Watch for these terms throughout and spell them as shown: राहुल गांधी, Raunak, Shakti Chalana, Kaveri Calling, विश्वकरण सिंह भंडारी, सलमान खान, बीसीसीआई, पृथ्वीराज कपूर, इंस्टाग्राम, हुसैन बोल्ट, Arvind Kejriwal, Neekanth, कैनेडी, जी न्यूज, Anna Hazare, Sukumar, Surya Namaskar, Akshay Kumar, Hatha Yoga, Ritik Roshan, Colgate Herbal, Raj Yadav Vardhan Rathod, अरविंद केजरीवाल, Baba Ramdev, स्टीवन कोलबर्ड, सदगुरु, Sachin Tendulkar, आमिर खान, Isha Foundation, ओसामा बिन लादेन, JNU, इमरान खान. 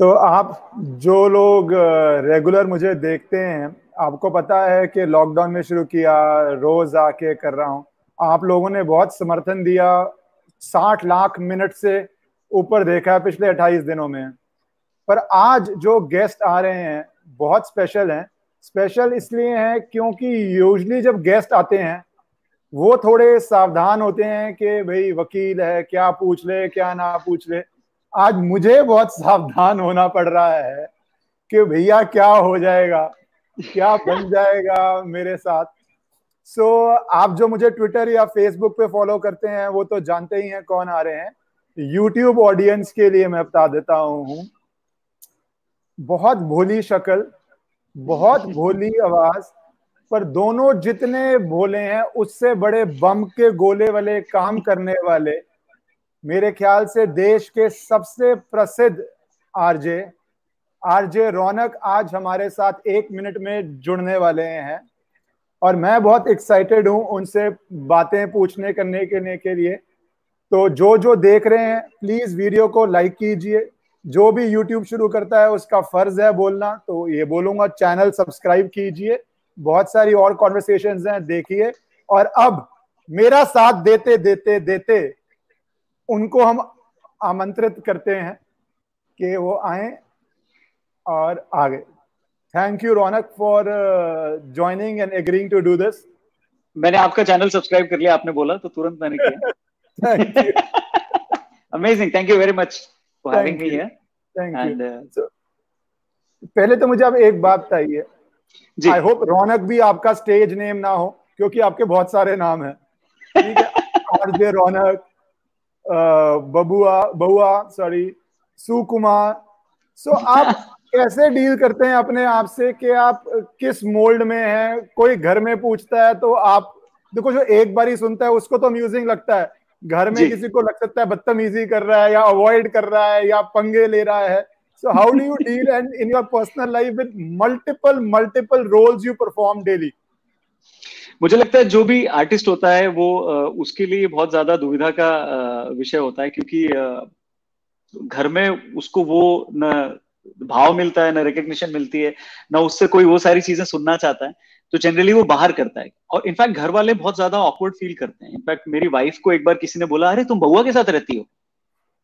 तो आप जो लोग रेगुलर मुझे देखते हैं, आपको पता है कि लॉकडाउन में शुरू किया, रोज आके कर रहा हूँ। आप लोगों ने बहुत समर्थन दिया, 60 लाख मिनट से ऊपर देखा है पिछले 28 दिनों में। पर आज जो गेस्ट आ रहे हैं बहुत स्पेशल हैं। स्पेशल इसलिए हैं क्योंकि यूजली जब गेस्ट आते हैं वो थोड़े सावधान होते हैं कि भाई वकील है, क्या पूछ ले क्या ना पूछ ले। आज मुझे बहुत सावधान होना पड़ रहा है कि भैया क्या हो जाएगा, क्या बन जाएगा मेरे साथ। आप जो मुझे ट्विटर या फेसबुक पे फॉलो करते हैं वो तो जानते ही हैं कौन आ रहे हैं। यूट्यूब ऑडियंस के लिए मैं बता देता हूँ, बहुत भोली शक्ल, बहुत भोली आवाज, पर दोनों जितने भोले हैं उससे बड़े बम के गोले वाले काम करने वाले, मेरे ख्याल से देश के सबसे प्रसिद्ध आरजे रौनक आज हमारे साथ 1 मिनट में जुड़ने वाले हैं। और मैं बहुत एक्साइटेड हूं उनसे बातें पूछने करने के लिए। तो जो देख रहे हैं प्लीज वीडियो को लाइक कीजिए। जो भी YouTube शुरू करता है उसका फर्ज है बोलना, तो ये बोलूंगा, चैनल सब्सक्राइब कीजिए। बहुत सारी और कॉन्वर्सेशंस हैं, देखिए। और अब मेरा साथ देते देते देते उनको हम आमंत्रित करते हैं कि वो आए और आ गए। Thank you Raunak for joining and agreeing to do this. मैंने आपका चैनल सब्सक्राइब कर लिया, आपने बोला तो तुरंत मैंने किया। Amazing, thank you very much for having me here. Thank you. पहले तो मुझे आप एक बात बताइए, आई होप रौनक भी आपका स्टेज नेम ना हो, क्योंकि आपके बहुत सारे नाम हैं, ठीक है? आरजे रौनक, बबुआ सॉरी, सुकुमार। आप कैसे डील करते हैं अपने आप से कि आप किस मोल्ड में हैं? कोई घर में पूछता है तो आप देखो, जो एक बार ही सुनता है उसको तो अम्यूजिंग लगता है, घर में किसी को लग सकता है बदतमीजी कर रहा है या अवॉइड कर रहा है या पंगे ले रहा है। So how do you deal and in your personal life with multiple roles you perform daily? मुझे लगता है जो भी आर्टिस्ट होता है वो उसके लिए बहुत ज्यादा दुविधा का विषय होता है, क्योंकि घर में उसको वो न भाव मिलता है, ना रिकग्निशन मिलती है, ना उससे कोई वो सारी चीजें सुनना चाहता है, तो जनरली वो बाहर करता है। और इनफैक्ट घर वाले बहुत ज्यादा ऑकवर्ड फील करते हैं। इनफैक्ट मेरी वाइफ को एक बार किसी ने बोला, अरे तुम बउआ के साथ रहती हो,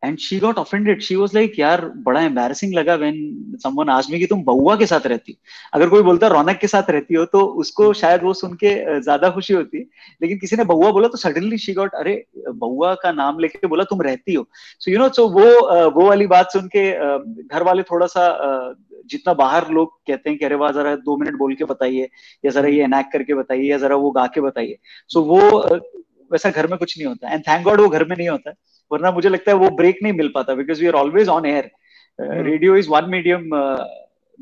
and she got offended. She was like, यार बड़ा एम्बैरसिंग लगा व्हेन समवन आस्क्ड मी कि तुम बउआ के साथ रहती हो। अगर कोई बोलता रौनक के साथ रहती हो तो उसको शायद वो सुन के ज्यादा खुशी होती, लेकिन किसी ने बउआ बोला तो सडनली शी गॉट, अरे बउआ का नाम लेके बोला तुम रहती हो। सो यू नो, सो वो वाली बात सुन के घर वाले थोड़ा सा जितना बाहर लोग कहते हैं कि अरे वाह जरा 2 मिनट बोल के बताइए, या जरा ये एनैक्ट करके बताइए, या जरा वो गा के बताइए, सो वो वैसा घर में कुछ नहीं होता। एंड थैंक गॉड वो घर में नहीं होता, वरना मुझे लगता है वो ब्रेक नहीं मिल पाता, because we are always on air. Radio is one medium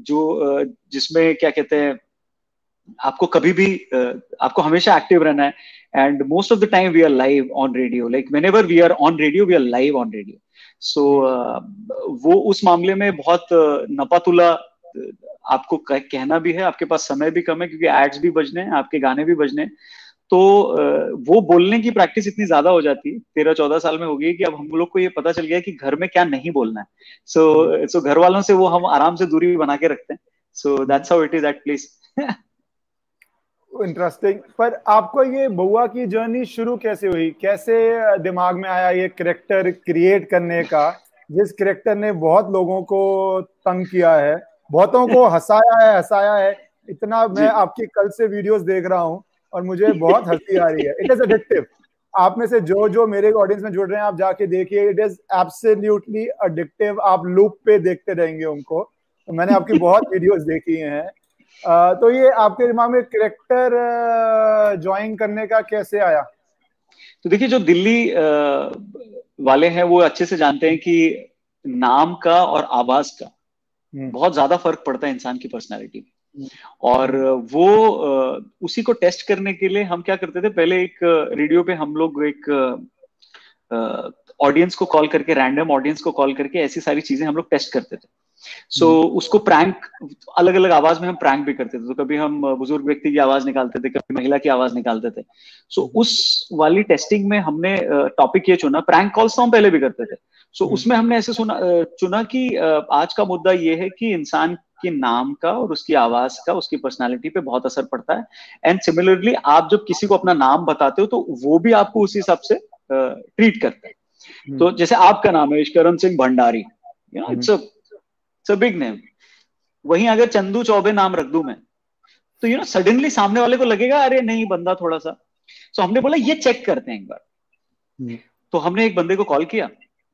जो जिसमें क्या कहते हैं, आपको कभी भी आपको हमेशा एक्टिव रहना है। And most of the time we are live on radio, like whenever we are on radio we are live on radio. So वो उस मामले में बहुत नपातुला आपको कहना भी है, आपके पास समय भी कम है क्योंकि एड्स भी बजने हैं, आपके गाने भी बजने हैं, तो वो बोलने की प्रैक्टिस इतनी ज्यादा हो जाती है 13-14 साल में हो गई कि अब हम लोग को ये पता चल गया कि घर में क्या नहीं बोलना है। सो घर वालों से वो हम आराम से दूरी भी बना के रखते हैं। So that's how it is at place. Interesting. पर आपको ये बउआ की जर्नी शुरू कैसे हुई, कैसे दिमाग में आया ये कैरेक्टर क्रिएट करने का, जिस कैरेक्टर ने बहुत लोगों को तंग किया है, बहुतों को हंसाया है इतना। मैं आपकी कल से वीडियोस देख रहा हूँ और मुझे बहुत हंसी आ रही है। It is addictive. आप में से जो मेरे ऑडियंस में जुड़ रहे हैं आप जाके देखिए, इट इज एब्सोल्युटली एडिक्टिव। आप लूप पे देखते रहेंगे उनको। तो मैंने आपकी बहुत वीडियोस देखी हैं। तो ये आपके दिमाग में कैरेक्टर ज्वाइन करने का कैसे आया? तो देखिए, जो दिल्ली वाले हैं वो अच्छे से जानते हैं कि नाम का और आवाज का बहुत ज्यादा फर्क पड़ता है इंसान की पर्सनैलिटी में। और वो उसी को टेस्ट करने के लिए हम क्या करते थे, पहले एक रेडियो पे हम लोग एक ऑडियंस को कॉल करके, रैंडम ऑडियंस को कॉल करके ऐसी सारी चीजें हम लोग टेस्ट करते थे। सो उसको प्रैंक अलग अलग आवाज में हम प्रैंक भी करते थे, तो कभी हम बुजुर्ग व्यक्ति की आवाज निकालते थे, कभी महिला की आवाज निकालते थे। सो उस वाली टेस्टिंग में हमने टॉपिक ये चुना, प्रैंक कॉल्स तो हम पहले भी करते थे। सो उसमें हमने ऐसे चुना कि आज का मुद्दा ये है कि इंसान के नाम का और उसकी आवाज का उसकी पर्सनालिटी पे बहुत असर पड़ता है। एंड सिमिलरली आप जब किसी को अपना नाम बताते हो तो वो भी आपको उसी हिसाब से ट्रीट करता है। तो जैसे आपका नाम है विश्वकरण सिंह भंडारी, you know it's a big name. वहीं अगर चंदू चौबे नाम रख दूं मैं तो यू नो सडनली सामने वाले को लगेगा अरे नहीं बंदा थोड़ा सा। सो हमने बोला ये चेक करते हैं एक बार। तो हमने एक बंदे को कॉल किया,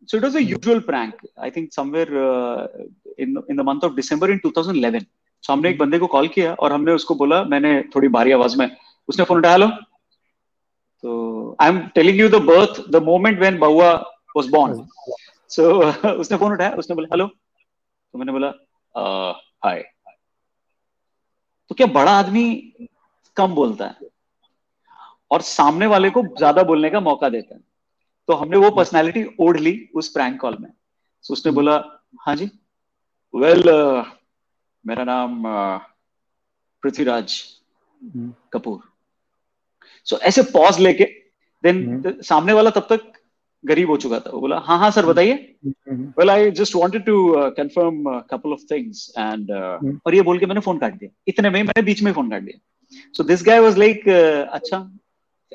so it was a usual prank I think somewhere in the month of December in 2011। सो हमने एक बंदे को कॉल किया और हमने उसको बोला, मैंने थोड़ी भारी आवाज में, उसने फोन उठाया, hello. So I'm telling you the birth, the moment when Bahua was born. So उसने फोन उठाया, उसने बोला हेलो। तो मैंने बोला हाय। तो क्या बड़ा आदमी कम बोलता है और सामने वाले को ज्यादा बोलने का मौका देता है। तो हमने वो पर्सनालिटी ओढ़ ली उस प्रैंक कॉल में। So उसने बोला हाँ जी, वेल मेरा नाम पृथ्वीराज कपूर। So, ऐसे पॉज लेके देन सामने वाला तब तक गरीब हो चुका था, वो बोला हाँ हाँ सर बताइए। Well I just wanted to confirm a couple of things and, और ये बोल के मैंने फोन काट दिया। इतने में मैंने बीच में फोन काट दिया। So this guy was like अच्छा,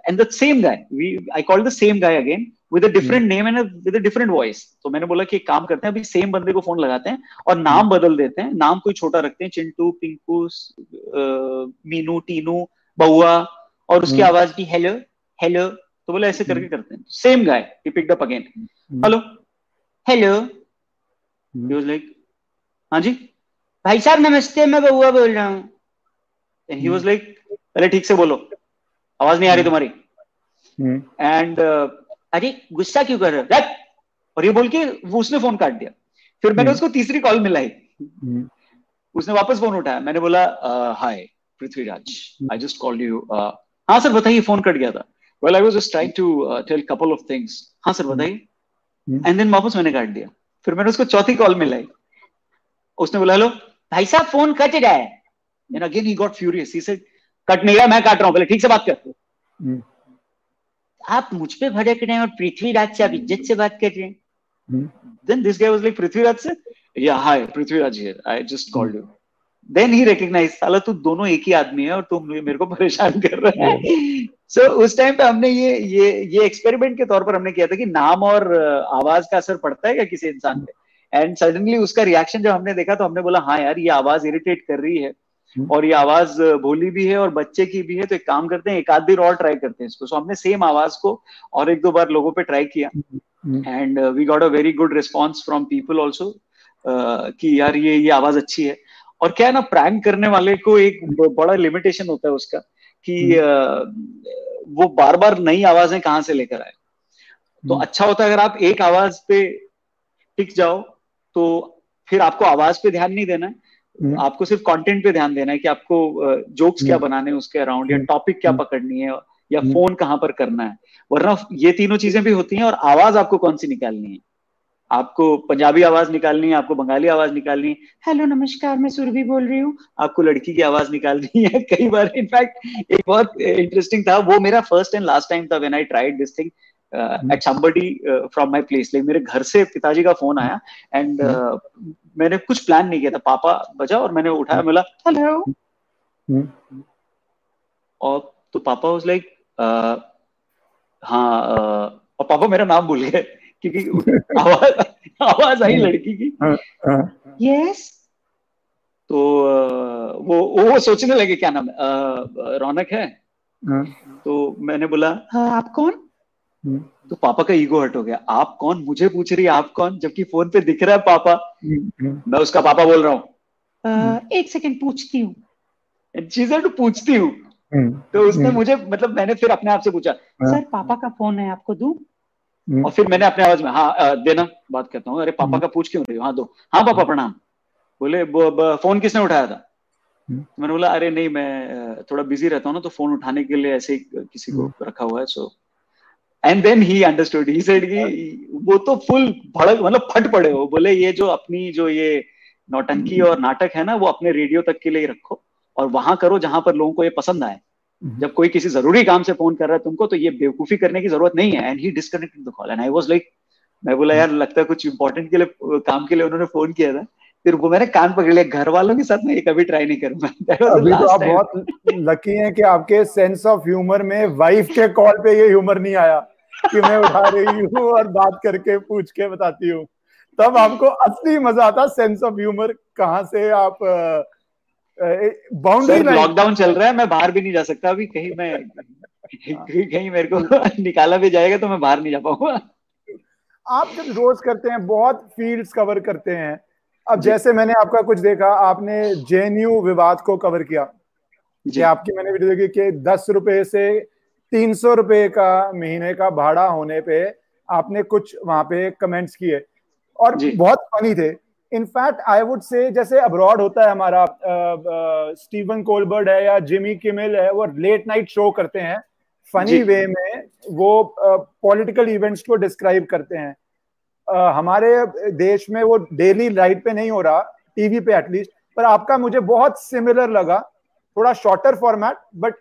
and the same guy we I called the same guy again with a different name and with a different voice. तो मैंने बोला कि एक काम करते हैं, अभी सेम बंदे को फोन लगाते हैं और नाम बदल देते हैं, नाम कोई छोटा रखते हैं, चिंटू, पिंकू, मीनू, टीनू, बउआ, और उसकी आवाज की हेलो हेलो। तो बोला ऐसे करके करते हैं। सेम गाय ही picked up again, hello hello. He was like हाँ जी भाई साहब नमस्ते, मैं बउआ बोल रहा हूँ। एंड ही वाज लाइक अरे ठीक से बोलो, आवाज नहीं आ रही तुम्हारी। एंड अरे गुस्सा क्यों कर रहे हो, और ये बोल के वो उसने फोन काट दिया। फिर मैंने उसको तीसरी कॉल मिलाई, उसने वापस फोन उठाया, मैंने बोला hi Prithviraj I just called you, हाँ सर बताइए, फोन कट गया था। Well I was just trying to tell couple of things, हाँ सर बताइए। एंड देन वापस मैंने काट दिया। फिर मैंने उसको चौथी कॉल में लाई, उसने बोला हेलो भाई साहब फोन कट गया है। And again he got furious, he said cut नहीं रहा, मैं काट रहा हूँ, पहले ठीक से बात करते हो। आप मुझ पे भड़क रहे हैं और पृथ्वीराज से आप इज्जत से बात कर रहे हैं। Then this guy was like Prithviraj से, या hi Prithviraj here I just called you. Then he recognize साला तू दोनों एक ही आदमी है और तुम मेरे को परेशान कर रहा है। सो उस टाइम पे हमने ये एक्सपेरिमेंट के तौर पर हमने किया था कि नाम और आवाज का असर पड़ता है क्या किसी इंसान पे। एंड सडनली उसका रिएक्शन जब हमने देखा तो हमने बोला हाँ यार ये आवाज इरिटेट कर रही है और ये आवाज भोली भी है और बच्चे की भी है। तो एक काम करते हैं, एक आध दिन और ट्राई करते हैं इसको। सो हमने सेम आवाज को और एक दो बार लोगों पे ट्राई किया and we got a very good response from people also कि यार ये आवाज अच्छी है। और क्या है ना, प्रैंक करने वाले को एक बड़ा लिमिटेशन होता है उसका कि वो बार बार नई आवाजें कहाँ से लेकर आए। तो अच्छा होता है अगर आप एक आवाज पे टिक जाओ तो फिर आपको आवाज पे ध्यान नहीं देना है, आपको सिर्फ कंटेंट पे ध्यान देना है कि आपको जोक्स क्या बनाने हैं उसके अराउंड, या टॉपिक क्या पकड़नी है, या फोन कहाँ पर करना है। वरना ये तीनों चीजें भी होती हैं और आवाज आपको कौन सी निकालनी है। आपको पंजाबी आवाज निकालनी है, आपको बंगाली आवाज निकालनी है, हेलो नमस्कार मैं सुरभि बोल रही हूँ, आपको लड़की की आवाज निकालनी है। कई बार इनफैक्ट एक बहुत इंटरेस्टिंग था, वो मेरा फर्स्ट एंड लास्ट टाइम था when I tried this thing at somebody from my place. Like मेरे घर से पिताजी का फोन आया एंड मैंने कुछ प्लान नहीं किया था, पापा बजा और मैंने उठाया, बोला हेलो। और तो पापा वाज लाइक हाँ, और पापा मेरा नाम भूल गए क्योंकि आवाज आई लड़की की, yes? तो वो सोचने लगे क्या नाम है, रौनक है। तो मैंने बोला आप कौन? तो पापा का ईगो हट हो गया, आप कौन मुझे पूछ रही है, आप कौन, जबकि फोन पे दिख रहा है पापा। मैं उसका पापा बोल रहा हूँ, एक सेकंड पूछती हूँ, चीजें तो पूछती हूँ। तो उसने मुझे मतलब मैंने फिर अपने आप से पूछा, सर पापा का फोन है आपको दूं? और फिर मैंने अपने आवाज में, हाँ देना बात करता हूँ। अरे पापा का पूछ क्यों रही हो, हाँ दो। हाँ पापा प्रणाम। बोले फोन किसने उठाया था? मैंने बोला अरे नहीं मैं थोड़ा बिजी रहता हूँ ना, तो फोन उठाने के लिए ऐसे किसी को रखा हुआ है। So and then he understood, he said कि वो तो फुल भड़क मतलब फट पड़े हो, बोले ये जो अपनी जो ये नौटंकी और नाटक है ना, वो अपने रेडियो तक के लिए ही रखो और वहां करो जहां पर लोगों को ये पसंद आए. जब कोई किसी जरूरी काम से फोन कर रहा है तुमको, तो ये बेवकूफी करने की जरूरत नहीं है. And he disconnected the call and I was like, मैं बोला यार लगता है कुछ इंपॉर्टेंट के लिए, काम के लिए उन्होंने फोन किया था. फिर वो मैंने कान पकड़ लिया. घर वालों के साथ मैं ये कभी ट्राई नहीं करूंगा. अभी तो आप बहुत लकी हैं कि आपके सेंस ऑफ ह्यूमर में वाइफ के कॉल पे ये ह्यूमर नहीं आया कि मैं उठा रही हूँ और बात करके पूछ के बताती हूँ. तब आपको असली मजा आता. सेंस ऑफ ह्यूमर कहाँ से आप बाउंड्री. लॉकडाउन चल रहा है, मैं बाहर भी नहीं जा सकता अभी कहीं. मैं कहीं मेरे को निकाला भी जाएगा तो मैं बाहर नहीं जा पाऊंगा. आप जब रोज करते हैं, बहुत फील्ड्स कवर करते हैं. अब जैसे मैंने आपका कुछ देखा, आपने जेएनयू विवाद को कवर किया. ये आपकी मैंने वीडियो देखी कि 10 रुपए से 300 रुपए का महीने का भाड़ा होने पे आपने कुछ वहां पे कमेंट्स किए और बहुत फनी थे. इनफैक्ट आई वुड से, जैसे अब्रॉड होता है हमारा स्टीवन कोलबर्ड है या जिमी किमेल है, वो लेट नाइट शो करते हैं. फनी वे में वो पॉलिटिकल इवेंट्स को डिस्क्राइब करते हैं. हमारे देश में वो डेली लाइट पे नहीं हो रहा, टीवी पे एटलीस्ट. पर आपका मुझे बहुत सिमिलर लगा, थोड़ा शॉर्टर फॉर्मेट बट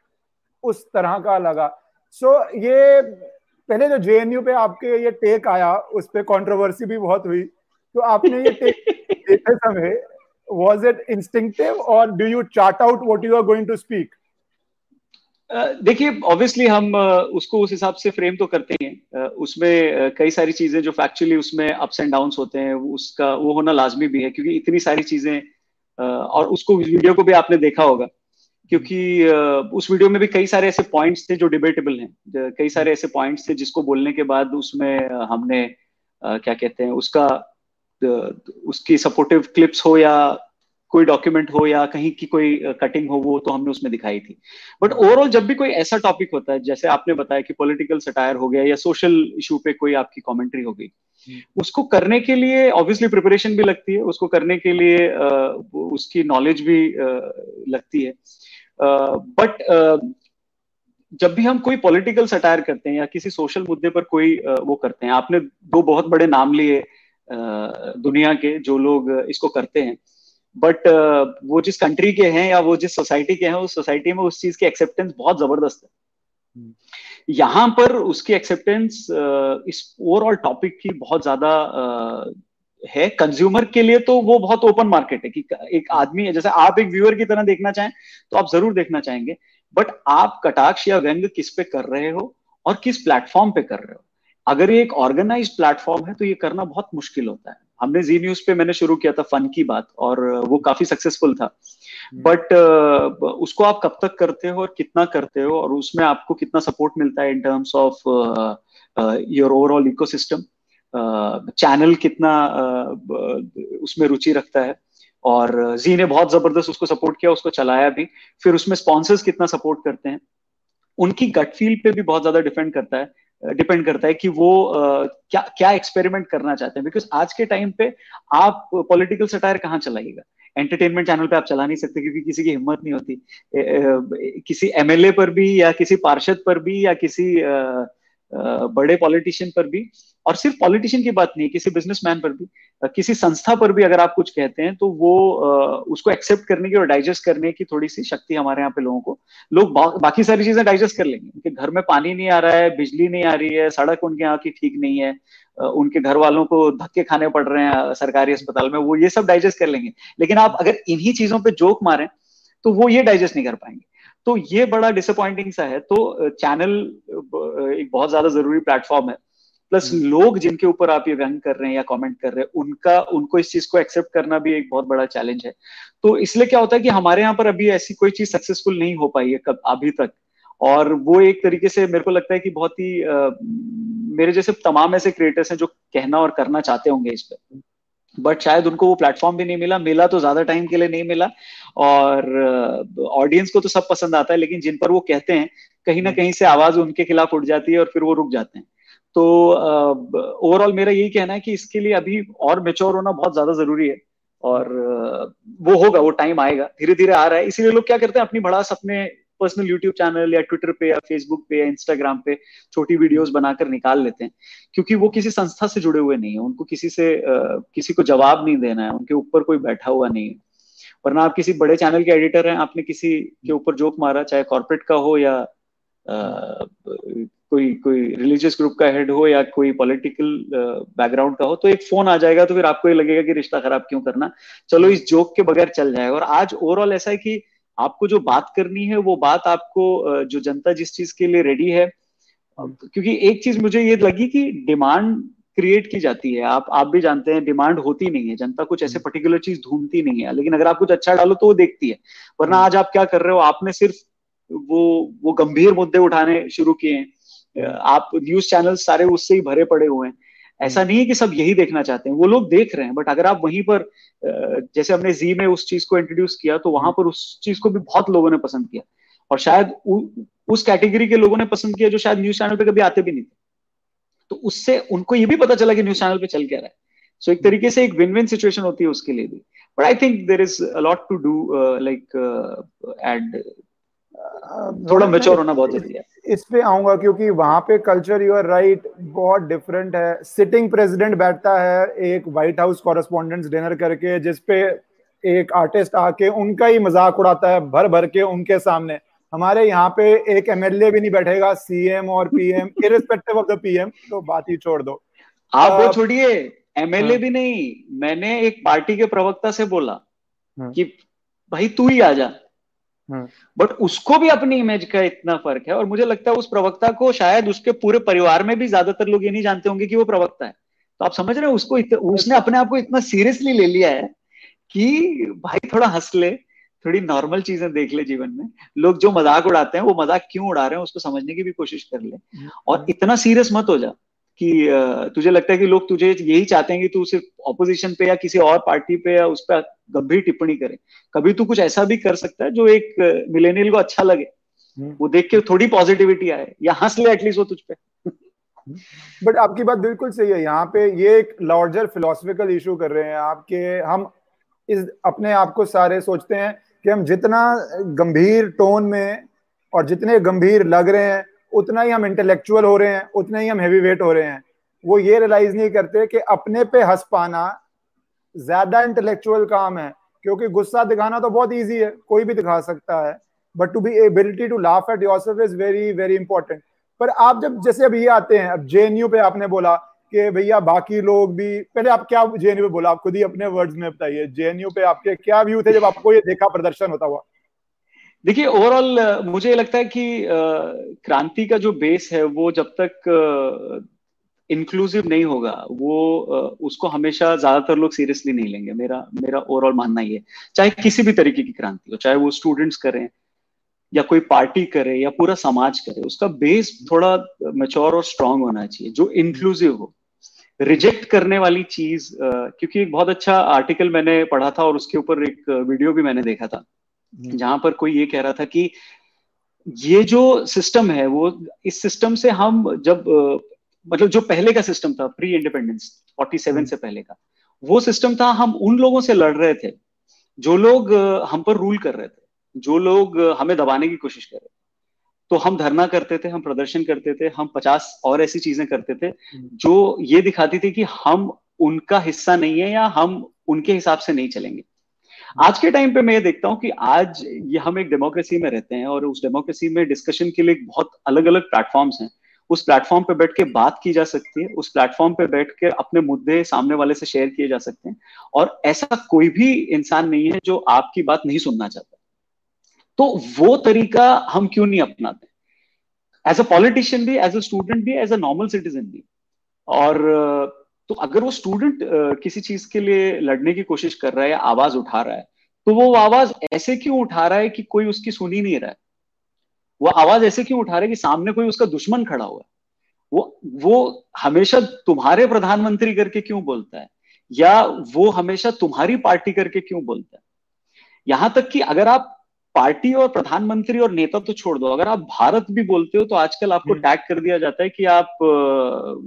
उस तरह का लगा. सो ये पहले जो जेएनयू पे आपके ये टेक आया, उस पे कंट्रोवर्सी भी बहुत हुई. तो आपने ये टेक देते समय वाज इट इंस्टिंक्टिव और do you chart out what you are going to speak? देखिए ऑब्वियसली हम उसको उस हिसाब से फ्रेम तो करते हैं. उसमें कई सारी चीजें जो फैक्चुअली उसमें अप्स एंड डाउन्स होते हैं, उसका वो होना लाजमी भी है क्योंकि इतनी सारी चीजें. और उसको वीडियो को भी आपने देखा होगा क्योंकि उस वीडियो में भी कई सारे ऐसे पॉइंट्स थे जो डिबेटेबल हैं. कई सारे ऐसे पॉइंट्स थे जिसको बोलने के बाद उसमें हमने क्या कहते हैं उसका उसकी सपोर्टिव क्लिप्स हो या कोई डॉक्यूमेंट हो या कहीं की कोई कटिंग हो, वो तो हमने उसमें दिखाई थी. बट ओवरऑल जब भी कोई ऐसा टॉपिक होता है, जैसे आपने बताया कि पॉलिटिकल सटायर हो गया या सोशल इशू पे कोई आपकी कमेंट्री हो गई, उसको करने के लिए ऑब्वियसली प्रिपरेशन भी लगती है, उसको करने के लिए उसकी नॉलेज भी लगती है. बट जब भी हम कोई पॉलिटिकल सटायर करते हैं या किसी सोशल मुद्दे पर कोई वो करते हैं, आपने दो बहुत बड़े नाम लिए दुनिया के जो लोग इसको करते हैं, बट वो जिस कंट्री के हैं या वो जिस सोसाइटी के हैं, उस सोसाइटी में उस चीज की एक्सेप्टेंस बहुत जबरदस्त है. यहाँ पर उसकी एक्सेप्टेंस इस ओवरऑल टॉपिक की बहुत ज्यादा है. कंज्यूमर के लिए तो वो बहुत ओपन मार्केट है कि एक आदमी है, जैसे आप एक व्यूअर की तरह देखना चाहें तो आप जरूर देखना चाहेंगे, बट आप कटाक्ष या व्यंग किस पे कर रहे हो और किस प्लेटफॉर्म पे कर रहे हो. अगर ये एक ऑर्गेनाइज्ड प्लेटफॉर्म है तो ये करना बहुत मुश्किल होता है. हमने जी न्यूज पे मैंने शुरू किया था फन की बात और वो काफी सक्सेसफुल था. बट उसको आप कब तक करते हो और कितना करते हो और उसमें आपको कितना सपोर्ट मिलता है in terms of your overall ecosystem. Channel कितना उसमें रुचि रखता है. और जी ने बहुत जबरदस्त उसको सपोर्ट किया, उसको चलाया भी. फिर उसमें स्पॉन्सर्स कितना सपोर्ट करते हैं, उनकी गट फील पे भी बहुत ज्यादा डिपेंड करता है कि वो क्या एक्सपेरिमेंट करना चाहते हैं. बिकॉज आज के टाइम पे आप पॉलिटिकल सटायर कहाँ चलाइएगा, एंटरटेनमेंट चैनल पे आप चला नहीं सकते क्योंकि किसी की हिम्मत नहीं होती. किसी एमएलए पर भी या किसी पार्षद पर भी या किसी बड़े पॉलिटिशियन पर भी, और सिर्फ पॉलिटिशियन की बात नहीं, किसी बिजनेसमैन पर भी, किसी संस्था पर भी अगर आप कुछ कहते हैं तो वो उसको एक्सेप्ट करने की और डाइजेस्ट करने की थोड़ी सी शक्ति हमारे यहाँ पे लोगों को. लोग बाकी सारी चीजें डाइजेस्ट कर लेंगे. उनके घर में पानी नहीं आ रहा है, बिजली नहीं आ रही है, सड़क उनके यहाँ की ठीक नहीं है, उनके घर वालों को धक्के खाने पड़ रहे हैं सरकारी अस्पताल में, वो ये सब डाइजेस्ट कर लेंगे. लेकिन आप अगर इन्हीं चीजों पर जोक मारें तो वो ये डाइजेस्ट नहीं कर पाएंगे. तो ये बड़ा डिसअपॉइंटिंग सा है. तो चैनल एक बहुत ज्यादा जरूरी प्लेटफॉर्म है. प्लस लोग जिनके ऊपर आप ये व्यंग कर रहे हैं या कमेंट कर रहे हैं, उनको इस चीज को एक्सेप्ट करना भी एक बहुत बड़ा चैलेंज है. तो इसलिए क्या होता है कि हमारे यहाँ पर अभी ऐसी कोई चीज सक्सेसफुल नहीं हो पाई है अभी तक. और वो एक तरीके से मेरे को लगता है कि बहुत ही मेरे जैसे तमाम ऐसे क्रिएटर्स हैं जो कहना और करना चाहते होंगे इस पर, बट शायद उनको वो प्लेटफॉर्म भी नहीं मिला तो ज्यादा टाइम के लिए नहीं मिला. और ऑडियंस को तो सब पसंद आता है, लेकिन जिन पर वो कहते हैं कहीं ना कहीं से आवाज उनके खिलाफ उठ जाती है और फिर वो रुक जाते हैं. तो ओवरऑल मेरा यही कहना है कि इसके लिए अभी और मैच्योर होना बहुत ज्यादा जरूरी है. और वो होगा, वो टाइम आएगा, धीरे धीरे आ रहा है. इसीलिए लोग क्या करते हैं, अपनी भड़ास अपने पर्सनल यूट्यूब चैनल या ट्विटर पे या फेसबुक पे या इंस्टाग्राम पे छोटी वीडियोस बनाकर निकाल लेते हैं, क्योंकि वो किसी संस्था से जुड़े हुए नहीं है, उनको किसी से किसी को जवाब नहीं देना है, उनके ऊपर कोई बैठा हुआ नहीं है। वरना आप किसी बड़े चैनल के एडिटर हैं, आपने किसी के ऊपर जोक मारा, चाहे कॉर्पोरेट का हो या कोई रिलीजियस ग्रुप का हेड हो या कोई पॉलिटिकल बैकग्राउंड का हो, तो एक फोन आ जाएगा, तो फिर आपको ये लगेगा कि रिश्ता खराब क्यों करना, चलो इस जोक के बगैर चल जाएगा। और आज ओवरऑल ऐसा है कि आपको जो बात करनी है वो बात आपको जो जनता जिस चीज के लिए रेडी है, क्योंकि एक चीज मुझे ये लगी कि डिमांड क्रिएट की जाती है, आप भी जानते हैं डिमांड होती नहीं है, जनता कुछ ऐसे पर्टिकुलर चीज ढूंढती नहीं है, लेकिन अगर आप कुछ अच्छा डालो तो वो देखती है। वरना आज आप क्या कर रहे हो, आपने सिर्फ वो गंभीर मुद्दे उठाने शुरू किए हैं, आप न्यूज चैनल सारे उससे ही भरे पड़े हुए हैं। ऐसा नहीं है कि सब यही देखना चाहते हैं, वो लोग देख रहे हैं, बट अगर आप वहीं पर जैसे हमने जी में उस चीज को इंट्रोड्यूस किया, तो वहां पर उस चीज को भी बहुत लोगों ने पसंद किया, और शायद उस कैटेगरी के लोगों ने पसंद किया जो शायद न्यूज चैनल पे कभी आते भी नहीं थे, तो उससे उनको ये भी पता चला कि न्यूज चैनल पे चल क्या रहा है। सो एक तरीके से एक विन विन सिचुएशन होती है उसके लिए भी। But I think there is a lot to do, like and थोड़ा मैच्योर होना बहुत जरूरी है। इस पे आऊंगा क्योंकि वहां पे कल्चर, यू आर राइट, बहुत डिफरेंट है। सिटिंग प्रेसिडेंट बैठता है एक व्हाइट हाउस कॉरेस्पॉन्डेंट्स डिनर करके, जिसपे एक आर्टिस्ट आके उनका ही मजाक उड़ाता है भर भर के उनके सामने। हमारे यहाँ पे एक एमएलए भी नहीं बैठेगा, सीएम और PM irrespective of the PM, तो बात ही छोड़ दो आप, वो छोड़िए एमएलए भी नहीं। मैंने एक पार्टी के प्रवक्ता से बोला कि भाई तू ही आ जा, बट उसको भी अपनी इमेज का इतना फर्क है। और मुझे लगता है उस प्रवक्ता को शायद उसके पूरे परिवार में भी ज्यादातर लोग ये नहीं जानते होंगे कि वो प्रवक्ता है। तो आप समझ रहे हो, उसको उसने अपने आप को इतना सीरियसली ले लिया है कि भाई थोड़ा हंस ले, थोड़ी नॉर्मल चीजें देख ले जीवन में, लोग जो मजाक उड़ाते हैं वो मजाक क्यों उड़ा रहे हैं उसको समझने की भी कोशिश कर ले, और इतना सीरियस मत हो जा कि तुझे लगता है कि लोग तुझे यही चाहते हैं कि तू सिर्फ ऑपोजिशन पे या किसी और पार्टी पे या उस पर गंभीर टिप्पणी करे। कभी तू कुछ ऐसा भी कर सकता है जो एक मिलेनियल को अच्छा लगे, वो देख के थोड़ी पॉजिटिविटी आए या हंस ले एटलीस्ट वो तुझ पे। बट आपकी बात बिल्कुल सही है, यहाँ पे ये एक लार्जर फिलोसफिकल इशू कर रहे हैं आपके। हम इस अपने आप को सारे सोचते हैं कि हम जितना गंभीर टोन में और जितने गंभीर लग रहे हैं उतना ही हम इंटेलेक्चुअल हो रहे हैं, उतना ही हम हैवी वेट हो रहे हैं। वो ये रियलाइज नहीं करते कि अपने पे हंस पाना ज्यादा इंटेलेक्चुअल काम है, क्योंकि गुस्सा दिखाना तो बहुत इजी है, कोई भी दिखा सकता है, but to be ability to laugh at yourself is very very important. पर आप जब जैसे अब ये आते हैं, अब जेएनयू पे आपने बोला कि भैया बाकी लोग भी, पहले आप क्या जेएनयू पे बोला, आप खुद ही अपने वर्ड्स में बताइए, जेएनयू पे आपके क्या व्यू थे जब आपको ये देखा प्रदर्शन होता हुआ? देखिए ओवरऑल मुझे लगता है कि क्रांति का जो बेस है वो जब तक इंक्लूसिव नहीं होगा वो उसको हमेशा ज्यादातर लोग सीरियसली नहीं लेंगे। मेरा ओवरऑल मानना ये है, चाहे किसी भी तरीके की क्रांति हो, चाहे वो स्टूडेंट्स करें या कोई पार्टी करे या पूरा समाज करे, उसका बेस थोड़ा मैच्योर और स्ट्रांग होना चाहिए, जो इंक्लूसिव हो। रिजेक्ट करने वाली चीज, क्योंकि एक बहुत अच्छा आर्टिकल मैंने पढ़ा था और उसके ऊपर एक वीडियो भी मैंने देखा था, जहां पर कोई ये कह रहा था कि ये जो सिस्टम है वो, इस सिस्टम से हम जब मतलब जो पहले का सिस्टम था प्री इंडिपेंडेंस 47 से पहले का वो सिस्टम था, हम उन लोगों से लड़ रहे थे जो लोग हम पर रूल कर रहे थे, जो लोग हमें दबाने की कोशिश कर रहे थे। तो हम धरना करते थे, हम प्रदर्शन करते थे, हम 50 और ऐसी चीजें करते थे जो ये दिखाती थी कि हम उनका हिस्सा नहीं है या हम उनके हिसाब से नहीं चलेंगे। आज के टाइम पे मैं ये देखता हूं कि आज ये हम एक डेमोक्रेसी में रहते हैं और उस डेमोक्रेसी में डिस्कशन के लिए बहुत अलग अलग प्लेटफॉर्म्स हैं। उस प्लेटफॉर्म पे बैठ के बात की जा सकती है, उस प्लेटफॉर्म पे बैठ के अपने मुद्दे सामने वाले से शेयर किए जा सकते हैं, और ऐसा कोई भी इंसान नहीं है जो आपकी बात नहीं सुनना चाहता। तो वो तरीका हम क्यों नहीं अपनाते, एज अ पॉलिटिशियन भी, एज अ स्टूडेंट भी, एज अ नॉर्मल सिटीजन भी। और तो अगर वो स्टूडेंट किसी चीज के लिए लड़ने की कोशिश कर रहा है या आवाज उठा रहा है, तो वो आवाज ऐसे क्यों उठा रहा है कि कोई उसकी सुनी नहीं रहा है, वो आवाज ऐसे क्यों उठा रहा है कि सामने कोई उसका दुश्मन खड़ा हुआ है, वो हमेशा तुम्हारे प्रधानमंत्री करके क्यों बोलता है, या वो हमेशा तुम्हारी पार्टी करके क्यों बोलता है। यहां तक कि अगर आप पार्टी और प्रधानमंत्री और नेता तो छोड़ दो, अगर आप भारत भी बोलते हो तो आजकल आपको टैग कर दिया जाता है कि आप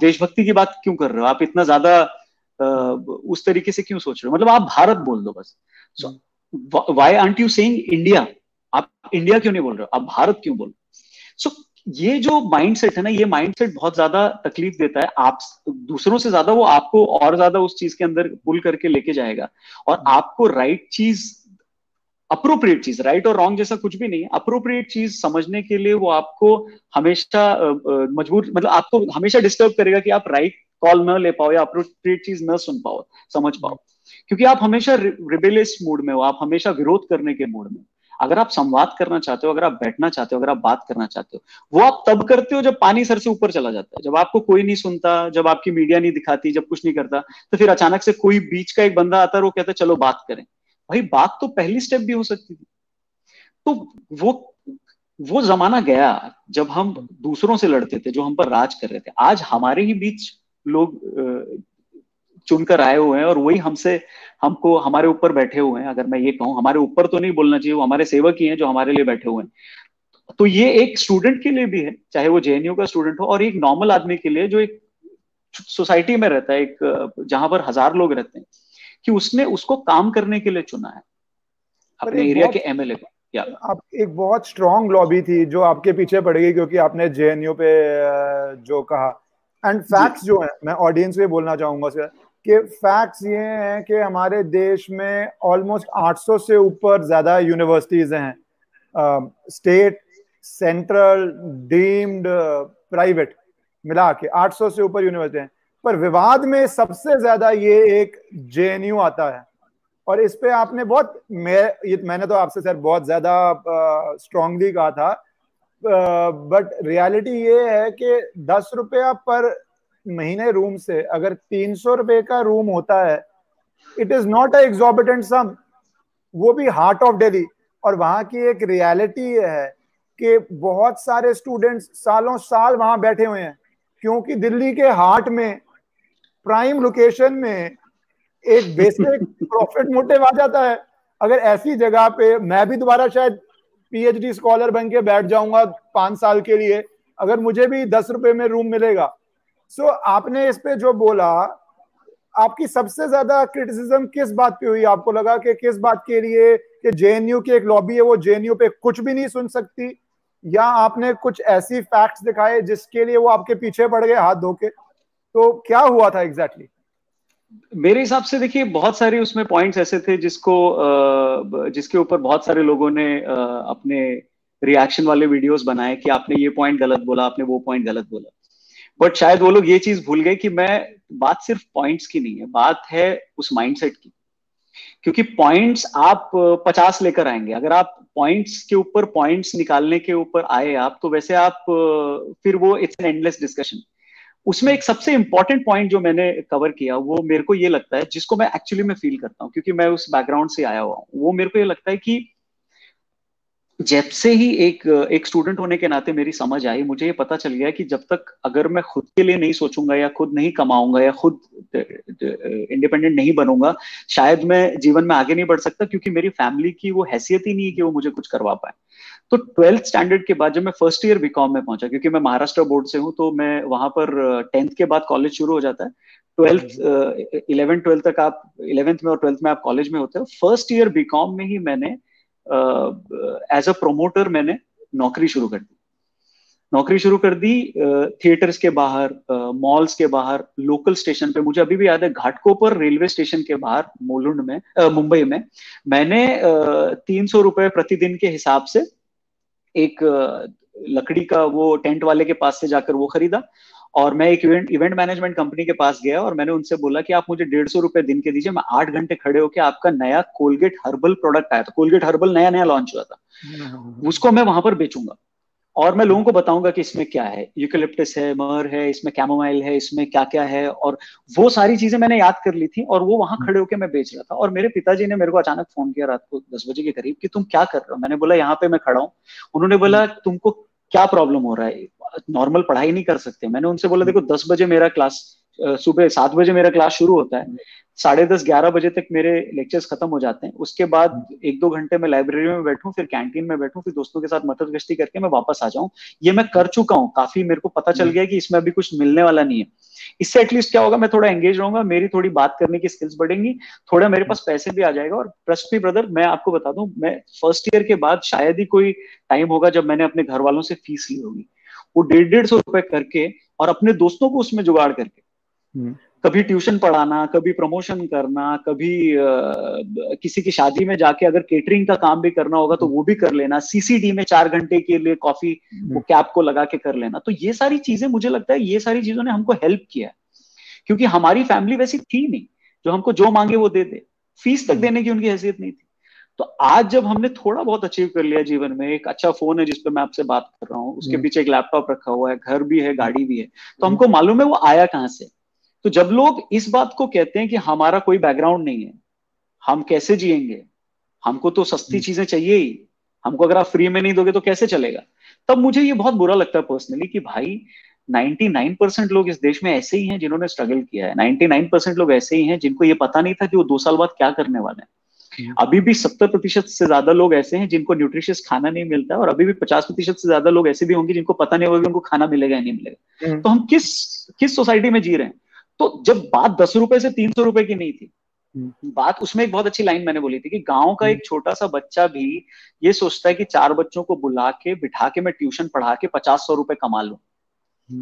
देशभक्ति की बात क्यों कर रहे हो, आप इतना ज्यादा उस तरीके से क्यों सोच रहे हो, मतलब आप भारत बोल दो बस। Why aren't you saying India, आप इंडिया क्यों नहीं बोल रहे हो, आप भारत क्यों बोल रहे हो? ये जो माइंडसेट है ना, ये माइंडसेट बहुत ज्यादा तकलीफ देता है आप दूसरों से ज्यादा, वो आपको और ज्यादा उस चीज के अंदर पुल करके लेके जाएगा। और आपको राइट चीज, अप्रोप्रिएट चीज, राइट और रॉन्ग जैसा कुछ भी नहीं है, अप्रोप्रिएट चीज समझने के लिए वो आपको हमेशा मजबूर, मतलब आपको हमेशा डिस्टर्ब करेगा कि आप राइट कॉल न ले पाओ या अप्रोप्रिएट चीज न सुन पाओ, समझ पाओ, क्योंकि आप हमेशा रिबेलियस मूड में हो, आप हमेशा विरोध करने के मूड में। अगर आप संवाद करना चाहते हो, अगर आप बैठना चाहते हो, अगर आप बात करना चाहते हो, वो आप तब करते हो जब पानी सर से ऊपर चला जाता है, जब आपको कोई नहीं सुनता, जब आपकी मीडिया नहीं दिखाती, जब कुछ नहीं करता, तो फिर अचानक से कोई बीच का एक बंदा आता है, वो कहता है चलो बात करें। भाई बात तो पहली स्टेप भी हो सकती थी। तो वो जमाना गया जब हम दूसरों से लड़ते थे, जो हम पर राज कर रहे थे। आज हमारे ही बीच लोग चुनकर आए हुए हैं और वही हमसे, हमको, हमारे ऊपर बैठे हुए हैं। अगर मैं ये कहूँ हमारे ऊपर तो नहीं बोलना चाहिए, वो हमारे सेवक ही हैं जो हमारे लिए बैठे हुए हैं। तो ये एक स्टूडेंट के लिए भी है, चाहे वो जेएनयू का स्टूडेंट हो, और एक नॉर्मल आदमी के लिए जो एक सोसाइटी में रहता है, एक जहां पर 1000 लोग रहते हैं, कि उसने उसको काम करने के लिए चुना है अपने एरिया के एमएलए को। आप एक बहुत स्ट्रॉन्ग लॉबी थी जो आपके पीछे पड़ गई क्योंकि आपने जेएनयू पे जो कहा, एंड फैक्ट्स जो है, मैं ऑडियंस में बोलना चाहूंगा सर कि फैक्ट्स ये हैं कि हमारे देश में ऑलमोस्ट 800 से ऊपर ज़्यादा यूनिवर्सिटीज़ हैं, स्टेट, सेंट्रल, डीम्ड, प्राइवेट मिला के 800 से ऊपर यूनिवर्सिटी हैं। पर विवाद में सबसे ज़्यादा ये एक जेएनयू आता है, और इस पे आपने बहुत, मैंने तो आपसे सर बहुत ज़्यादा स्ट्रांगली कहा था, बट रियलिटी ये है कि 10 रुपया पर महीने रूम से अगर 300 रुपए का रूम होता है, it is not a exorbitant sum, वो भी हार्ट ऑफ दिल्ली। और वहां की एक रियलिटी है कि बहुत सारे स्टूडेंट्स सालों साल वहां बैठे हुए हैं, क्योंकि दिल्ली के हार्ट में, प्राइम लोकेशन में, एक बेसिक प्रॉफिट मोटिव आ जाता है। अगर ऐसी जगह पे मैं भी दोबारा शायद PhD स्कॉलर बन के बैठ जाऊंगा 5 साल के लिए, अगर मुझे भी 10 रुपए में रूम मिलेगा। So, आपने इस पे जो बोला, आपकी सबसे ज्यादा क्रिटिसिज्म किस बात पे हुई? आपको लगा कि किस बात के लिए कि जेएनयू की एक लॉबी है वो जेएनयू पे कुछ भी नहीं सुन सकती, या आपने कुछ ऐसी फैक्ट्स दिखाए जिसके लिए वो आपके पीछे पड़ गए हाथ धोके? तो क्या हुआ था एग्जैक्टली? मेरे हिसाब से देखिए, बहुत सारे उसमें पॉइंट्स ऐसे थे जिसके ऊपर बहुत सारे लोगों ने अपने रिएक्शन वाले वीडियोस बनाए कि आपने ये पॉइंट गलत बोला, आपने वो पॉइंट गलत बोला। बट शायद वो लोग ये चीज भूल गए कि मैं, बात सिर्फ पॉइंट्स की नहीं है, बात है उस माइंडसेट की। क्योंकि पॉइंट्स आप 50 लेकर आएंगे, अगर आप पॉइंट्स के ऊपर पॉइंट्स निकालने के ऊपर आए आप, तो वैसे आप फिर वो इट्स एन एंडलेस डिस्कशन। उसमें एक सबसे इंपॉर्टेंट पॉइंट जो मैंने कवर किया, वो मेरे को ये लगता है, जिसको मैं एक्चुअली में फील करता हूँ क्योंकि मैं उस बैकग्राउंड से आया हुआ हूं, वो मेरे को ये लगता है कि जब से ही एक स्टूडेंट होने के नाते मेरी समझ आई, मुझे ये पता चल गया कि जब तक अगर मैं खुद के लिए नहीं सोचूंगा या खुद नहीं कमाऊंगा या खुद इंडिपेंडेंट नहीं बनूंगा, शायद मैं जीवन में आगे नहीं बढ़ सकता, क्योंकि मेरी फैमिली की वो हैसियत ही नहीं है कि वो मुझे कुछ करवा पाए। तो 12th स्टैंडर्ड के बाद जब मैं फर्स्ट ईयर बीकॉम में पहुंचा, क्योंकि मैं महाराष्ट्र बोर्ड से हूँ, तो मैं वहां पर 10th के बाद कॉलेज शुरू हो जाता है, 11th तक आप 11th में और 12th में आप कॉलेज में होते हो। फर्स्ट ईयर बीकॉम में ही मैंने एज अ प्रोमोटर मैंने नौकरी शुरू कर दी थिएटर्स के बाहर, मॉल्स के बाहर, लोकल स्टेशन पे। मुझे अभी भी याद है, घाटकोपर रेलवे स्टेशन के बाहर मोलुंड में, मुंबई में, मैंने 300 रुपए प्रतिदिन के हिसाब से एक लकड़ी का वो टेंट वाले के पास से जाकर वो खरीदा, और मैं एक इवेंट मैनेजमेंट कंपनी के पास गया और मैंने उनसे बोला कि आप मुझे 150 रुपए दिन के दीजिए, मैं 8 घंटे खड़े होकर आपका नया कोलगेट हर्बल प्रोडक्ट आया था, कोलगेट हर्बल नया नया लॉन्च हुआ था, उसको मैं वहां पर बेचूंगा और मैं लोगों को बताऊंगा कि इसमें क्या है, यूकेलिप्टस है, मर है, इसमें कैमोमाइल है, इसमें क्या क्या है। और वो सारी चीजें मैंने याद कर ली थी और वो वहां खड़े होकर मैं बेच रहा था। और मेरे पिताजी ने मेरे को अचानक फोन किया रात को 10 बजे के करीब कि तुम क्या कर रहे हो? मैंने बोला यहाँ पे मैं खड़ा हूँ। उन्होंने बोला तुमको क्या प्रॉब्लम हो रहा है, नॉर्मल पढ़ाई नहीं कर सकते? मैंने उनसे बोला देखो, 10 बजे मेरा क्लास, सुबह 7 बजे मेरा क्लास शुरू होता है, 10:30-11 बजे तक मेरे लेक्चर्स खत्म हो जाते हैं। उसके बाद 1-2 घंटे में लाइब्रेरी में बैठूं, फिर कैंटीन में बैठूं, फिर दोस्तों के साथ मटर गश्ती करके मैं वापस आ जाऊं। ये मैं कर चुका हूं, काफी मेरे को पता चल गया कि इसमें अभी कुछ मिलने वाला नहीं है। इससे एटलीस्ट क्या होगा, मैं थोड़ा एंगेज रहूंगा, मेरी थोड़ी बात करने की स्किल्स बढ़ेंगी, थोड़ा मेरे पास पैसे भी आ जाएगा। और ट्रस्ट मी ब्रदर, मैं आपको बता दूं, मैं फर्स्ट ईयर के बाद शायद ही कोई टाइम होगा जब मैंने अपने घर वालों से फीस ली होगी, वो 150-150 रुपए करके, और अपने दोस्तों को उसमें जुगाड़ करके, कभी ट्यूशन पढ़ाना, कभी प्रमोशन करना, कभी किसी की शादी में जाके अगर केटरिंग का काम भी करना होगा तो वो भी कर लेना, सीसीडी में 4 घंटे के लिए कॉफी वो कैप को लगा के कर लेना। तो ये सारी चीजें, मुझे लगता है ये सारी चीजों ने हमको हेल्प किया, क्योंकि हमारी फैमिली वैसी थी नहीं जो हमको जो मांगे वो दे दे, फीस तक देने की उनकी हैसियत नहीं थी। तो आज जब हमने थोड़ा बहुत अचीव कर लिया जीवन में, एक अच्छा फोन है जिसपे मैं आपसे बात कर रहा हूँ, उसके पीछे एक लैपटॉप रखा हुआ है, घर भी है, गाड़ी भी है, तो हमको मालूम है वो आया कहाँ से। तो जब लोग इस बात को कहते हैं कि हमारा कोई बैकग्राउंड नहीं है, हम कैसे जिएंगे, हमको तो सस्ती चीजें चाहिए ही, हमको अगर आप फ्री में नहीं दोगे तो कैसे चलेगा, तब मुझे ये बहुत बुरा लगता है पर्सनली कि भाई 99% लोग इस देश में ऐसे ही हैं जिन्होंने स्ट्रगल किया है, 99% लोग ऐसे ही हैं जिनको ये पता नहीं था कि वो 2 साल बाद क्या करने वाले हैं। अभी भी 70% से ज्यादा लोग ऐसे हैं जिनको न्यूट्रिशियस खाना नहीं मिलता, और अभी भी 50% से ज्यादा लोग ऐसे भी होंगे जिनको पता नहीं होगा कि उनको खाना मिलेगा या नहीं मिलेगा। तो हम किस सोसाइटी में जी रहे हैं। तो जब बात 10 रुपए से 300 रुपए की नहीं थी, बात उसमें एक बहुत अच्छी लाइन मैंने बोली थी कि गांव का एक छोटा सा बच्चा भी ये सोचता है कि 4 बच्चों को बुला के बिठा के मैं ट्यूशन पढ़ा के 50-100 रुपए कमा लूं।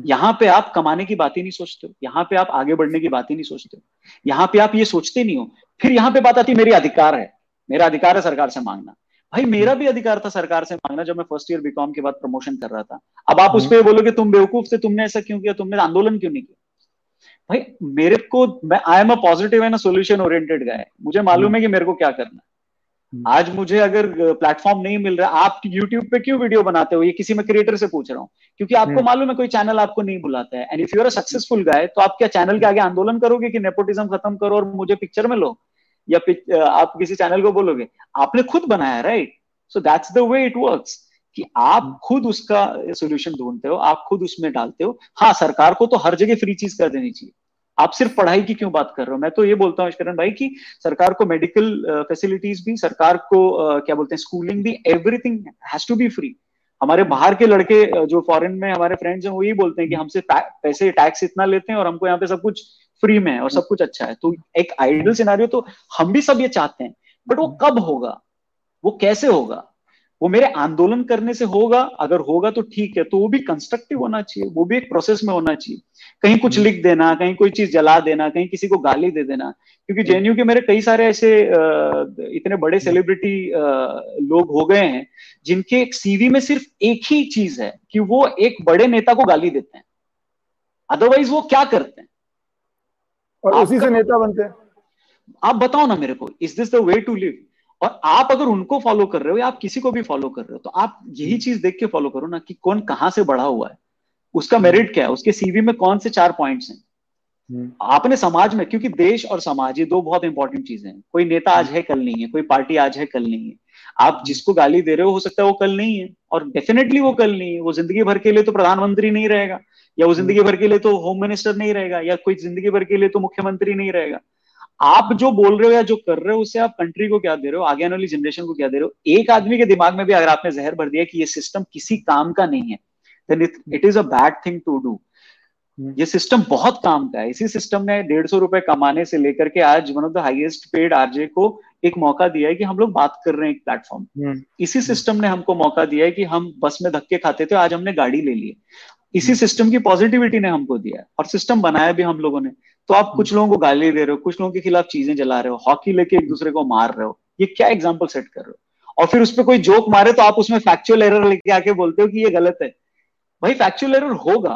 यहाँ पे आप कमाने की बात ही नहीं सोचते हो, यहाँ पे आप आगे बढ़ने की बात ही नहीं सोचते हो, यहाँ पे आप ये सोचते नहीं हो। फिर यहाँ पे बात आती है मेरी अधिकार है, मेरा अधिकार है सरकार से मांगना। भाई मेरा भी अधिकार था सरकार से मांगना जब मैं फर्स्ट ईयर बीकॉम के बाद प्रमोशन कर रहा था। अब आप उस पर बोलोगे तुम बेवकूफ थे, तुमने ऐसा क्यों किया, तुमने आंदोलन क्यों नहीं किया। भाई मेरे को, मैं I am a positive and a solution oriented guy, मुझे मालूम है कि मेरे को क्या करना है। आज मुझे अगर प्लेटफॉर्म नहीं मिल रहा, आप YouTube पे क्यों वीडियो बनाते हो, ये किसी मैं क्रिएटर से पूछ रहा हूँ, क्योंकि आपको मालूम है कोई चैनल आपको नहीं बुलाता है। And if you are a successful guy, तो आप क्या चैनल के आगे आंदोलन करोगे कि नेपोटिज्म खत्म करो और मुझे पिक्चर में लो, या आप किसी चैनल को बोलोगे, आपने खुद बनाया, right. So that's the way it works कि आप खुद उसका सोल्यूशन ढूंढते हो, आप खुद उसमें डालते हो। हाँ, सरकार को तो हर जगह फ्री चीज कर देनी चाहिए, आप सिर्फ पढ़ाई की क्यों बात कर रहे हो। मैं तो ये बोलता हूँ इश्करण भाई कि सरकार को मेडिकल फैसिलिटीज भी, सरकार को क्या बोलते हैं स्कूलिंग भी, everything has to be free. हमारे बाहर के लड़के जो फॉरेन में हमारे फ्रेंड्स हैं वो यही बोलते हैं कि हमसे पैसे टैक्स इतना लेते हैं और हमको यहाँ पे सब कुछ फ्री में है और सब कुछ अच्छा है। तो एक आइडियल सिनेरियो तो हम भी सब ये चाहते हैं, बट वो कब होगा, वो कैसे होगा, वो मेरे आंदोलन करने से होगा, अगर होगा तो ठीक है, तो वो भी कंस्ट्रक्टिव होना चाहिए, वो भी एक प्रोसेस में होना चाहिए। कहीं कुछ लिख देना, कहीं कोई चीज जला देना, कहीं किसी को गाली दे देना, क्योंकि जेएनयू के मेरे कई सारे ऐसे इतने बड़े सेलिब्रिटी लोग हो गए हैं जिनके एक सीवी में सिर्फ एक ही चीज है कि वो एक बड़े नेता को गाली देते हैं, अदरवाइज वो क्या करते हैं और उसी से नेता बनते हैं। आप बताओ ना मेरे को, is this the way to live. और आप अगर उनको फॉलो कर रहे हो या आप किसी को भी फॉलो कर रहे हो, तो आप यही चीज देख के फॉलो करो ना कि कौन कहाँ से बढ़ा हुआ है, उसका मेरिट क्या है, उसके सीवी में कौन से 4 पॉइंट्स हैं आपने समाज में, क्योंकि देश और समाज ये 2 बहुत इंपॉर्टेंट चीजें हैं। कोई नेता आज है कल नहीं है, कोई पार्टी आज है कल नहीं है। आप जिसको गाली दे रहे हो सकता है वो कल नहीं है, और डेफिनेटली वो कल नहीं है। वो जिंदगी भर के लिए तो प्रधानमंत्री नहीं रहेगा, या वो जिंदगी भर के लिए तो होम मिनिस्टर नहीं रहेगा, या कोई जिंदगी भर के लिए तो मुख्यमंत्री नहीं रहेगा। आप जो बोल रहे हो या जो कर रहे हो उससे आप कंट्री को क्या दे रहे हो, आगे आने वाली जनरेशन को क्या दे रहे हो। एक आदमी के दिमाग में भी अगर आपने जहर भर दिया कि ये सिस्टम किसी काम का नहीं है, then it is a bad thing to do. ये सिस्टम बहुत काम का है। इसी सिस्टम ने 150 रुपए कमाने से लेकर के आज one of the highest paid RJ को एक मौका दिया है कि हम लोग बात कर रहे हैं एक प्लेटफॉर्म। इसी सिस्टम ने हमको मौका दिया है कि हम बस में धक्के खाते थे, आज हमने गाड़ी ले ली है। इसी सिस्टम की पॉजिटिविटी ने हमको दिया, और सिस्टम बनाया भी हम लोगों ने। तो आप कुछ लोगों को गाली दे रहे हो, कुछ लोगों के खिलाफ चीजें जला रहे हो, हॉकी लेके एक दूसरे को मार रहे हो, ये क्या एग्जांपल सेट कर रहे हो। और फिर उस पर कोई जोक मारे तो आप उसमें फैक्चुअल एरर लेके आके बोलते हो कि ये गलत है। भाई फैक्चुअल एरर होगा,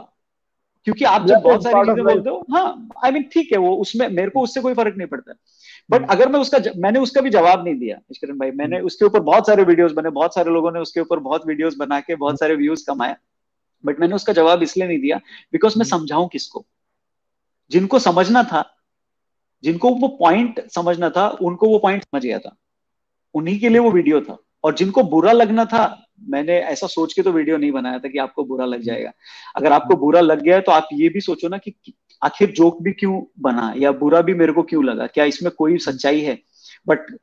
क्योंकि आप जब बहुत सारी चीजें बोलते हो, हाँ आई मीन ठीक है, वो उसमें मेरे को उससे कोई फर्क नहीं पड़ता। बट अगर मैं उसका, मैंने उसका भी जवाब नहीं दिया इश्करण भाई। मैंने उसके ऊपर बहुत सारे वीडियोज बने, बहुत सारे लोगों ने उसके ऊपर बहुत वीडियोज बना के बहुत सारे व्यूज कमाया, बट मैंने उसका जवाब इसलिए नहीं दिया बिकॉज मैं समझाऊं किसको, जिनको समझना था, जिनको वो पॉइंट समझना था, उनको वो पॉइंट समझ गया था, उन्हीं के लिए वो वीडियो था। और जिनको बुरा लगना था, मैंने ऐसा सोच के तो वीडियो नहीं बनाया था कि आपको बुरा लग जाएगा। अगर आपको बुरा लग गया है तो आप ये भी सोचो ना कि आखिर जोक भी क्यों बना, या बुरा भी मेरे को क्यों लगा, क्या इसमें कोई सच्चाई है। बट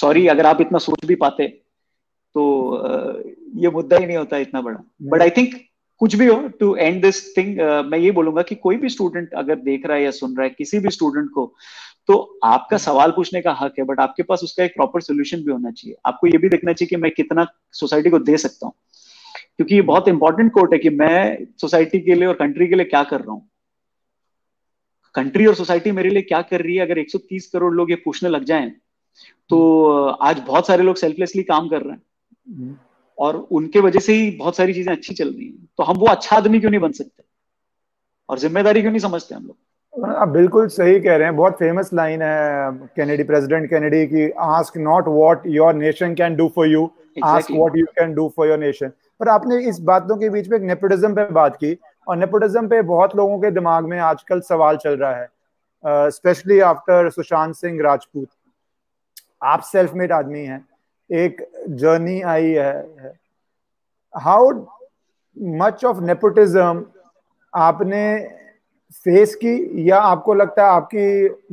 सॉरी, अगर आप इतना सोच भी पाते तो ये मुद्दा ही नहीं होता इतना बड़ा। बट आई थिंक कुछ भी हो टू एंड दिस थिंग, मैं ये बोलूंगा कि कोई भी स्टूडेंट अगर देख रहा है या सुन रहा है, किसी भी स्टूडेंट को, तो आपका सवाल पूछने का हक है, बट आपके पास उसका एक प्रॉपर सोल्यूशन भी होना चाहिए। आपको ये भी देखना चाहिए कि मैं कितना सोसाइटी को दे सकता हूँ, क्योंकि ये बहुत इंपॉर्टेंट कोर्ट है कि मैं सोसाइटी के लिए और कंट्री के लिए क्या कर रहा हूँ, कंट्री और सोसाइटी मेरे लिए क्या कर रही है। अगर 130 करोड़ लोग ये पूछने लग जाए तो आज बहुत सारे लोग सेल्फलेसली काम कर रहे हैं और उनके वजह से ही बहुत सारी चीजें अच्छी चल रही हैं, तो हम वो अच्छा आदमी क्यों नहीं बन सकते और जिम्मेदारी क्यों नहीं समझते हम लोग। आप बिल्कुल सही कह रहे हैं। बहुत फेमस लाइन है कैनेडी, प्रेसिडेंट कैनेडी की, ask not what your nation can do for you, ask what you can do for your nation. पर आपने इस बातों के बीच में एक नेपोटिज्म पे बात की, और नेपोटिज्म पे बहुत लोगों के दिमाग में आजकल सवाल चल रहा है, स्पेशली आफ्टर सुशांत सिंह राजपूत। आप सेल्फ मेड आदमी हैं, एक जर्नी आई है, हाउ मच ऑफ नेपोटिज्म आपने फेस की, या आपको लगता है आपकी,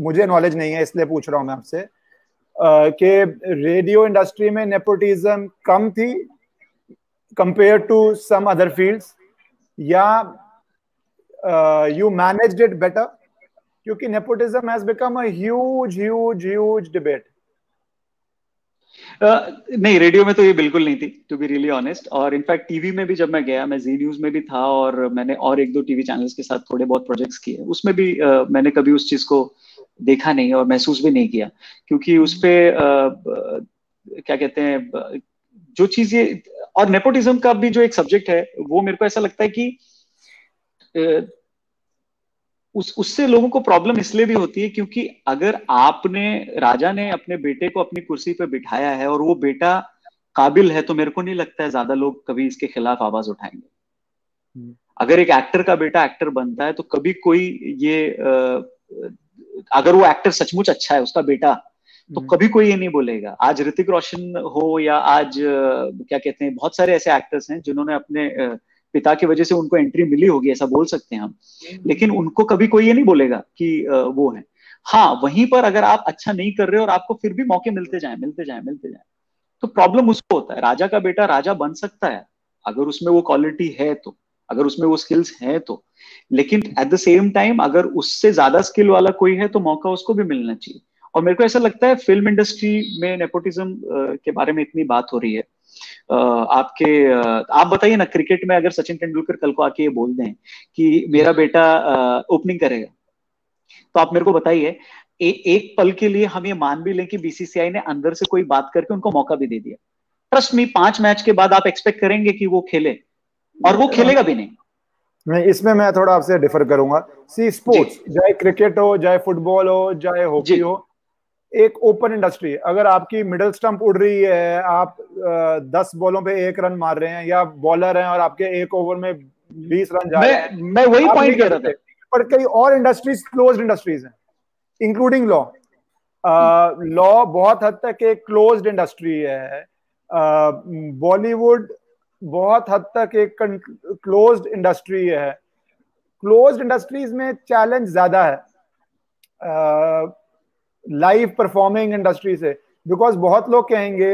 मुझे नॉलेज नहीं है इसलिए पूछ रहा हूं मैं आपसे, कि रेडियो इंडस्ट्री में नेपोटिज्म कम थी compare to some other fields, या यू मैनेज्ड इट बेटर, क्योंकि nepotism has become a huge huge huge debate. नहीं, रेडियो में तो ये बिल्कुल नहीं थी, टू बी रियली ऑनेस्ट। और इनफैक्ट टीवी में भी जब मैं गया, मैं जी न्यूज में भी था और मैंने और एक दो टीवी चैनल्स के साथ थोड़े बहुत प्रोजेक्ट्स किए, उसमें भी मैंने कभी उस चीज को देखा नहीं और महसूस भी नहीं किया, क्योंकि उसपे क्या कहते हैं जो चीजें, और नेपोटिज्म का भी जो एक सब्जेक्ट है वो मेरे को ऐसा लगता है कि उससे लोगों को प्रॉब्लम इसलिए भी होती है क्योंकि अगर आपने, राजा ने अपने बेटे को अपनी कुर्सी पर बिठाया है और वो बेटा काबिल है, तो मेरे को नहीं लगता है ज्यादा लोग कभी इसके खिलाफ आवाज उठाएंगे। अगर एक एक्टर का बेटा एक्टर बनता है तो कभी कोई ये, अगर वो एक्टर सचमुच अच्छा है, उसका बेटा, तो कभी कोई ये नहीं बोलेगा। आज ऋतिक रोशन हो या आज क्या कहते हैं, बहुत सारे ऐसे एक्टर्स हैं जिन्होंने अपने पिता की वजह से उनको एंट्री मिली होगी, ऐसा बोल सकते हैं हम, लेकिन उनको कभी कोई ये नहीं बोलेगा कि वो है। हाँ, वहीं पर अगर आप अच्छा नहीं कर रहे हो और आपको फिर भी मौके मिलते जाएं, तो प्रॉब्लम उसको होता है। राजा का बेटा राजा बन सकता है अगर उसमें वो क्वालिटी है, तो अगर उसमें वो स्किल्स है तो, लेकिन एट द सेम टाइम अगर उससे ज्यादा स्किल वाला कोई है तो मौका उसको भी मिलना चाहिए। और मेरे को ऐसा लगता है फिल्म इंडस्ट्री में नेपोटिज्म के बारे में इतनी बात हो रही है, आप बताइए ना, क्रिकेट में अगर सचिन तेंदुलकर कल को आके ये बोल दें कि मेरा बेटा ओपनिंग करेगा, तो आप मेरे को बताइए, एक पल के लिए हम ये मान भी लें कि बीसीसीआई ने अंदर से कोई बात करके उनको मौका भी दे दिया, ट्रस्ट मी 5 मैच के बाद आप एक्सपेक्ट करेंगे कि वो खेले, और वो खेलेगा भी नहीं। नहीं, इसमें मैं थोड़ा आपसे डिफर करूंगा। सी स्पोर्ट्स, चाहे क्रिकेट हो, चाहे फुटबॉल हो, चाहे हॉकी हो, एक ओपन इंडस्ट्री। अगर आपकी मिडिल स्टंप उड़ रही है, आप 10 बॉलों पे 1 रन मार रहे हैं, या बॉलर हैं और आपके 1 ओवर में 20 रन जा रहे हैं, मैं वही पॉइंट कह रहा था। पर कई और इंडस्ट्रीज क्लोज्ड इंडस्ट्रीज हैं, इंक्लूडिंग लॉ। लॉ बहुत हद तक एक क्लोज्ड इंडस्ट्री है, बॉलीवुड बहुत हद तक एक क्लोज्ड इंडस्ट्री है। क्लोज्ड इंडस्ट्रीज में चैलेंज ज्यादा है लाइव परफॉर्मिंग इंडस्ट्री से, बिकॉज बहुत लोग कहेंगे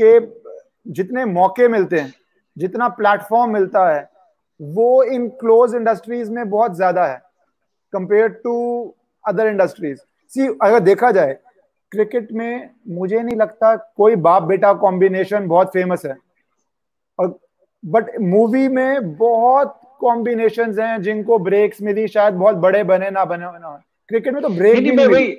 कि जितने मौके मिलते हैं, जितना प्लेटफॉर्म मिलता है, वो इन क्लोज इंडस्ट्रीज में बहुत ज्यादा है compare to other industries. See, अगर देखा जाए क्रिकेट में, मुझे नहीं लगता कोई बाप बेटा कॉम्बिनेशन बहुत फेमस है, और बट मूवी में बहुत कॉम्बिनेशंस हैं जिनको ब्रेक्स मिली, शायद बहुत बड़े बने ना बने ना। क्रिकेट में तो ब्रेक नहीं।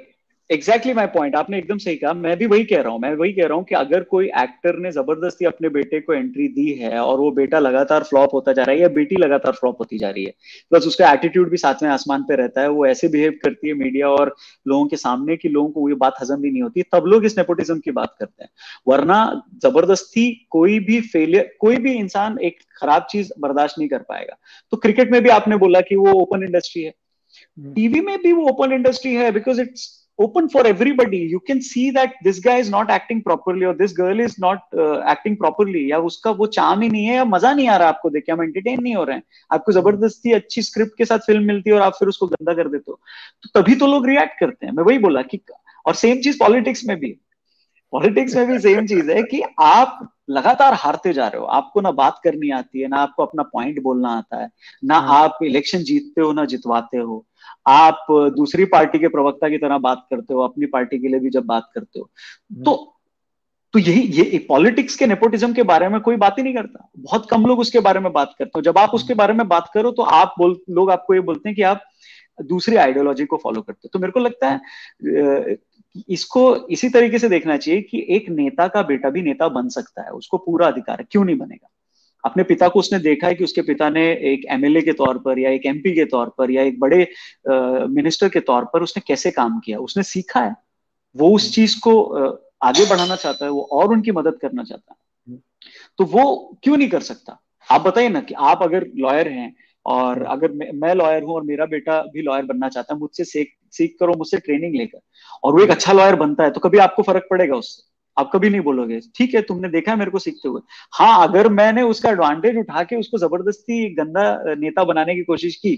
एग्जैक्टली माई पॉइंट, आपने एकदम सही कहा, मैं भी वही कह रहा हूँ कि अगर कोई एक्टर ने जबरदस्ती अपने बेटे को एंट्री दी है और वो बेटा लगातार फ्लॉप होता जा रहा है या बेटी लगातार फ्लॉप होती जा रही है, प्लस उसका एटीट्यूड भी साथ में आसमान पे रहता है, वो ऐसे बिहेव करती है मीडिया और लोगों के सामने कि लोगों को ये बात हजम भी नहीं होती, तब लोग इस नेपोटिज्म की बात करते हैं। वरना जबरदस्ती कोई भी फेलियर, कोई भी इंसान एक खराब चीज बर्दाश्त नहीं कर पाएगा। तो क्रिकेट में भी आपने बोला कि वो ओपन इंडस्ट्री है, टीवी में भी वो ओपन इंडस्ट्री है, because it's open for everybody. You can see that this guy is not acting properly or this girl is not acting properly, या उसका वो charm ही नहीं है या मजा नहीं आ रहा आपको देख के, हम entertain नहीं हो रहे हैं। आपको जबरदस्ती अच्छी स्क्रिप्ट के साथ फिल्म मिलती है और आप फिर उसको गंदा कर देते हो, तो तभी तो लोग रिएक्ट करते हैं। मैं वही बोला कि, और सेम चीज पॉलिटिक्स में भी, पॉलिटिक्स में भी सेम चीज है कि आप लगातार हारते जा रहे हो, आपको ना बात करनी आती है, ना आपको अपना पॉइंट बोलना आता है, ना आप इलेक्शन जीतते हो ना जितवाते हो, आप दूसरी पार्टी के प्रवक्ता की तरह बात करते हो अपनी पार्टी के लिए भी जब बात करते हो। तो यही पॉलिटिक्स के नेपोटिज्म के बारे में कोई बात ही नहीं करता, बहुत कम लोग उसके बारे में बात करते हो। जब आप उसके बारे में बात करो तो आप लोग आपको ये बोलते हैं कि आप दूसरी आइडियोलॉजी को फॉलो करते हो। तो मेरे को लगता है इसको इसी तरीके से देखना चाहिए कि एक नेता का बेटा भी नेता बन सकता है, उसको पूरा अधिकार है, क्यों नहीं बनेगा। अपने पिता को उसने देखा है कि उसके पिता ने एक एमएलए के तौर पर या एक एमपी के तौर पर या एक बड़े मिनिस्टर के तौर पर उसने कैसे काम किया, उसने सीखा है, वो उस चीज को आगे बढ़ाना चाहता है, वो और उनकी मदद करना चाहता है, तो वो क्यों नहीं कर सकता। आप बताइए ना कि आप अगर लॉयर हैं और अगर मैं लॉयर हूं और मेरा बेटा भी लॉयर बनना चाहता है, मुझसे सीख करो, मुझसे ट्रेनिंग लेकर, और वो एक अच्छा लॉयर बनता है, तो कभी आपको फर्क पड़ेगा उससे? आप कभी नहीं बोलोगे ठीक है तुमने देखा है मेरे को सीखते हुए। हाँ, अगर मैंने उसका एडवांटेज उठा के उसको जबरदस्ती गंदा नेता बनाने की कोशिश की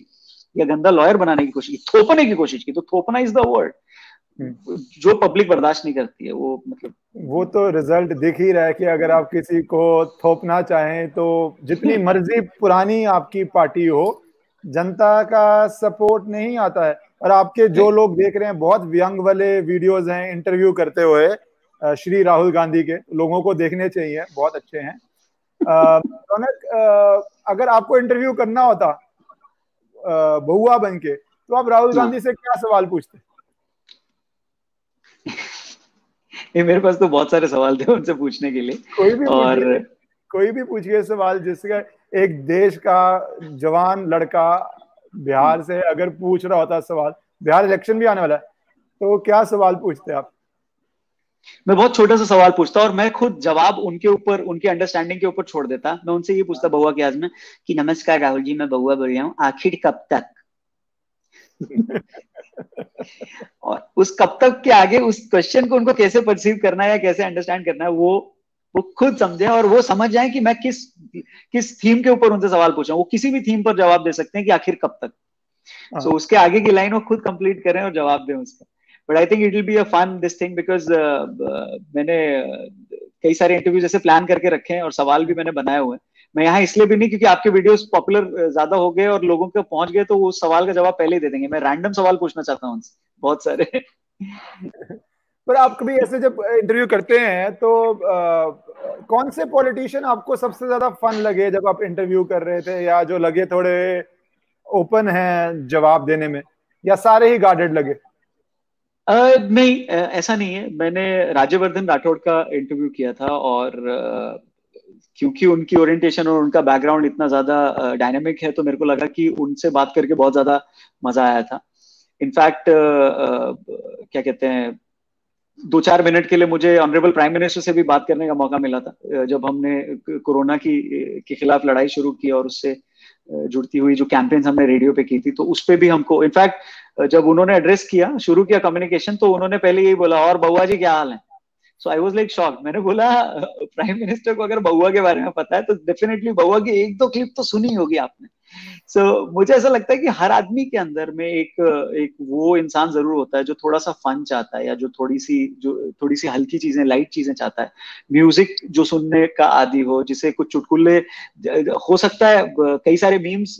या गंदा लॉयर बनाने की कोशिश की, थोपने की कोशिश की, तो थोपना इज द वर्ड जो पब्लिक बर्दाश्त नहीं करती है। वो मतलब वो तो रिजल्ट दिख ही रहा है कि अगर आप किसी को थोपना चाहें तो जितनी मर्जी पुरानी आपकी पार्टी हो, जनता का सपोर्ट नहीं आता है। और आपके जो लोग देख रहे हैं, बहुत व्यंग वाले वीडियोस हैं इंटरव्यू करते हुए श्री राहुल गांधी के, लोगों को देखने चाहिए, बहुत अच्छे हैं। रौनक, अगर आपको इंटरव्यू करना होता बहुआ बन के, तो आप राहुल गांधी से क्या सवाल पूछते? ये मेरे पास तो बहुत सारे सवाल थे उनसे पूछने के लिए। कोई भी पूछिए सवाल, जिसका एक देश का जवान लड़का बिहार से अगर पूछ रहा होता सवाल, बिहार इलेक्शन भी आने वाला है, तो क्या सवाल पूछते आप? मैं बहुत छोटा सा सवाल पूछता और मैं खुद जवाब उनके ऊपर, उनके अंडरस्टैंडिंग के ऊपर छोड़ देता। मैं उनसे ये पूछता बहुआ के आज में कि नमस्कार राहुल जी, मैं बहुआ बोल रहा हूँ, आखिर कब तक? और उस कब तक के आगे उस क्वेश्चन को उनको कैसे परसीव करना है या कैसे अंडरस्टैंड करना है, वो खुद समझे और वो समझ जाए कि मैं किस थीम के ऊपर उनसे सवाल पूछा। वो किसी भी थीम पर जवाब दे सकते हैं कि आखिर कब तक, सो उसके आगे की लाइन वो खुद कंप्लीट करें और जवाब दें उसका। But I think it will be a fun this thing, because मैंने कई सारे इंटरव्यू जैसे प्लान करके रखे हैं और सवाल भी मैंने बनाए हुए हैं। मैं यहाँ इसलिए भी नहीं क्योंकि आपके वीडियोस पॉपुलर ज्यादा हो गए और लोगों के पहुंच गए, तो वो सवाल का जवाब पहले ही दे देंगे। मैं रैंडम सवाल पूछना चाहता हूँ उनसे बहुत सारे। पर आप कभी ऐसे जब इंटरव्यू करते हैं तो कौन से पॉलिटिशियन आपको सबसे ज्यादा फन लगे जब आप इंटरव्यू कर रहे थे, या जो लगे थोड़े ओपन हैं जवाब देने में, या सारे ही गार्डेड लगे? नहीं, ऐसा नहीं है। मैंने राज्यवर्धन राठौड़ का इंटरव्यू किया था और क्योंकि उनकी ओरिएंटेशन और उनका बैकग्राउंड इतना ज्यादा डायनामिक है, तो मेरे को लगा कि उनसे बात करके बहुत ज्यादा मजा आया था। इनफैक्ट क्या कहते हैं, 2-4 मिनट के लिए मुझे ऑनरेबल प्राइम मिनिस्टर से भी बात करने का मौका मिला था जब हमने कोरोना के खिलाफ लड़ाई शुरू की और उससे जुड़ती हुई जो कैंपेन्स हमने रेडियो पे की थी, तो उस पर भी हमको इनफैक्ट जब उन्होंने एड्रेस किया, शुरू किया कम्युनिकेशन, तो उन्होंने पहले यही बोला, और बउआ जी क्या हाल है? So I was like shocked. मैंने बोला प्राइम मिनिस्टर को अगर बहुआ के बारे में पता है तो डेफिनेटली बहुआ की 1-2 क्लिप तो सुनी होगी आपने। So मुझे ऐसा लगता है कि हर आदमी के अंदर में एक वो इंसान जरूर होता है जो थोड़ा सा फन चाहता है या जो थोड़ी सी हल्की चीजें, लाइट चीजें चाहता है। म्यूजिक जो सुनने का आदी हो, जिसे कुछ चुटकुले, हो सकता है कई सारे मीम्स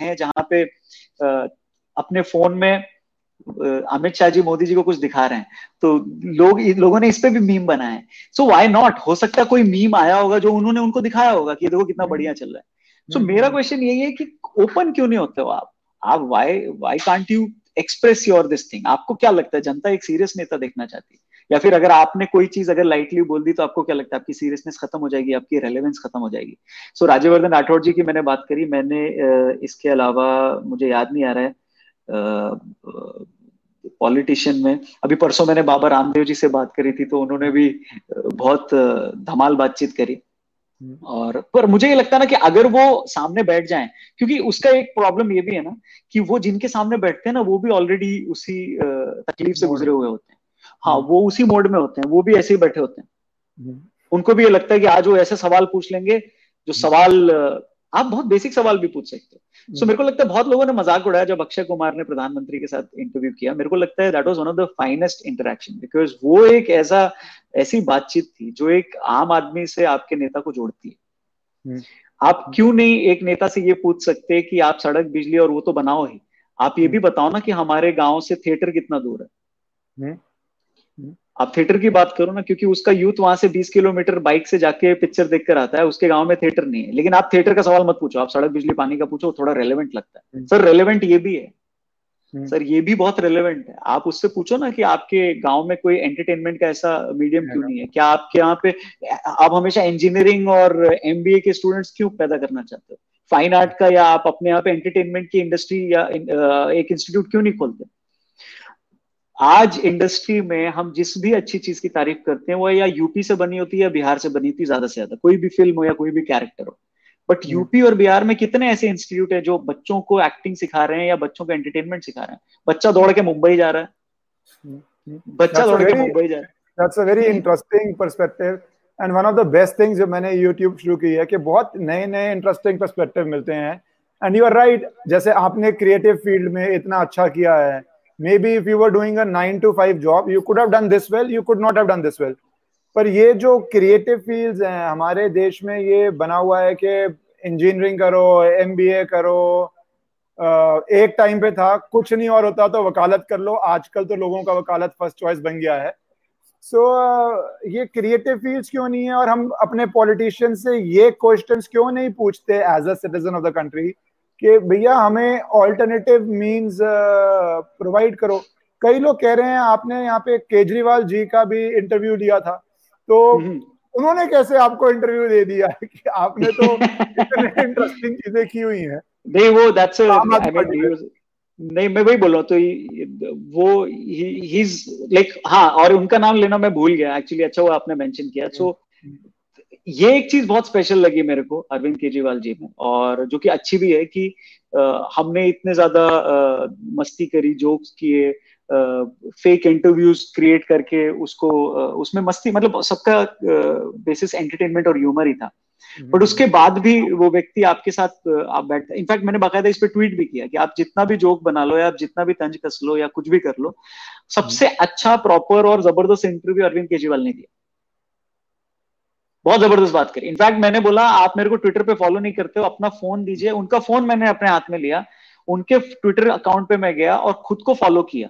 हैं जहाँ पे अपने फोन में अमित शाह जी, मोदी जी को कुछ दिखा रहे हैं, तो लोगों ने इस पे भी मीम बनाए हैं। सो व्हाई नॉट, हो सकता है कोई मीम आया होगा जो उन्होंने उनको दिखाया होगा कि देखो कितना बढ़िया चल रहा है। सो मेरा क्वेश्चन यही है कि ओपन क्यों नहीं होते हो आप why can't you express your this thing? आपको क्या लगता है जनता एक सीरियस नेता देखना चाहती है, या फिर अगर आपने कोई चीज अगर लाइटली बोल दी तो आपको क्या लगता है आपकी सीरियसनेस खत्म हो जाएगी, आपकी रेलेवेंस खत्म हो जाएगी? सो राज्यवर्धन राठौड़ जी की मैंने बात करी। मैंने इसके अलावा मुझे याद नहीं आ रहा है पॉलिटिशियन में। अभी परसों मैंने बाबा रामदेव जी से बात करी थी, तो उन्होंने भी बहुत धमाल बातचीत करी। और पर मुझे ये लगता है ना कि अगर वो सामने बैठ जाएं, क्योंकि उसका एक प्रॉब्लम ये भी है ना कि वो जिनके सामने बैठते हैं ना, वो भी ऑलरेडी उसी तकलीफ से गुजरे हुए होते हैं। हाँ, वो उसी मोड में होते हैं, वो भी ऐसे ही बैठे होते हैं। उनको भी ये लगता है कि आज वो ऐसे सवाल पूछ लेंगे जो सवाल आप बहुत बेसिक सवाल भी पूछ सकते हो। सो मेरे को लगता है बहुत लोगों ने मजाक उड़ाया जब अक्षय कुमार ने प्रधानमंत्री के साथ इंटरव्यू किया। मेरे को लगता है that was one of the finest interaction, because वो एक ऐसी बातचीत थी जो एक आम आदमी से आपके नेता को जोड़ती है। आप क्यों नहीं एक नेता से ये पूछ सकते कि आप सड़क, बिजली और वो तो बनाओ ही, आप ये भी बताओ ना कि हमारे गाँव से थिएटर कितना दूर है। आप थिएटर की बात करो ना, क्योंकि उसका यूथ वहां से 20 किलोमीटर बाइक से जाके पिक्चर देखकर आता है, उसके गांव में थिएटर नहीं है। लेकिन आप थिएटर का सवाल मत पूछो, आप सड़क, बिजली, पानी का पूछो, थोड़ा रेलेवेंट लगता है। सर रेलेवेंट ये भी है, सर ये भी बहुत रेलेवेंट है। आप उससे पूछो ना कि आपके गांव में कोई एंटरटेनमेंट का ऐसा मीडियम क्यों नहीं है, क्या आपके यहाँ पे आप हमेशा इंजीनियरिंग और MBA के स्टूडेंट्स क्यों पैदा करना चाहते हो, फाइन आर्ट का, या आप अपने यहाँ पे एंटरटेनमेंट की इंडस्ट्री या एक इंस्टीट्यूट क्यों नहीं खोलते। आज इंडस्ट्री में हम जिस भी अच्छी चीज की तारीफ करते हैं वो या यूपी से बनी होती है या बिहार से बनी होती है, ज्यादा से ज्यादा कोई भी फिल्म हो या कोई भी कैरेक्टर हो। बट यूपी और बिहार में कितने ऐसे इंस्टीट्यूट है जो बच्चों को एक्टिंग सिखा रहे हैं या बच्चों को एंटरटेनमेंट सिखा रहे हैं। बच्चा दौड़ के मुंबई जा रहा है, बच्चा दौड़ के मुंबई जा रहा है। That's a very interesting perspective and one of the best things जो मैंने यूट्यूब शुरू की है कि बहुत नए नए इंटरेस्टिंग पर्सपेक्टिव मिलते हैं। एंड यू आर राइट, जैसे आपने क्रिएटिव फील्ड में इतना अच्छा किया है, maybe if you were doing a 9-to-5 job you could have done this well, you could not have done this well. पर ये जो creative fields हैं हमारे देश में, ये बना हुआ है कि engineering करो, MBA करो, एक टाइम पे था कुछ नहीं और होता तो वकालत कर लो, आजकल तो लोगों का वकालत फर्स्ट चॉइस बन गया है। सो ये creative fields क्यों नहीं है, और हम अपने पॉलिटिशियन से ये questions क्यों नहीं पूछते as a citizen of the country कि भैया हमें ऑल्टरनेटिव मींस प्रोवाइड करो। कई लोग कह रहे हैं, आपने यहाँ पे केजरीवाल जी का भी इंटरव्यू लिया था तो उन्होंने कैसे आपको इंटरव्यू दे दिया कि आपने तो इतने इंटरेस्टिंग चीजें की हुई हैं। नहीं वो दैट्स नहीं, मैं वही बोल रहा हूँ, तो वो ही इज लाइक, हाँ, और उनका नाम लेना मैं भूल गया एक्चुअली, अच्छा वो आपने मेंशन किया। सो ये एक चीज बहुत स्पेशल लगी मेरे को अरविंद केजरीवाल जी में, और जो कि अच्छी भी है कि हमने इतने ज्यादा मस्ती करी, जोक्स किए, फेक इंटरव्यूज क्रिएट करके उसको उसमें मस्ती, मतलब सबका बेसिस एंटरटेनमेंट और ह्यूमर ही था। बट उसके बाद भी वो व्यक्ति आपके साथ आप बैठते, इनफैक्ट मैंने बाकायदा इस पे ट्वीट भी किया कि आप जितना भी जोक बना लो या आप जितना भी तंज कस लो या कुछ भी कर लो, सबसे अच्छा, प्रॉपर और जबरदस्त इंटरव्यू अरविंद केजरीवाल ने दिया। बहुत जबरदस्त बात करी। इनफैक्ट मैंने बोला आप मेरे को ट्विटर पे फॉलो नहीं करते हो, अपना फोन दीजिए। उनका फोन मैंने अपने हाथ में लिया, उनके ट्विटर अकाउंट पे मैं गया और खुद को फॉलो किया।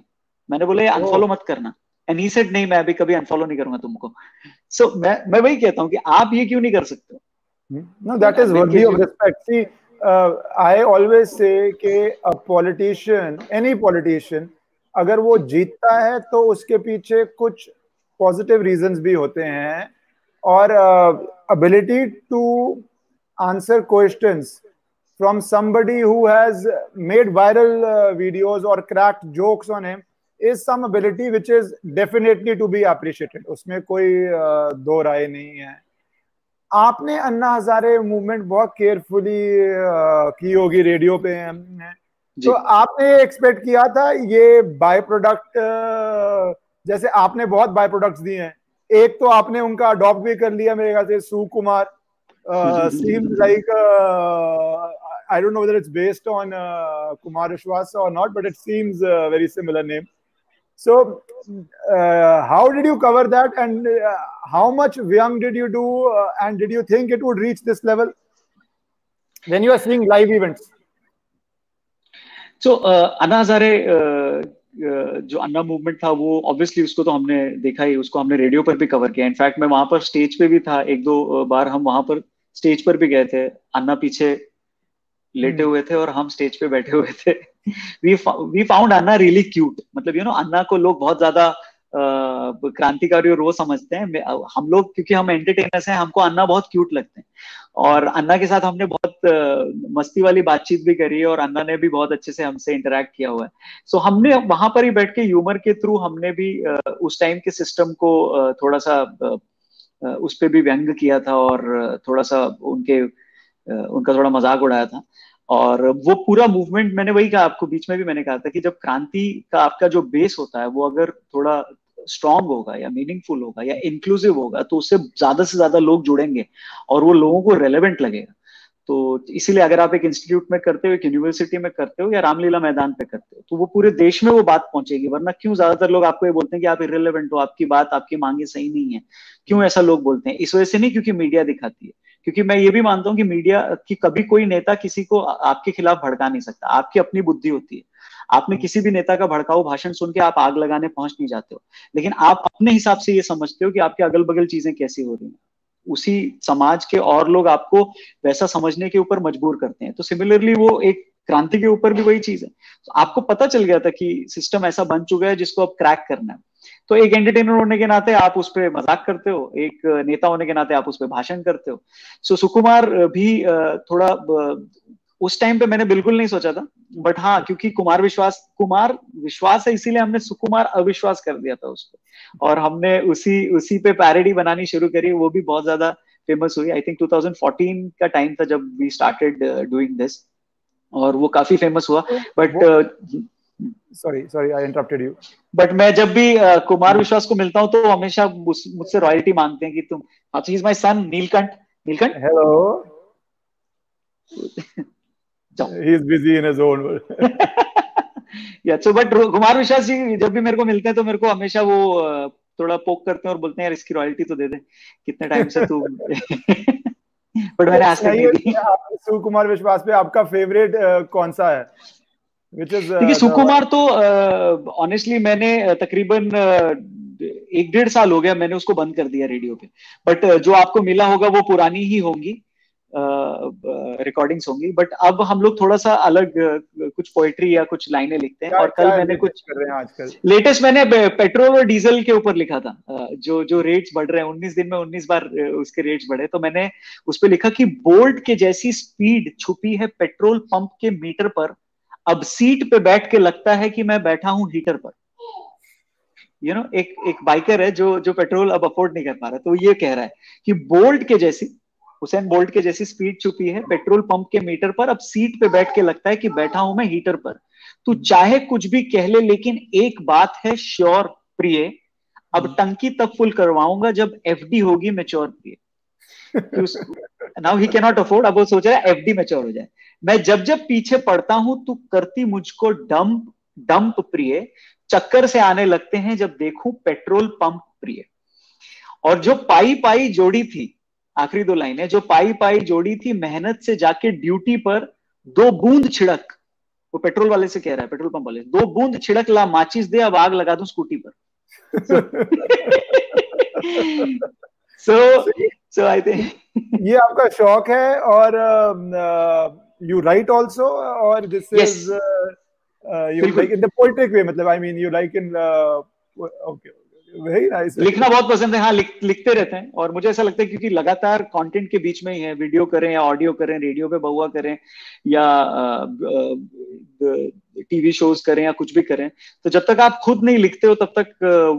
मैंने बोला अनफॉलो मत करना, एंड ही सेड नहीं, मैं अभी कभी अनफॉलो नहीं करूंगा तुमको। सो मैं वही कहता हूँ कि आप ये क्यों नहीं कर सकते। No that is worthy of respect. See I always say कि अ पॉलिटिशियन, एनी पॉलिटिशियन अगर वो जीतता है तो उसके पीछे कुछ पॉजिटिव रीजंस भी होते हैं, और ability to answer questions from somebody who has made viral videos or cracked jokes on him is some ability which is definitely to be appreciated. उसमें कोई दो राय नहीं है। आपने अन्ना हजारे मूवमेंट बहुत केयरफुली की होगी, रेडियो पे हमने, तो आपने एक्सपेक्ट किया था ये बाय प्रोडक्ट, जैसे आपने बहुत बाय प्रोडक्ट्स दिए हैं, एक तो आपने उनका अडॉप्ट भी कर लिया मेरे ख्याल से सुकुमार, seems like I don't know whether it's based on Kumar Vishwas or not, but it seems a very similar name. So how did you cover that, and how much vyang did you do, and did you think it would reach this level when you are seeing live events? So Anna Hazare जो Anna movement था वो obviously उसको तो हमने देखा ही, उसको हमने radio पर भी कवर किया। इनफैक्ट मैं वहां पर स्टेज पे भी था, एक दो बार हम वहां पर स्टेज पर भी गए थे। अन्ना पीछे लेटे हुए थे और हम स्टेज पे बैठे हुए थे। We found Anna really cute, मतलब यू नो अन्ना को लोग बहुत ज्यादा क्रांतिकारी और वो समझते हैं, हम लोग क्योंकि हम एंटरटेनर्स हैं हमको अन्ना बहुत क्यूट लगते हैं। और अन्ना के साथ हमने बहुत मस्ती वाली बातचीत भी करी और अन्ना ने भी बहुत अच्छे से हमसे इंटरेक्ट किया हुआ है। सो हमने वहां पर ही बैठ के ह्यूमर के थ्रू हमने भी उस टाइम के सिस्टम को थोड़ा सा उस पे भी व्यंग किया था और थोड़ा सा उनका थोड़ा मजाक उड़ाया था। और वो पूरा मूवमेंट, मैंने वही कहा आपको बीच में भी, मैंने कहा था कि जब क्रांति का आपका जो बेस होता है वो अगर थोड़ा स्ट्रांग होगा या मीनिंगफुल होगा या इंक्लूसिव होगा तो उससे ज्यादा लोग जुड़ेंगे और वो लोगों को रेलेवेंट लगेगा। तो इसीलिए अगर आप एक इंस्टीट्यूट में करते हो, एक यूनिवर्सिटी में करते हो या रामलीला मैदान पे करते हो तो वो पूरे देश में वो बात पहुंचेगी। वरना क्यों ज्यादातर लोग आपको ये बोलते हैं कि आप इर्रेलेवेंट हो, आपकी बात, आपकी मांगे सही नहीं है, क्यों ऐसा लोग बोलते हैं? इस वजह से नहीं क्योंकि मीडिया दिखाती है, क्योंकि मैं ये भी मानता हूँ कि मीडिया की कभी कोई नेता किसी को आपके खिलाफ भड़का नहीं सकता। आपकी अपनी बुद्धि होती है, आपने किसी भी नेता का भड़काऊ भाषण सुन के आप आग लगाने पहुंच नहीं जाते हो, लेकिन आप अपने हिसाब से ये समझते हो कि आपके अगल बगल चीजें कैसी हो रही हैं, उसी समाज के और लोग आपको वैसा समझने के ऊपर मजबूर करते हैं। तो सिमिलरली वो एक क्रांति के ऊपर भी वही चीज है। तो आपको पता चल गया था कि सिस्टम ऐसा बन चुका है जिसको अब क्रैक करना है, तो एक एंटरटेनर होने के नाते आप उस पर मजाक करते हो, एक नेता होने के नाते आप उस पर भाषण करते हो। सो सुकुमार भी थोड़ा उस टाइम पे मैंने बिल्कुल नहीं सोचा था, बट हाँ क्योंकि कुमार विश्वास है इसीलिए हमने सुकुमार अविश्वास कर दिया था उसको, और हमने उसी पे पैरोडी बनानी शुरू करी। वो भी बहुत ज्यादा फेमस हुई। आई थिंक 2014 का टाइम था जब वी स्टार्टेड डूइंग दिस, और वो काफी फेमस हुआ। But sorry I interrupted you, but मैं जब भी कुमार विश्वास को मिलता हूँ तो हमेशा मुझसे रॉयल्टी मांगते हैं कि तुम, अच्छा ही is my son Neelkanth hello He is busy in his own world. Yeah, so but Kumar Vishwas ji जब भी मेरे को मिलते हैं तो मेरे को हमेशा वो थोड़ा पोक करते हैं और बोलते हैं यार इसकी रॉयल्टी तो दे दे, कितने टाइम से तू बट मैंने आज तक सुकुमार विश्वास पे आपका फेवरेट कौन सा है? देखिए सुकुमार तो ऑनेस्टली मैंने तकरीबन 1-1.5 साल हो गया मैंने उसको बंद कर दिया रेडियो पे, बट जो आपको मिला होगा वो पुरानी ही होंगी रिकॉर्डिंग्स होंगी। बट अब हम लोग थोड़ा सा अलग कुछ पोएट्री या कुछ लाइनें लिखते हैं, और कल मैंने कुछ कर रहे हैं आजकल लेटेस्ट मैंने पेट्रोल और डीजल के ऊपर लिखा था, जो रेट्स बढ़ रहे हैं 19 दिन में 19 बार उसके रेट्स बढ़े, तो मैंने उस पर लिखा कि बोल्ट के जैसी स्पीड छुपी है पेट्रोल पंप के मीटर पर, अब सीट पे बैठ के लगता है कि मैं बैठा हूं हीटर पर। एक बाइकर है जो पेट्रोल अब अफोर्ड नहीं कर पा रहा, तो ये कह रहा है कि बोल्ट के जैसी, हुसैन बोल्ट के जैसी स्पीड छुपी है पेट्रोल पंप के मीटर पर, अब सीट पे बैठ के लगता है कि बैठा हूं मैं हीटर पर। तू चाहे कुछ भी कह ले लेकिन एक बात है श्योर प्रिय, अब टंकी तब फुल करवाऊंगा जब एफडी होगी मैच्योर प्रिय। Now he can not afford, अब वो सोच रहा है एफडी मैच्योर हो जाए। मैं जब जब पीछे पड़ता हूं तू करती मुझको डंप प्रिय, चक्कर से आने लगते हैं जब देखूं पेट्रोल पंप प्रिय। और जो पाई जोड़ी थी, आखिरी 2 लाइनें, जो पाई जोड़ी थी मेहनत से जाके ड्यूटी पर, 2 बूंद छिड़क, वो पेट्रोल वाले से कह रहा है, पेट्रोल पंप वाले, 2 बूंद छिड़क ला माचिस दे, अब आग लगा दूं स्कूटी पर। सो आई थिंक ये आपका शौक है, और यू राइट आल्सो, और this is you like in the poetic way, मतलब I mean you like in, okay very nice. लिखना बहुत पसंद है, हाँ लिखते रहते हैं, और मुझे ऐसा लगता है क्योंकि लगातार कंटेंट के बीच में ही है, वीडियो करें या ऑडियो करें, रेडियो पे बहुआ करें या टीवी शोज करें या कुछ भी करें, तो जब तक आप खुद नहीं लिखते हो तब तक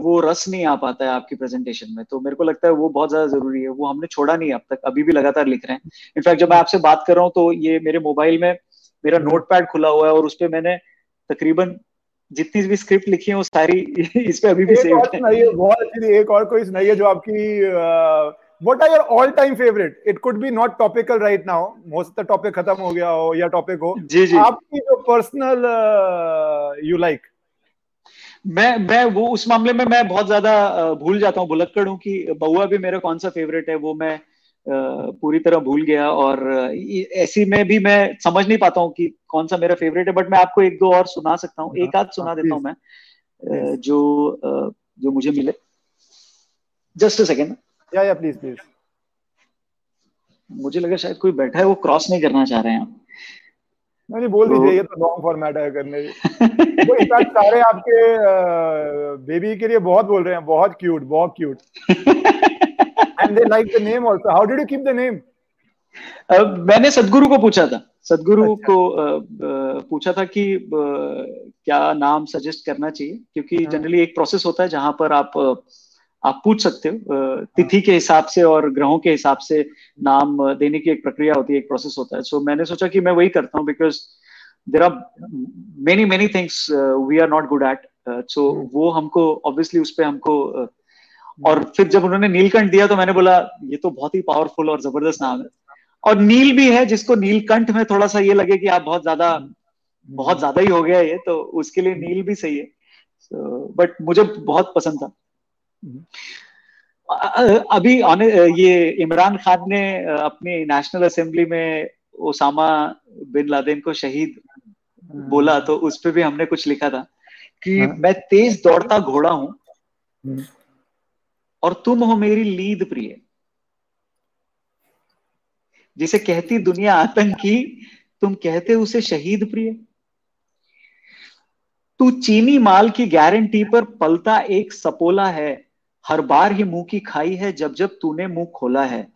वो रस नहीं आ पाता है आपकी प्रेजेंटेशन में। तो मेरे को लगता है वो बहुत ज्यादा जरूरी है, वो हमने छोड़ा नहीं अब तक, अभी भी लगातार लिख रहे हैं। इनफैक्ट जब मैं आपसे बात कर रहा हूँ तो ये मेरे मोबाइल में मेरा नोटपैड खुला हुआ है, और उसपे मैंने तकरीबन जितनी भी स्क्रिप्ट लिखी है वो सारी इस पे अभी भी सेव है। बहुत अच्छी एक और कोई सुनाइए जो आपकी, what are your all time favourite, it could be not topical right now, most of the topic खत्म हो गया हो या टॉपिक हो, जी आपकी जो पर्सनल यू लाइक। मैं वो उस मामले में मैं बहुत ज्यादा भूल जाता हूँ, भुलक्कड़ हूँ कि बउआ भी मेरा कौन सा फेवरेट है, वो मैं पूरी तरह भूल गया, और ऐसी में भी मैं समझ नहीं पाता हूँ कि कौन सा मेरा फेवरेट है। बट मैं आपको 1-2 और सुना सकता हूँ, एक आध सुना देता हूँ मैं जो मुझे मिले। जस्ट अ सेकेंड, या प्लीज। मुझे लगा शायद कोई बैठा है, वो क्रॉस नहीं करना चाह रहे हैं आप। नहीं बोल दीजिए, ये तो लॉन्ग फॉर्मेट है करने वो। इनफैक्ट सारे आपके बेबी के लिए बहुत बोल रहे हैं, बहुत क्यूट बहुत cute. And they like the name also. How did you keep the name? मैंने सदगुरु अच्छा। को पूछा था कि क्या नाम सजेस्ट करना चाहिए, क्योंकि जनरली एक प्रोसेस होता है जहां पर आप पूछ सकते हो तिथि के हिसाब से और ग्रहों के हिसाब से नाम देने की एक प्रक्रिया होती है, एक प्रोसेस होता है। सो मैंने सोचा कि मैं वही करता हूँ, because there are many things we are not good at, so वो हमको ऑब्वियसली उस पर हमको और फिर जब उन्होंने नीलकंठ दिया तो मैंने बोला ये तो बहुत ही पावरफुल और जबरदस्त नाम है, और नील भी है, जिसको नीलकंठ में थोड़ा सा ये लगे कि आप बहुत ज्यादा ही हो गया ये, तो उसके लिए नील भी सही है। बट मुझे बहुत पसंद था। अभी ये इमरान खान ने अपनी नेशनल असेंबली में ओसामा बिन लादेन को शहीद बोला, तो उस पे भी हमने कुछ लिखा था कि मैं तेज दौड़ता घोड़ा हूं और तुम हो मेरी लीद प्रिय, जिसे कहती दुनिया आतंकी तुम कहते उसे शहीद प्रिय। तू चीनी माल की गारंटी पर पलता एक सपोला है, हर बार ही मुंह की खाई है जब जब तूने मुंह खोला है।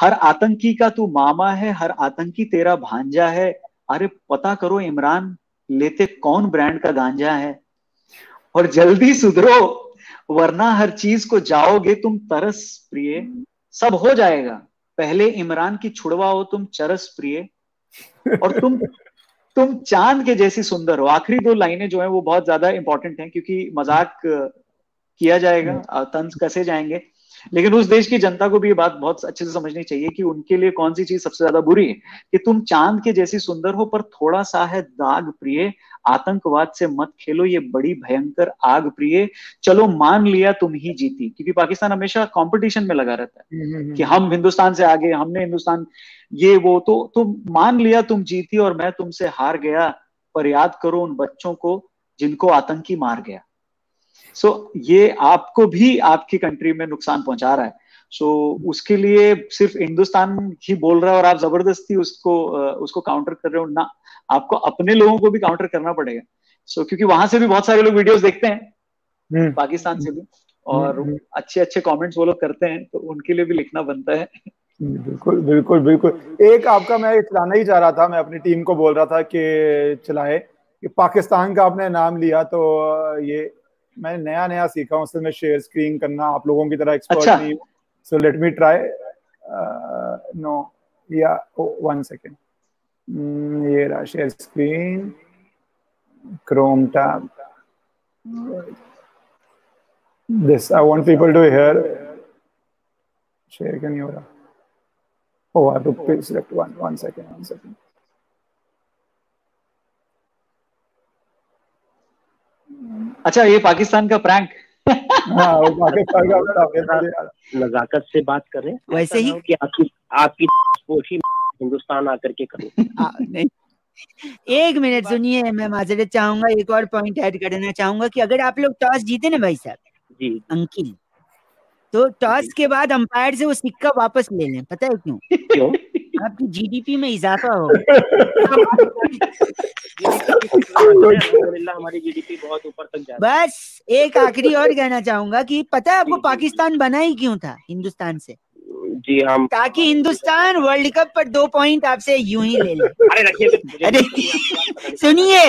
हर आतंकी का तू मामा है, हर आतंकी तेरा भांजा है। अरे पता करो इमरान, लेते कौन ब्रांड का गांजा है। और जल्दी सुधरो वरना हर चीज को जाओगे तुम तरस प्रिय। सब हो जाएगा पहले इमरान की छुड़वाओ तुम चरस प्रिय। और तुम चांद के जैसी सुंदर हो। आखिरी दो लाइनें जो है वो बहुत ज्यादा इंपॉर्टेंट हैं, क्योंकि मजाक किया जाएगा, तंज कसे जाएंगे, लेकिन उस देश की जनता को भी ये बात बहुत अच्छे से समझनी चाहिए कि उनके लिए कौन सी चीज सबसे ज्यादा बुरी है। कि तुम चांद के जैसी सुंदर हो पर थोड़ा सा है दाग प्रिय। आतंकवाद से मत खेलो ये बड़ी भयंकर आग प्रिय। चलो मान लिया तुम ही जीती, क्योंकि पाकिस्तान हमेशा कंपटीशन में लगा रहता है कि हम हिंदुस्तान से आगे, हमने हिंदुस्तान ये वो, तो तुम मान लिया तुम जीती और मैं तुमसे हार गया। पर याद करो उन बच्चों को जिनको आतंकी मार गया। ये आपको भी आपकी कंट्री में नुकसान पहुंचा रहा है। उसके लिए सिर्फ हिंदुस्तान ही बोल रहा है और आप जबरदस्ती उसको काउंटर कर रहे हो ना। आपको अपने लोगों को भी काउंटर करना पड़ेगा। क्योंकि वहां से भी बहुत सारे लोग वीडियोस देखते हैं, पाकिस्तान से भी, और अच्छे अच्छे कॉमेंट्स वो लोग करते हैं, तो उनके लिए भी लिखना बनता है। बिल्कुल बिल्कुल बिल्कुल। एक आपका मैं चलाना ही चाह रहा था, मैं अपनी टीम को बोल रहा था कि चलाए, कि पाकिस्तान का आपने नाम लिया, तो ये मैं नया सीखा हूँ, उससे मैं शेयर स्क्रीन करना आप लोगों की तरह एक्सपर्ट नहीं हूँ। So let me try. No yeah one second, ये रहा share screen, Chrome tab, this I want people to hear. Share क्यों नहीं हो रहा? Oh, I have to select one second. अच्छा, ये पाकिस्तान का प्रैंक। हाँ, नजाकत से बात करें, वैसे ही कि आपकी कोशिश हिंदुस्तान आकर के करो। नहीं, एक मिनट सुनिए, मैं माजरे चाहूंगा एक और पॉइंट ऐड करना चाहूंगा कि अगर आप लोग टॉस जीते ना भाई साहब जी अंकिल, तो टॉस के बाद अंपायर से वो सिक्का वापस ले लें। पता है क्यों? आपकी जीडीपी में इजाफा होगा। हमारी जीडीपी बहुत ऊपर तक जा रही है। बस एक आखिरी और कहना चाहूंगा कि पता है आपको पाकिस्तान बना ही क्यों था हिंदुस्तान से? जी हम, ताकि हिंदुस्तान वर्ल्ड कप पर 2 पॉइंट आपसे यूं ही ले ले। अरे रखिए, सुनिए,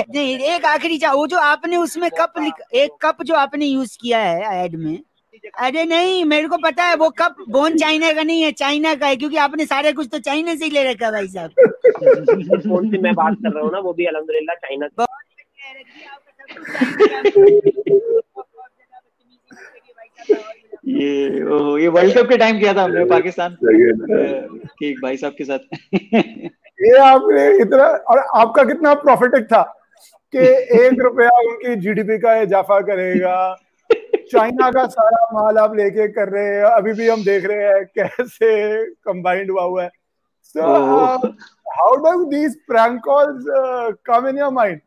एक आखिरी वो जो आपने उसमें कप, एक कप जो आपने यूज किया है एड में, अरे नहीं मेरे को पता है वो कप बोन चाइना का नहीं है, चाइना का है, क्योंकि आपने सारे कुछ तो चाइना से ही ले रखा भाई साहब। कौन सी मैं बात कर रहा हूँ ना, वो भी अल्हम्दुलिल्लाह चाइना। ये वर्ल्ड कप के टाइम किया था हमने पाकिस्तान के एक भाई साहब के साथ। ये आपने इतना, और आपका कितना प्रॉफिट था कि 1 रुपया उनकी जीडीपी का इजाफा करेगा। चाइना का सारा माल आप लेके कर रहे हैं, अभी भी हम देख रहे हैं कैसे कंबाइंड हुआ है। So how do these prank calls come in your mind?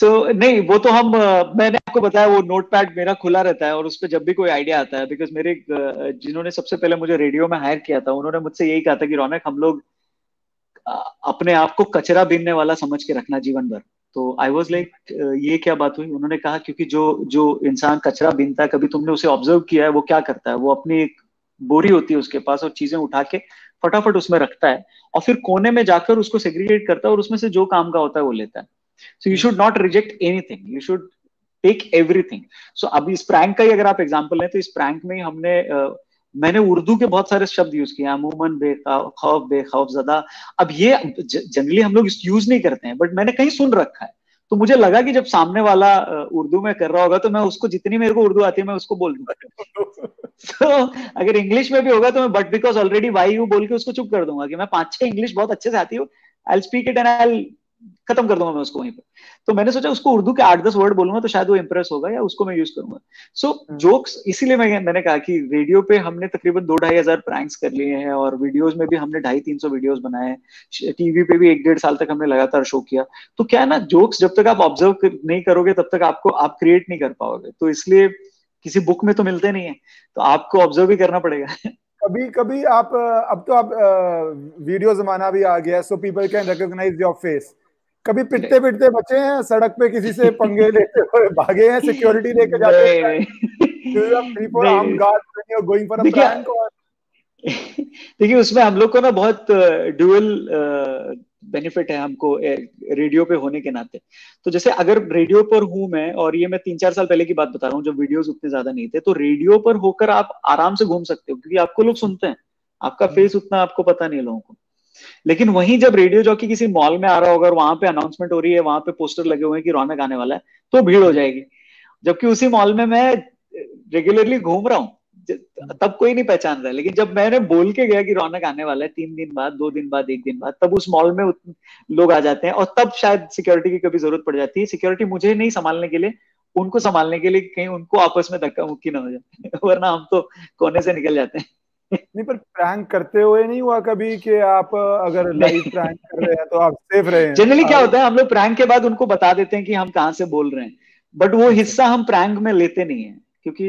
So नहीं, वो तो हम, मैंने आपको बताया वो नोटपैड मेरा खुला रहता है और उस पर जब भी कोई आइडिया आता है, बिकॉज मेरे जिन्होंने सबसे पहले मुझे रेडियो में हायर किया था, उन्होंने मुझसे यही कहा था कि रौनक, हम लोग अपने आप को कचरा बीनने वाला समझ के रखना जीवन भर। तो आई वॉज लाइक, ये क्या बात हुई? उन्होंने कहा क्योंकि जो इंसान कचरा बीनता है, कभी तुमने उसे ऑब्जर्व किया है वो क्या करता है? वो अपनी एक बोरी होती है उसके पास और चीजें उठा के फटाफट उसमें रखता है और फिर कोने में जाकर उसको सेग्रीगेट करता है और उसमें से जो काम का होता है वो लेता है। So you should not reject anything, you should take everything. So अब इस प्रैंक का ही अगर आप एग्जाम्पल लें, तो इस प्रैंक में हमने मैंने उर्दू के बहुत सारे शब्द यूज किए, अमूमन, बेखौफ, बेखौफ ज़दा। अब ये जनरली हम लोग यूज नहीं करते हैं, बट मैंने कहीं सुन रखा है, तो मुझे लगा कि जब सामने वाला उर्दू में कर रहा होगा तो मैं उसको, जितनी मेरे को उर्दू आती है मैं उसको बोल दूंगा। सो अगर इंग्लिश में भी होगा तो मैं but because already why you बोल के उसको चुप कर दूंगा कि मैं 5-6 इंग्लिश बहुत अच्छे से आती हूँ, I speak it and I खत्म कर दूंगा मैं उसको वहीं पर। तो मैंने सोचा उसको उर्दू के 8-10 वर्ड बोलूंगा तो शायद वो इंप्रेस होगा या उसको मैं यूज करूंगा। सो जोक्स, इसीलिए मैंने कहा कि रेडियो पे हमने तकरीबन 2-2.5 हजार प्रैंक्स कर लिए हैं और वीडियोस में भी हमने 250-300 वीडियोस बनाए हैं, टीवी पे भी 1-1.5 साल तक हमने लगातार शो किया। तो क्या है ना, जोक्स जब तक आप ऑब्जर्व नहीं करोगे तब तक आपको आप क्रिएट नहीं कर पाओगे। तो इसलिए किसी बुक में तो मिलते नहीं है, तो आपको ऑब्जर्व ही करना पड़ेगा। कभी कभी आप, अब तो आप वीडियो जमाना भी आ गया, so people can recognise your face. कभी पिटते पिटते बचे हैं सड़क पे, किसी से पंगे लेते हुए भागे हैं, सिक्योरिटी लेके जाते हैं। देखिए उसमें हम लोग को ना बहुत ड्यूअल बेनिफिट है हमको रेडियो पे होने के नाते। तो जैसे अगर रेडियो पर हूं मैं, और ये मैं 3-4 साल पहले की बात बता रहा हूँ जब वीडियोस उतने ज्यादा नहीं थे, तो रेडियो पर होकर आप आराम से घूम सकते हो क्योंकि आपको लोग सुनते हैं, आपका फेस उतना आपको पता नहीं लोगों को। लेकिन वहीं जब रेडियो जॉकी किसी मॉल में आ रहा होगा और वहां पे अनाउंसमेंट हो रही है, वहां पे पोस्टर लगे हुए हैं कि रौनक आने वाला है, तो भीड़ हो जाएगी। जबकि उसी मॉल में मैं रेगुलरली घूम रहा हूँ तब कोई नहीं पहचान रहा है। लेकिन जब मैंने बोल के गया कि रौनक आने वाला है 3 दिन बाद, 2 दिन बाद, 1 दिन बाद, तब उस मॉल में लोग आ जाते हैं और तब शायद सिक्योरिटी की कभी जरूरत पड़ जाती है। सिक्योरिटी मुझे नहीं संभालने के लिए, उनको संभालने के लिए, कहीं उनको आपस में धक्का मुक्की ना हो जाए, वरना हम तो कोने से निकल जाते हैं। नहीं, पर प्रैंक करते हुए नहीं हुआ कभी कि आप अगर लाइव प्रैंक कर रहे हैं तो आप सेफ रहे हैं? जनरली क्या होता है, हम लोग प्रैंक के बाद उनको बता देते हैं कि हम कहाँ से बोल रहे हैं, बट वो हिस्सा हम प्रैंक में लेते नहीं है क्योंकि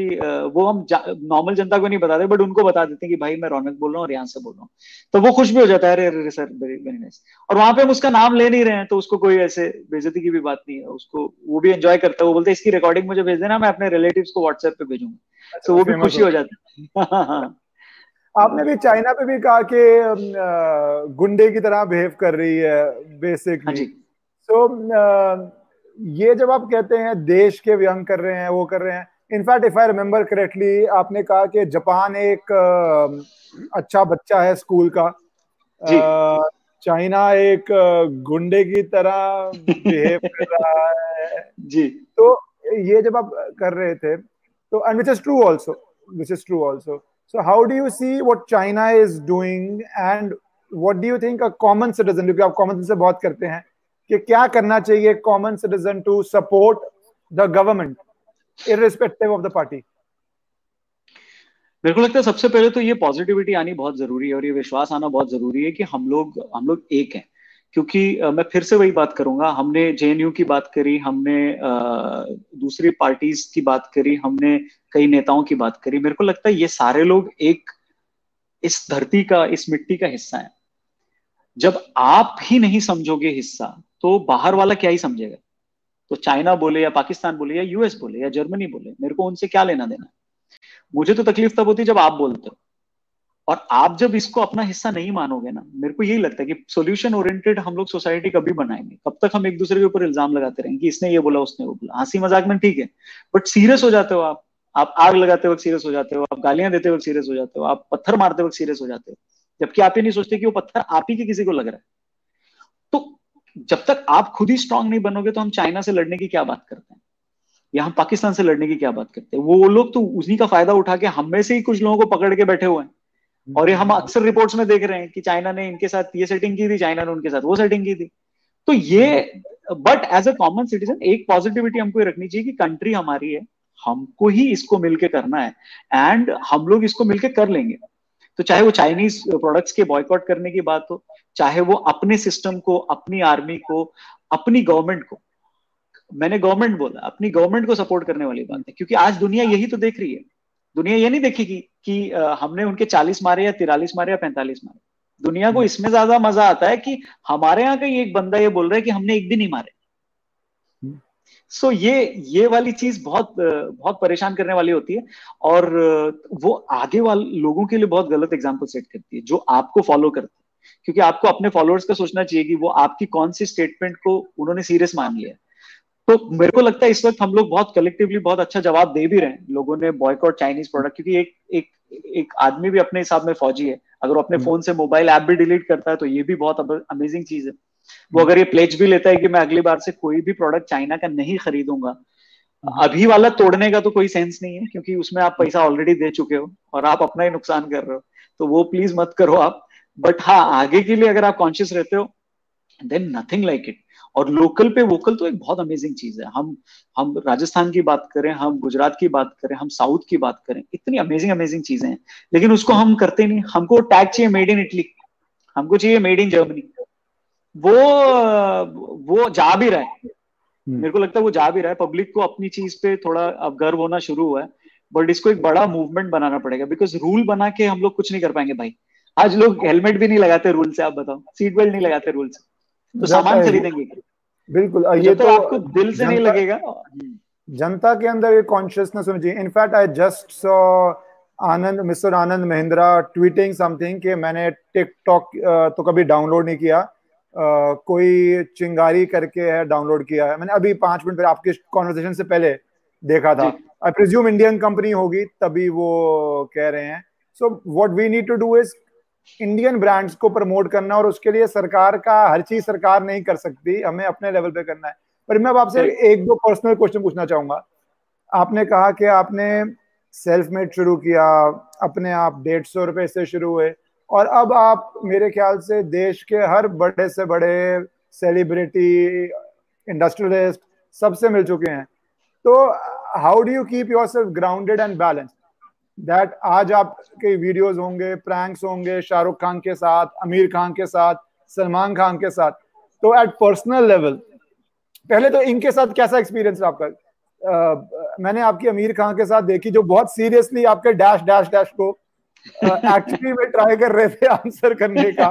वो हम नॉर्मल जनता को नहीं बताते, बट उनको बता देते हैं कि भाई मैं रौनक बोल रहा हूँ और यहाँ से बोल रहा हूँ, तो वो खुश भी हो जाता है। अरे अरे सर वेरी नाइस। और वहां पे हम उसका नाम ले नहीं रहे हैं तो उसको कोई ऐसे बेइज्जती की भी बात नहीं है, उसको वो भी एंजॉय करता है। वो बोलते हैं इसकी रिकॉर्डिंग मुझे भेज देना, मैं अपने रिलेटिव्स को व्हाट्सएप पे भेजूंगा, तो वो भी खुशी हो जाती है। आपने भी चाइना पे भी कहा कि गुंडे की तरह बिहेव कर रही है बेसिकली, तो ये जब आप कहते हैं देश के व्यंग कर रहे हैं, वो कर रहे हैं, in fact if I remember correctly आपने कहा कि जापान एक अच्छा बच्चा है स्कूल का, चाइना एक गुंडे की तरह बिहेव कर रहा है जी। तो ये जब आप कर रहे थे तो, and which is true also, so how do you see what China is doing and what do you think a common citizen, क्योंकि आप common citizen से बहुत करते हैं, कि क्या करना चाहिए common citizen to support the government irrespective of the party? मेरे को लगता है सबसे पहले तो ये पॉजिटिविटी आनी बहुत जरूरी है और ये विश्वास आना बहुत जरूरी है कि हम लोग एक हैं। क्योंकि मैं फिर से वही बात करूंगा, हमने जेएनयू की बात करी, हमने दूसरी पार्टीज की बात करी, हमने कई नेताओं की बात करी। मेरे को लगता है ये सारे लोग एक इस धरती का, इस मिट्टी का हिस्सा है। जब आप ही नहीं समझोगे हिस्सा तो बाहर वाला क्या ही समझेगा। तो चाइना बोले या पाकिस्तान बोले या यूएस बोले या जर्मनी बोले, मेरे को उनसे क्या लेना देना है। मुझे तो तकलीफ तब होती है जब आप बोलते हो और आप जब इसको अपना हिस्सा नहीं मानोगे ना। मेरे को यही लगता है कि सॉल्यूशन ओरिएंटेड हम लोग सोसाइटी कभी बनाएंगे, कब तक हम एक दूसरे के ऊपर इल्जाम लगाते रहेंगे कि इसने ये बोला उसने वो बोला। हंसी मजाक में ठीक है, बट सीरियस हो जाते हो आप आग लगाते वक्त सीरियस हो जाते हो, आप गालियां देते वक्त सीरियस हो जाते हो, आप पत्थर मारते वक्त सीरियस हो जाते हो, जबकि आप ये नहीं सोचते कि वो पत्थर आप ही के किसी को लग रहा है। तो जब तक आप खुद ही स्ट्रांग नहीं बनोगे तो हम चाइना से लड़ने की क्या बात करते हैं या हम पाकिस्तान से लड़ने की क्या बात करते हैं। वो लोग तो उसी का फायदा उठा के हम में से ही कुछ लोगों को पकड़ के बैठे हुए हैं और ये हम अक्सर रिपोर्ट्स में देख रहे हैं कि चाइना ने इनके साथ ये सेटिंग की थी, चाइना ने उनके साथ वो सेटिंग की थी। तो ये, but as a common citizen एक पॉजिटिविटी हमको ये रखनी चाहिए कि कंट्री हमारी है, हमको ही इसको मिलके करना है एंड हम लोग इसको मिलके कर लेंगे। तो चाहे वो चाइनीज प्रोडक्ट्स के बॉयकॉट करने की बात हो, चाहे वो अपने सिस्टम को, अपनी आर्मी को, अपनी गवर्नमेंट को, मैंने गवर्नमेंट बोला, अपनी गवर्नमेंट को सपोर्ट करने वाली बात है। क्योंकि आज दुनिया यही तो देख रही है। दुनिया ये नहीं देखेगी कि हमने उनके 40 मारे या 43 मारे या 45 मारे। दुनिया को इसमें ज्यादा मजा आता है कि हमारे यहाँ का एक बंदा ये बोल रहा है कि हमने एक भी नहीं मारे। सो ये वाली चीज बहुत बहुत परेशान करने वाली होती है और वो आगे वाले लोगों के लिए बहुत गलत एग्जाम्पल सेट करती है जो आपको फॉलो करते हैं। क्योंकि आपको अपने फॉलोअर्स का सोचना चाहिए कि वो आपकी कौन सी स्टेटमेंट को उन्होंने सीरियस मान लिया। तो मेरे को लगता है इस वक्त हम लोग बहुत कलेक्टिवली बहुत अच्छा जवाब दे भी रहे हैं। लोगों ने बॉयकॉट चाइनीज प्रोडक्ट, क्योंकि एक आदमी भी अपने हिसाब में फौजी है, अगर वो अपने फोन से मोबाइल ऐप भी डिलीट करता है तो ये भी बहुत अमेजिंग चीज है। वो अगर ये प्लेज भी लेता है कि मैं अगली बार से कोई भी प्रोडक्ट चाइना का नहीं खरीदूंगा अभी वाला तोड़ने का तो कोई सेंस नहीं है, क्योंकि उसमें आप पैसा ऑलरेडी दे चुके हो और आप अपना ही नुकसान कर रहे हो, तो वो प्लीज मत करो आप। बट हाँ, आगे के लिए अगर आप कॉन्शियस रहते हो देन नथिंग लाइक इट। और लोकल पे वोकल तो एक बहुत अमेजिंग चीज है। हम राजस्थान की बात करें, हम गुजरात की बात करें, हम साउथ की बात करें, इतनी अमेजिंग अमेजिंग चीजें हैं, लेकिन उसको हम करते नहीं। हमको टैग चाहिए मेड इन इटली, हमको चाहिए मेड इन जर्मनी। वो जा भी रहा है, मेरे को लगता है वो जा भी रहा है। पब्लिक को अपनी चीज पे थोड़ा अब गर्व होना शुरू हुआ है, बट इसको एक बड़ा मूवमेंट बनाना पड़ेगा, बिकॉज रूल बना के हम लोग कुछ नहीं कर पाएंगे भाई। आज लोग हेलमेट भी नहीं लगाते रूल से, आप बताओ, सीट बेल्ट नहीं लगाते रूल से, तो सामान खरीदेंगे। बिल्कुल, ये तो आपको दिल से नहीं लगेगा। जनता के अंदर ये कॉन्शियसनेस होनी चाहिए। In fact I just saw Anand, mister Anand Mahindra tweeting something कि मैंने टिकटॉक तो कभी डाउनलोड नहीं किया, कोई चिंगारी करके है डाउनलोड किया है। मैंने अभी 5 मिनट पहले आपके कॉन्वर्सेशन से पहले देखा था। आई प्रिज्यूम इंडियन कंपनी होगी तभी वो कह रहे हैं। So what we need to do is Indian brands को प्रमोट करना, और उसके लिए सरकार का हर चीज सरकार नहीं कर सकती, हमें अपने लेवल पे करना है। पर मैं अब आपसे एक दो पर्सनल क्वेश्चन पूछना चाहूंगा। आपने कहा कि आपने सेल्फ मेड शुरू किया, अपने आप 150 रुपए से शुरू हुए, और अब आप मेरे ख्याल से देश के हर बड़े से बड़े सेलिब्रिटी, इंडस्ट्रियलिस्ट सबसे मिल चुके हैं। तो how do you keep yourself grounded and balance? That आज आपके वीडियोस होंगे, प्रैंक्स होंगे शाहरुख खान के साथ, आमिर खान के साथ, सलमान खान के साथ। तो एट पर्सनल लेवल पहले तो इनके साथ कैसा एक्सपीरियंस है आपका? मैंने आपकी आमिर खान के साथ देखी जो बहुत सीरियसली आपके डैश डैश डैश को एक्चुअली में ट्राई कर रहे थे आंसर करने का,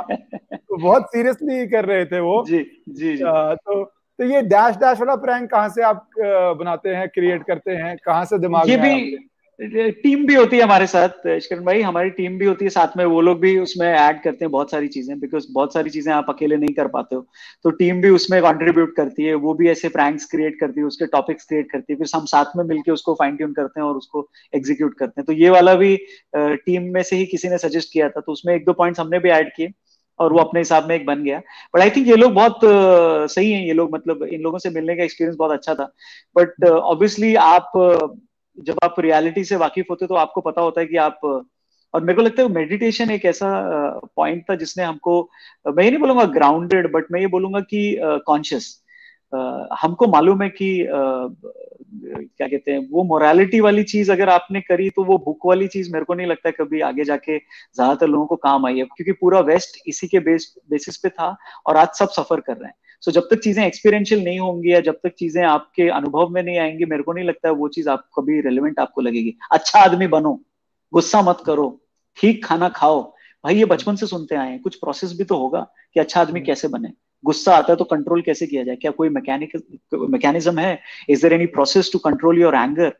तो बहुत सीरियसली कर रहे थे वो। जी जी, जी। तो ये डैश डैश वाला प्रैंक कहाँ से आप बनाते हैं, क्रिएट करते हैं, कहाँ से दिमाग में? टीम भी होती है हमारे साथ इश्करण भाई, हमारी टीम भी होती है साथ में, वो लोग भी उसमें ऐड करते हैं बहुत सारी चीजें, बिकॉज बहुत सारी चीजें आप अकेले नहीं कर पाते हो, तो टीम भी उसमें कंट्रीब्यूट करती है। वो भी ऐसे प्रैंक्स क्रिएट करती है, उसके टॉपिक्स क्रिएट करती है, फिर हम साथ में मिलकर उसको फाइन ट्यून करते हैं और उसको एग्जीक्यूट करते हैं। तो ये वाला भी टीम में से ही किसी ने सजेस्ट किया था, तो उसमें 1-2 पॉइंट्स हमने भी ऐड किए और वो अपने हिसाब में एक बन गया। बट आई थिंक ये लोग बहुत सही है, ये लोग मतलब इन लोगों से मिलने का एक्सपीरियंस बहुत अच्छा था। बट ऑब्वियसली जब आप रियलिटी से वाकिफ होते तो आपको पता होता है कि आप, और मेरे को लगता है मेडिटेशन एक ऐसा पॉइंट था जिसने हमको, मैं ये नहीं बोलूंगा ग्राउंडेड, बट मैं ये बोलूंगा कि कॉन्शियस। हमको मालूम है कि क्या कहते हैं वो मोरालिटी वाली चीज अगर आपने करी तो वो भूख वाली चीज मेरे को नहीं लगता है कभी आगे जाके ज्यादातर लोगों को काम आई है, क्योंकि पूरा वेस्ट इसी के बेसिस पे था और आज सब सफर कर रहे हैं। सो जब तक चीजें एक्सपीरियंशियल नहीं होंगी या जब तक चीजें आपके अनुभव में नहीं आएंगी, मेरे को नहीं लगता है वो चीज आप कभी रेलिवेंट आपको लगेगी। अच्छा आदमी बनो, गुस्सा मत करो, ठीक खाना खाओ। भाई ये बचपन से सुनते आए हैं, कुछ प्रोसेस भी तो होगा कि अच्छा आदमी कैसे बने। गुस्सा आता है तो कंट्रोल कैसे किया जाए, क्या कोई मैकेनिज्म है? Is there any process to control your anger?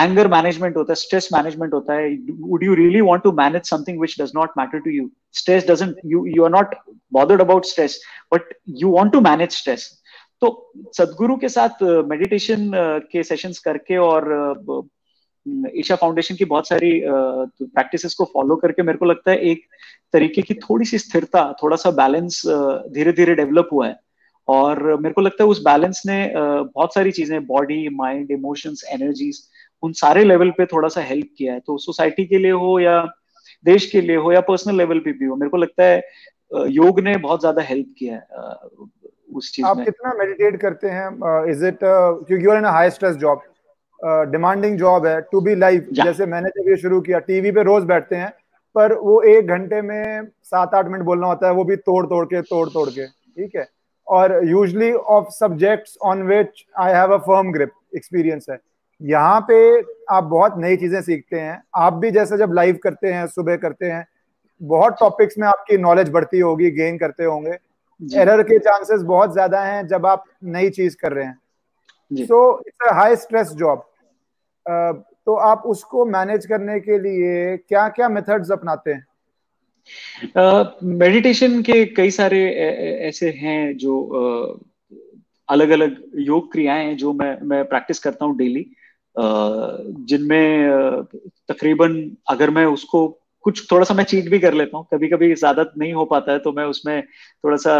Anger management होता है, स्ट्रेस मैनेजमेंट होता है। Would you really want to manage something which does not matter to you? Stress doesn't, you are not bothered about stress, but you want to manage stress. तो सदगुरु के साथ meditation के sessions करके और Isha foundation की बहुत सारी प्रैक्टिसेस को फॉलो करके मेरे को लगता है एक तरीके की थोड़ी सी स्थिरता, थोड़ा सा बैलेंस धीरे धीरे डेवलप हुआ है। और मेरे को लगता है उस बैलेंस ने बहुत सारी चीजें, बॉडी, माइंड, इमोशंस, एनर्जीज, उन सारे लेवल पे थोड़ा सा हेल्प किया है। तो सोसाइटी के लिए हो या देश के लिए हो या पर्सनल लेवल पे भी हो, मेरे को लगता है योग ने बहुत ज्यादा हेल्प किया है उस चीज में। आप कितना मेडिटेट करते हैं? इज इट, क्योंकि you are in a high stress job, demanding job है, टू बी लाइव। जैसे मैंने जब ये शुरू किया, टीवी पे रोज बैठते हैं पर वो 1 घंटे में 7-8 मिनट बोलना होता है, वो भी तोड़ तोड़ के, ठीक है। और usually of subjects on which I have a firm grip experience है। यहाँ पे आप बहुत नई चीजें सीखते हैं। आप भी जैसे जब लाइव करते हैं, सुबह करते हैं, बहुत टॉपिक्स में आपकी नॉलेज बढ़ती होगी, गेन करते होंगे। एरर के चांसेस बहुत ज्यादा हैं जब आप नई चीज कर रहे हैं। So it's a high stress job. तो आप उसको मैनेज करने के लिए क्या क्या मेथड्स अपनाते हैं? मेडिटेशन के कई सारे ऐसे हैं जो अलग अलग योग क्रियाएं हैं जो मैं प्रैक्टिस करता हूँ डेली, जिनमें तकरीबन अगर मैं उसको कुछ थोड़ा सा मैं चीट भी कर लेता हूँ, कभी कभी ज्यादा नहीं हो पाता है तो मैं उसमें थोड़ा सा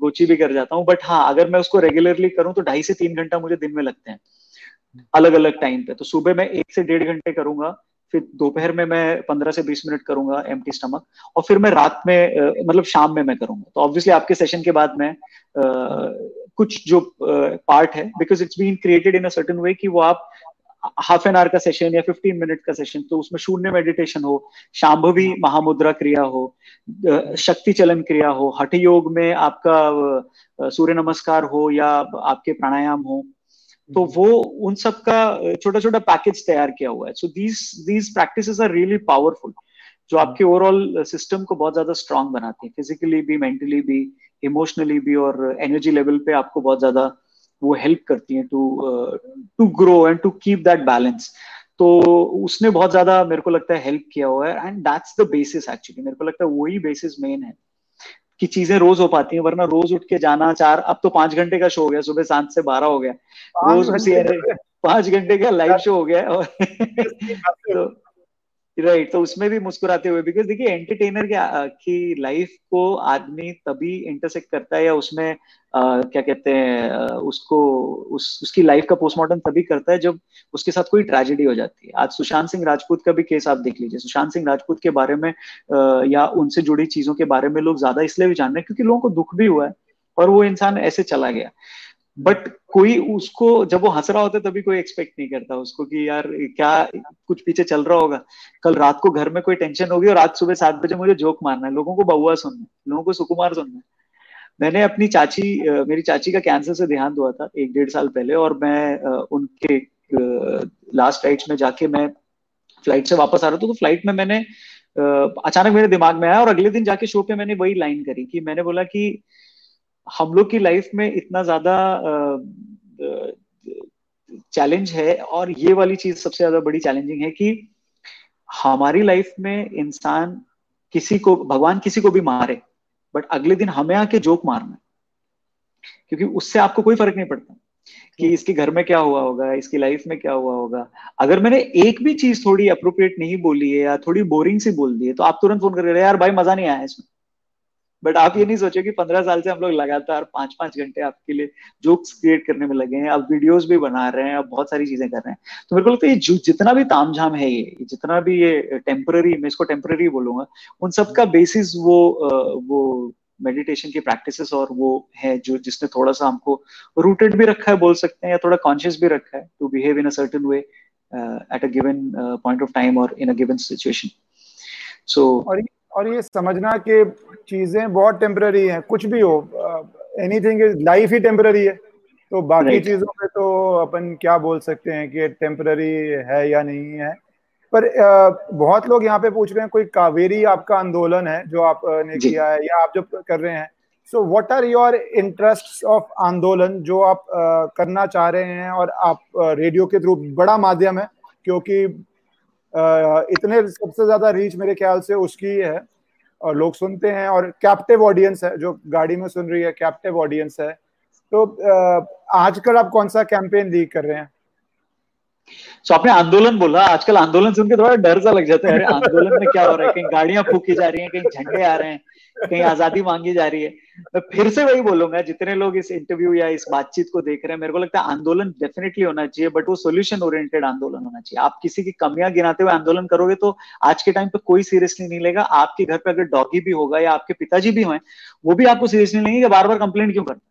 गोची भी कर जाता हूँ। बट हाँ, अगर मैं उसको रेगुलरली करूँ तो 2.5 से 3 घंटा मुझे दिन में लगते हैं। अलग अलग टाइम पे। तो सुबह मैं 1 से 1.5 घंटे करूंगा, फिर दोपहर में मैं 15 से 20 मिनट करूंगा एम्प्टी स्टमक, और फिर मैं रात में मतलब शाम में मैं करूंगा। तो ऑब्वियसली आपके सेशन के बाद मैं कुछ जो पार्ट है, because it's been created in a certain way कि वो आप हाफ एन आवर का सेशन या 15 मिनट का सेशन, तो उसमें शून्य मेडिटेशन हो, शांभवी महामुद्रा क्रिया हो, शक्ति चलन क्रिया हो, हठ योग में आपका सूर्य नमस्कार हो या आपके प्राणायाम हो, तो वो उन सब का छोटा छोटा पैकेज तैयार किया हुआ है। So these practices are really powerful, जो आपके ओवरऑल सिस्टम को बहुत ज्यादा स्ट्रांग बनाती है, फिजिकली भी, मेंटली भी, इमोशनली भी, और एनर्जी लेवल पे आपको बहुत ज्यादा वो हेल्प करती है to grow and to keep that balance. तो उसने बहुत ज्यादा मेरे को लगता है हेल्प किया हुआ है, and that's the basis actually. मेरे को लगता है वही बेसिस मेन है कि चीजें रोज हो पाती हैं, वरना रोज उठ के जाना अब तो 5 घंटे का शो हो गया, सुबह 7 से 12 हो गया, रोज उसी 5 घंटे का लाइव शो हो गया और तो राइट, तो उसमें भी मुस्कुराते हुए, बिकॉज देखिए एंटरटेनर की लाइफ को आदमी तभी इंटरसेक्ट करता है या उसमें क्या कहते हैं उसकी लाइफ का पोस्टमार्टम तभी करता है जब उसके साथ कोई ट्रेजेडी हो जाती है। आज सुशांत सिंह राजपूत का भी केस आप देख लीजिए। सुशांत सिंह राजपूत के बारे में या उनसे जुड़ी चीजों के बारे में लोग ज्यादा इसलिए भी जान रहे हैं क्योंकि लोगों को दुख भी हुआ है और वो इंसान ऐसे चला गया, बट कोई उसको जब वो हंस रहा होता है तभी कोई एक्सपेक्ट नहीं करता उसको कि यार क्या कुछ पीछे चल रहा होगा। कल रात को घर में कोई टेंशन होगी और आज सुबह 7 बजे मुझे जोक मारना है, लोगों को बउआ सुनना है, लोगों को सुकुमार सुनना है। मैंने अपनी चाची, मेरी चाची का कैंसर से देहांत हुआ था 1-1.5 साल पहले, और मैं उनके लास्ट फ्लाइट में जाके मैं फ्लाइट से वापस आ रहा था, तो फ्लाइट में मैंने अचानक मेरे दिमाग में आया और अगले दिन जाके शो पे मैंने वही लाइन करी कि मैंने बोला कि हम लोग की लाइफ में इतना ज्यादा चैलेंज है और ये वाली चीज सबसे ज्यादा बड़ी चैलेंजिंग है कि हमारी लाइफ में इंसान भगवान किसी को भी मारे बट अगले दिन हमें आके जोक मारना है, क्योंकि उससे आपको कोई फर्क नहीं पड़ता कि इसके घर में क्या हुआ होगा, इसकी लाइफ में क्या हुआ होगा। अगर मैंने एक भी चीज थोड़ी अप्रोप्रिएट नहीं बोली है या थोड़ी बोरिंग सी बोल दी है तो आप तुरंत फोन कर रहे हो यार भाई मजा नहीं आया इसमें, बट आप ये नहीं सोचो कि 15 साल से हम लोग लगातार 5-5 घंटे आपके लिए जोक्स क्रिएट करने में लगे हैं, आप वीडियोस भी बना रहे हैं, आप बहुत सारी चीजें कर रहे हैं। तो मेरे को लगता है ये जितना भी तामझाम है, ये जितना भी ये टेम्पररी, मैं इसको टेम्पररी बोलूंगा, उन सब का बेसिस वो मेडिटेशन की प्रैक्टिसेस और वो है जो जिसने थोड़ा सा हमको रूटेड भी रखा है बोल सकते हैं, या थोड़ा कॉन्शियस भी रखा है to behave in a certain way at a given point of time और इन अ गिवन सिचुएशन। सो और ये समझना कि चीजें बहुत टेम्पररी हैं, कुछ भी हो, एनीथिंग इज, लाइफ ही टेम्पररी है, तो बाकी चीजों पे तो अपन क्या बोल सकते हैं कि टेम्पररी है या नहीं है। पर बहुत लोग यहाँ पे पूछ रहे हैं कोई कावेरी आपका आंदोलन है जो आपने किया है या आप जो कर रहे हैं, so what are your interests of आंदोलन जो आप करना चाह रहे हैं, और आप रेडियो के थ्रू बड़ा माध्यम है क्योंकि इतने सबसे ज्यादा रीच मेरे ख्याल से उसकी है और लोग सुनते हैं और कैप्टिव ऑडियंस है, जो गाड़ी में सुन रही है कैप्टिव ऑडियंस है। तो आजकल आप कौन सा कैंपेन लीड कर रहे हैं? So, आपने आंदोलन बोला, आजकल आंदोलन सुन के थोड़ा डर सा लग जाता है, अरे आंदोलन में क्या हो रहा है, कहीं गाड़ियां फूकी जा रही हैं, कहीं झंडे आ रहे हैं, कहीं आजादी मांगी जा रही है। मैं फिर से वही बोलूंगा, जितने लोग इस इंटरव्यू या इस बातचीत को देख रहे हैं, मेरे को लगता है आंदोलन डेफिनेटली होना चाहिए, बट वो सोल्यूशन ओरिएंटेड आंदोलन होना चाहिए। आप किसी की कमियां गिनाते हुए आंदोलन करोगे तो आज के टाइम पे कोई सीरियसली नहीं लेगा। आपके घर पे अगर डॉगी भी होगा या आपके पिताजी भी हो, वो भी आपको सीरियसली लेंगे कि बार बार कंप्लेंट क्यों करते।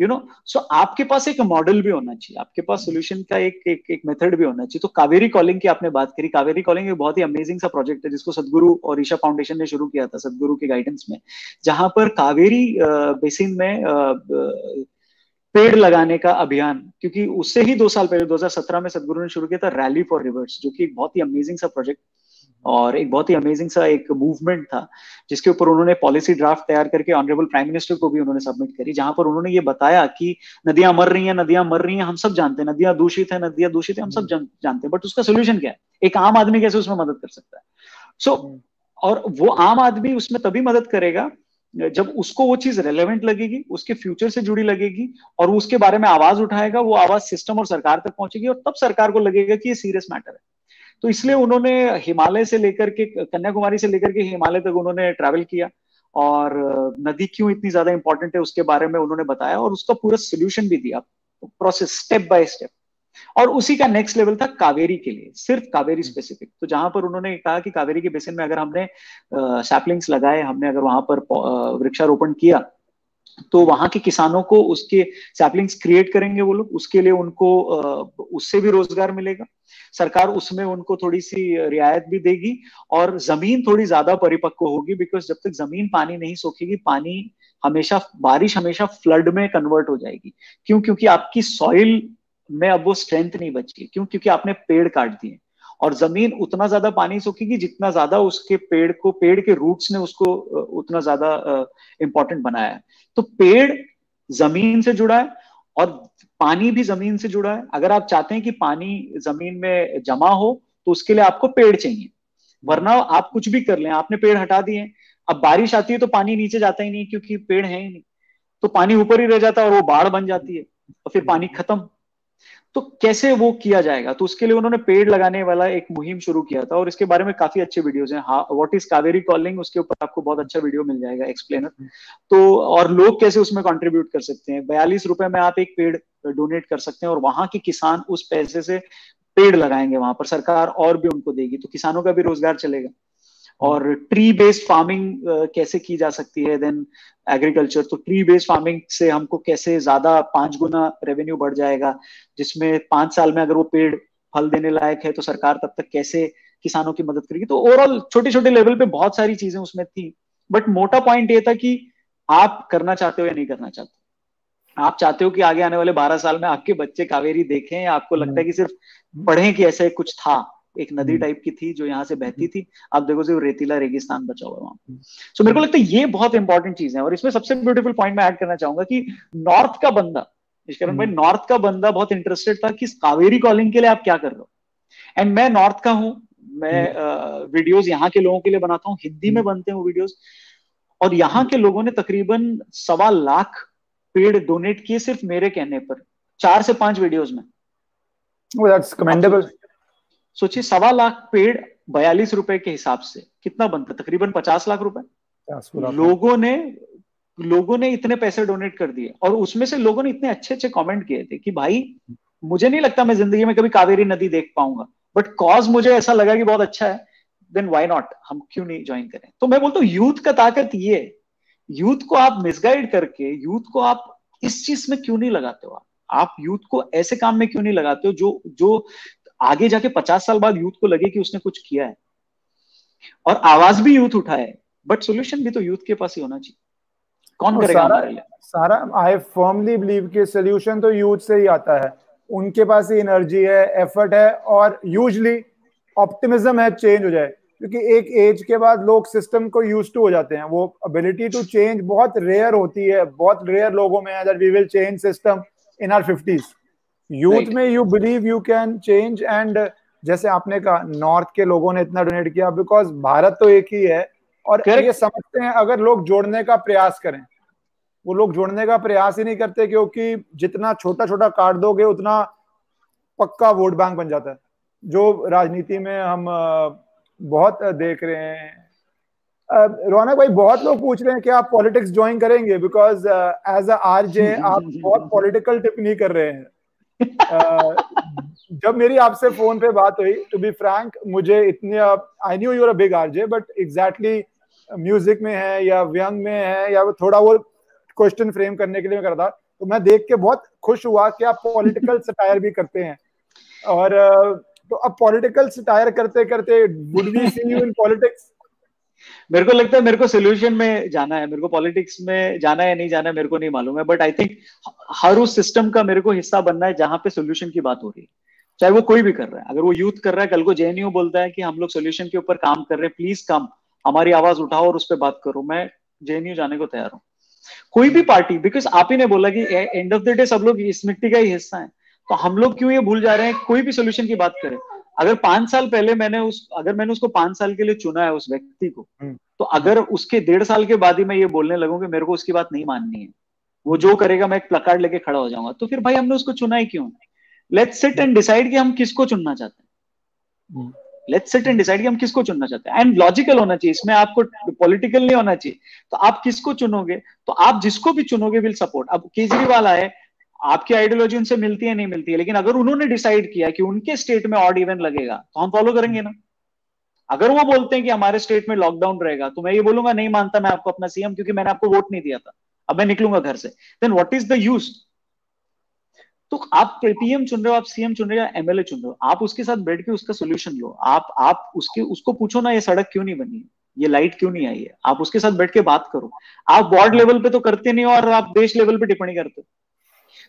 यू नो, सो आपके पास एक मॉडल भी होना चाहिए, आपके पास सोल्यूशन का एक मेथड भी होना चाहिए। तो कावेरी कॉलिंग की आपने बात करी, कावेरी कॉलिंग एक बहुत ही अमेजिंग सा प्रोजेक्ट है जिसको सदगुरु और ईशा फाउंडेशन ने शुरू किया था सदगुरु के गाइडेंस में, जहां पर कावेरी बेसिन में पेड़ लगाने का अभियान, क्योंकि उससे ही 2 साल पहले 2017 में सदगुरु ने शुरू किया था रैली फॉर रिवर्स, जो कि एक बहुत ही अमेजिंग सा प्रोजेक्ट और एक बहुत ही अमेजिंग सा एक मूवमेंट था, जिसके ऊपर उन्होंने पॉलिसी ड्राफ्ट तैयार करके ऑनरेबल प्राइम मिनिस्टर को भी उन्होंने सबमिट करी, जहां पर उन्होंने ये बताया कि नदियां मर रही हैं, हम सब जानते हैं, नदियां दूषित है, हम सब जानते हैं, बट उसका सोल्यूशन क्या है, एक आम आदमी कैसे उसमें मदद कर सकता है। सो और वो आम आदमी उसमें तभी मदद करेगा जब उसको वो चीज रेलेवेंट लगेगी, उसके फ्यूचर से जुड़ी लगेगी, और उसके बारे में आवाज उठाएगा, वो आवाज सिस्टम और सरकार तक पहुंचेगी, और तब सरकार को लगेगा कि ये सीरियस मैटर है। तो इसलिए उन्होंने हिमालय से लेकर के, कन्याकुमारी से लेकर के हिमालय तक उन्होंने ट्रैवल किया और नदी क्यों इतनी ज्यादा इंपॉर्टेंट है उसके बारे में उन्होंने बताया, और उसका पूरा सोल्यूशन भी दिया, प्रोसेस स्टेप बाय स्टेप। और उसी का नेक्स्ट लेवल था कावेरी के लिए, सिर्फ कावेरी स्पेसिफिक। तो जहां पर उन्होंने कहा कि कावेरी के बेसिन में अगर हमने सैपलिंग्स लगाए, हमने अगर वहां पर वृक्षारोपण किया तो वहां के किसानों को उसके सैपलिंग्स क्रिएट करेंगे वो लोग, उसके लिए उनको उससे भी रोजगार मिलेगा, सरकार उसमें उनको थोड़ी सी रियायत भी देगी और जमीन थोड़ी ज्यादा परिपक्व होगी, बिकॉज जब तक जमीन पानी नहीं सोखेगी, पानी हमेशा, बारिश हमेशा फ्लड में कन्वर्ट हो जाएगी। क्यों? क्योंकि आपकी सॉइल में अब वो स्ट्रेंथ नहीं बची। क्यों? क्योंकि आपने पेड़ काट दिए और जमीन उतना ज्यादा पानी सोखेगी जितना ज्यादा उसके पेड़ को, पेड़ के रूट्स ने उसको उतना ज्यादा इंपॉर्टेंट बनाया है। तो पेड़ जमीन से जुड़ा है और पानी भी जमीन से जुड़ा है। अगर आप चाहते हैं कि पानी जमीन में जमा हो तो उसके लिए आपको पेड़ चाहिए, वरना आप कुछ भी कर लें, आपने पेड़ हटा दिए, अब बारिश आती है तो पानी नीचे जाता ही नहीं क्योंकि पेड़ है ही नहीं, तो पानी ऊपर ही रह जाता है और वो बाढ़ बन जाती है और फिर पानी खत्म। तो कैसे वो किया जाएगा? तो उसके लिए उन्होंने पेड़ लगाने वाला एक मुहिम शुरू किया था और इसके बारे में काफी अच्छे वीडियोस हैं। हाँ, व्हाट इज कावेरी कॉलिंग, उसके ऊपर आपको बहुत अच्छा वीडियो मिल जाएगा एक्सप्लेनर। तो और लोग कैसे उसमें कंट्रीब्यूट कर सकते हैं, 42 रुपए में आप एक पेड़ डोनेट कर सकते हैं और वहां के किसान उस पैसे से पेड़ लगाएंगे वहां पर, सरकार और भी उनको देगी, तो किसानों का भी रोजगार चलेगा। और ट्री बेस्ड फार्मिंग कैसे की जा सकती है, देन एग्रीकल्चर, तो ट्री बेस्ड फार्मिंग से हमको कैसे ज्यादा 5 गुना रेवेन्यू बढ़ जाएगा, जिसमें 5 साल में अगर वो पेड़ फल देने लायक है तो सरकार तब तक कैसे किसानों की मदद करेगी। तो ओवरऑल छोटे छोटे लेवल पे बहुत सारी चीजें उसमें थी, बट मोटा पॉइंट ये था कि आप करना चाहते हो या नहीं करना चाहते। आप चाहते हो कि आगे आने वाले 12 साल में आपके बच्चे कावेरी देखें, आपको लगता है कि सिर्फ पढ़ें कि ऐसे कुछ था, एक नदी टाइप की थी जो यहाँ से बहती थी, आप देखो सिर्फ रेतीला रेगिस्तान बचा हुआ वहां। सो मेरे को लगता है ये बहुत इंपॉर्टेंट चीज है। और इसमें सबसे ब्यूटीफुल पॉइंट मैं ऐड करना चाहूंगा कि नॉर्थ का बंदा, निष्करण भाई, नॉर्थ का बंदा बहुत इंटरेस्टेड था कि कावेरी कॉलिंग के लिए आप क्या कर रहे हो। एंड मैं नॉर्थ का हूँ, मैं वीडियोज यहाँ के लोगों के लिए बनाता हूँ, हिंदी में बनते हैं वो वीडियोज, और यहाँ के लोगों ने तकरीबन 1.25 लाख पेड़ डोनेट किए सिर्फ मेरे कहने पर, 4 से 5 वीडियोज में। सोचिए 1.25 लाख पेड़ 42 रुपए के हिसाब से कितना बनता, तकरीबन 50 लाख रुपए। लोगों ने इतने पैसे डोनेट कर दिए और उसमें से लोगों ने इतने अच्छे अच्छे कमेंट किए थे कि भाई मुझे नहीं लगता मैं जिंदगी में कभी कावेरी नदी देख पाऊंगा, बट कॉज मुझे ऐसा लगा कि बहुत अच्छा है, देन वाई नॉट, हम क्यों नहीं ज्वाइन करें। तो मैं बोलता हूँ यूथ का ताकत ये है, यूथ को आप मिसगाइड करके यूथ को आप इस चीज में क्यों नहीं लगाते हो, आप यूथ को ऐसे काम में क्यों नहीं लगाते हो जो आगे जाके 50 साल बाद यूथ को लगे कि उसने कुछ किया है। और आवाज भी यूथ उठाए, बट सॉल्यूशन भी तो यूथ के पास ही होना चाहिए, कौन करेगा हमारे लिए? सारा आई फर्मली बिलीव कि सॉल्यूशन तो यूथ से ही आता है, उनके पास ही एनर्जी है, एफर्ट है और यूजली ऑप्टिमिज्म है चेंज हो जाए, क्योंकि एक एज के बाद लोग सिस्टम को यूज टू हो जाते हैं, वो एबिलिटी टू चेंज बहुत रेयर होती है, बहुत रेयर लोगों में है that we will change system in our 50s। Youth में you believe you can change, and जैसे आपने कहा नॉर्थ के लोगों ने इतना डोनेट किया बिकॉज भारत तो एक ही है और ये समझते हैं अगर लोग जोड़ने का प्रयास करें, वो लोग जोड़ने का प्रयास ही नहीं करते क्योंकि जितना छोटा छोटा काट दोगे उतना पक्का वोट बैंक बन जाता है, जो राजनीति में हम बहुत देख रहे हैं। रौनक भाई, बहुत लोग पूछ रहे हैं कि आप पॉलिटिक्स ज्वाइन करेंगे बिकॉज एज अ आरजे आप बहुत पॉलिटिकल टिप्पणी कर रहे हैं। जब मेरी आपसे फोन पे बात हुई, टू बी फ्रैंक, मुझे इतने, I knew you're a big RJ but exactly music में है या व्यंग में है या थोड़ा वो क्वेश्चन फ्रेम करने के लिए मैं कर रहा था, तो मैं देख के बहुत खुश हुआ कि आप पॉलिटिकल सटायर भी करते हैं। और तो अब पॉलिटिकल सटायर करते करते would we see you in politics? मेरे को लगता है मेरे को सोल्यूशन में जाना है, मेरे को पॉलिटिक्स में जाना है या नहीं जाना है मेरे को नहीं मालूम है, बट आई थिंक हर उस सिस्टम का मेरे को हिस्सा बनना है जहां पे सोल्यूशन की बात हो रही है, चाहे वो कोई भी कर रहा है। अगर वो यूथ कर रहा है, कल को जेएनयू बोलता है कि हम लोग सोल्यूशन के ऊपर काम कर रहे हैं, प्लीज कम, हमारी आवाज उठाओ और उस पर बात करो, मैं जेएनयू जाने को तैयार हूँ। कोई भी पार्टी, बिकॉज आप ही ने बोला कि एंड ऑफ द डे सब लोग इस मिट्टी का ही हिस्सा है, तो हम लोग क्यों ये भूल जा रहे हैं, कोई भी सोल्यूशन की बात करें। अगर 5 साल पहले अगर मैंने उसको 5 साल के लिए चुना है उस व्यक्ति को, तो अगर उसके 1.5 साल के बाद ही मैं ये बोलने लगूं कि मेरे को उसकी बात नहीं माननी है, वो जो करेगा मैं एक प्लकार्ड लेके खड़ा हो जाऊंगा, तो फिर भाई हमने उसको चुना ही क्यों? लेट्स सिट एंड डिसाइड कि हम किसको चुनना चाहते हैं, लेट्स सिट एंड डिसाइड कि हम किसको चुनना चाहते हैं। एंड लॉजिकल होना चाहिए इसमें, आपको पॉलिटिकल नहीं होना चाहिए। तो आप किसको चुनोगे, तो आप जिसको भी चुनोगे विल सपोर्ट। अब केजरीवाल आए, आपकी आइडियोलॉजी उनसे मिलती है नहीं मिलती है, लेकिन अगर उन्होंने डिसाइड किया कि उनके स्टेट में ऑड इवन लगेगा तो हम फॉलो करेंगे ना। अगर वो बोलते हैं कि हमारे स्टेट में लॉकडाउन रहेगा तो मैं ये बोलूंगा नहीं मानता मैं आपको अपना सीएम, क्योंकि मैंने आपको वोट नहीं दिया था, अब मैं निकलूंगा घर से। Then what is the use? तो आप पीएम चुन रहे हो, आप सीएम चुन रहे हो, एमएलए चुन रहे हो, आप उसके साथ बैठ के उसका सोल्यूशन लो। आप उसको पूछो ना ये सड़क क्यों नहीं बनी, ये लाइट क्यों नहीं आई है, आप उसके साथ बैठ के बात करो। आप वार्ड लेवल पे तो करते नहीं हो और आप देश लेवल पे टिप्पणी करते हो,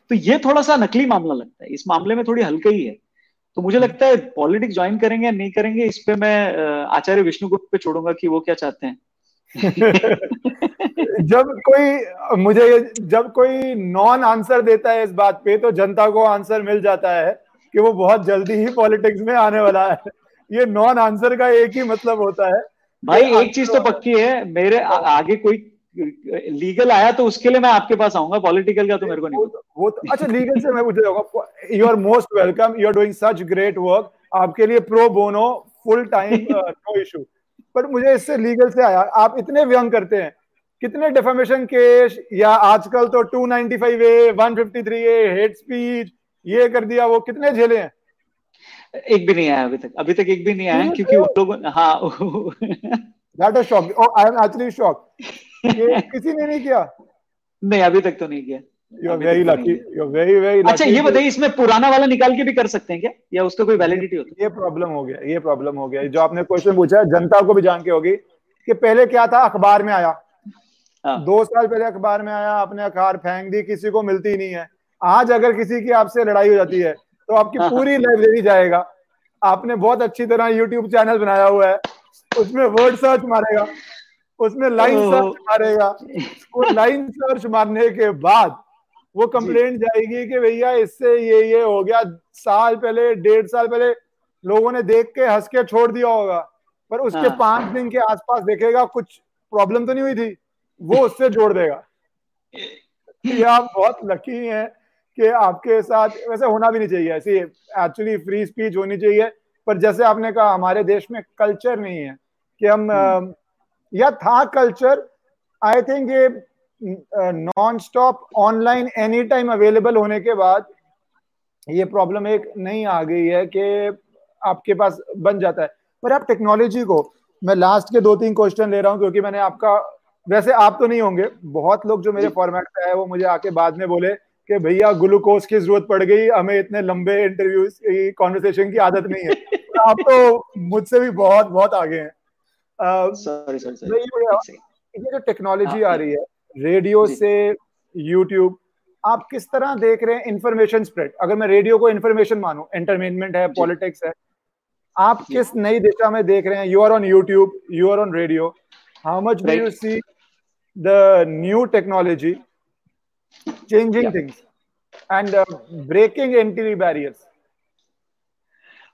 तो ये थोड़ा सा नकली मामला लगता है। इस मामले में थोड़ी हल्का ही है। तो मुझे लगता है पॉलिटिक्स ज्वाइन करेंगे या नहीं करेंगे इस पे मैं आचार्य विष्णुगुप्त पे छोड़ूंगा कि वो क्या चाहते हैं। जब कोई नॉन आंसर देता है इस बात पे तो जनता को आंसर मिल जाता है कि वो बहुत जल्दी ही पॉलिटिक्स में आने वाला है। ये नॉन आंसर का एक ही मतलब होता है। भाई एक चीज तो पक्की है, मेरे आगे कोई लीगल आया तो उसके लिए मैं आपके पास आऊंगा, पॉलिटिकल का तो मेरे को नहीं। वो तो, अच्छा लीगल से मैं पूछ रहा हूं, you are most welcome, you are doing such great work, आपके लिए pro bono full time no issue. But मुझे इससे लीगल से आया, आप इतने व्यंग करते हैं, कितने डिफेमेशन केस या आजकल तो 295 ए 153 ए हेट स्पीच ये कर दिया, वो कितने झेले हैं? एक भी नहीं आया अभी तक एक भी नहीं आया, क्योंकि उन लोगों हाँ किसी ने नहीं किया, नहीं अभी तक तो नहीं किया। You are very lucky, you are very very lucky. अच्छा ये बताइए इसमें पुराना वाला निकाल के भी कर सकते हैं क्या, या उसका कोई वैलिडिटी होती है? ये प्रॉब्लम हो गया जो आपने क्वेश्चन पूछा है, जनता को भी जान के होगी कि पहले क्या था, अखबार में आया, 2 साल पहले अखबार में आया, आपने अखबार फेंक दी, किसी को मिलती नहीं है। आज अगर किसी की आपसे लड़ाई हो जाती है तो आपकी पूरी लाइब्रेरी जाएगा। आपने बहुत अच्छी तरह यूट्यूब चैनल बनाया हुआ है, उसमें वर्ड सर्च मारेगा, उसमें लाइन सर्च मारेगा, वो लाइन सर्च मारने के बाद वो कंप्लेंट जाएगी कि भैया इससे ये हो गया, साल पहले 1.5 साल पहले लोगों ने देख के हंस के छोड़ दिया होगा, पर उसके 5 दिन के आसपास देखेगा कुछ प्रॉब्लम तो नहीं हुई थी, वो उससे जोड़ देगा। ये आप बहुत लकी हैं कि आपके साथ वैसे होना भी नहीं चाहिए, ऐसी एक्चुअली फ्री स्पीच होनी चाहिए, पर जैसे आपने कहा हमारे देश में कल्चर नहीं है कि हम या था कल्चर, आई थिंक ये non stop online any time available होने के बाद ये प्रॉब्लम एक नहीं आ गई है कि आपके पास बन जाता है। पर आप टेक्नोलॉजी को, मैं लास्ट के 2-3 क्वेश्चन ले रहा हूँ क्योंकि मैंने आपका, वैसे आप तो नहीं होंगे, बहुत लोग जो मेरे फॉर्मेट पे है वो मुझे आके बाद में बोले कि भैया ग्लूकोज की जरूरत पड़ गई, हमें इतने लंबे इंटरव्यूज की कॉन्वर्सेशन की आदत नहीं है। आप तो मुझसे भी बहुत बहुत आगे हैं। ये जो टेक्नोलॉजी आ रही है रेडियो से यूट्यूब, आप किस तरह देख रहे हैं इंफॉर्मेशन स्प्रेड? अगर मैं रेडियो को इंफॉर्मेशन मानूं, एंटरटेनमेंट है, पॉलिटिक्स है, आप किस नई दिशा में देख रहे हैं? You are on YouTube, you are on radio, how much do you see the new technology changing things and breaking entry barriers?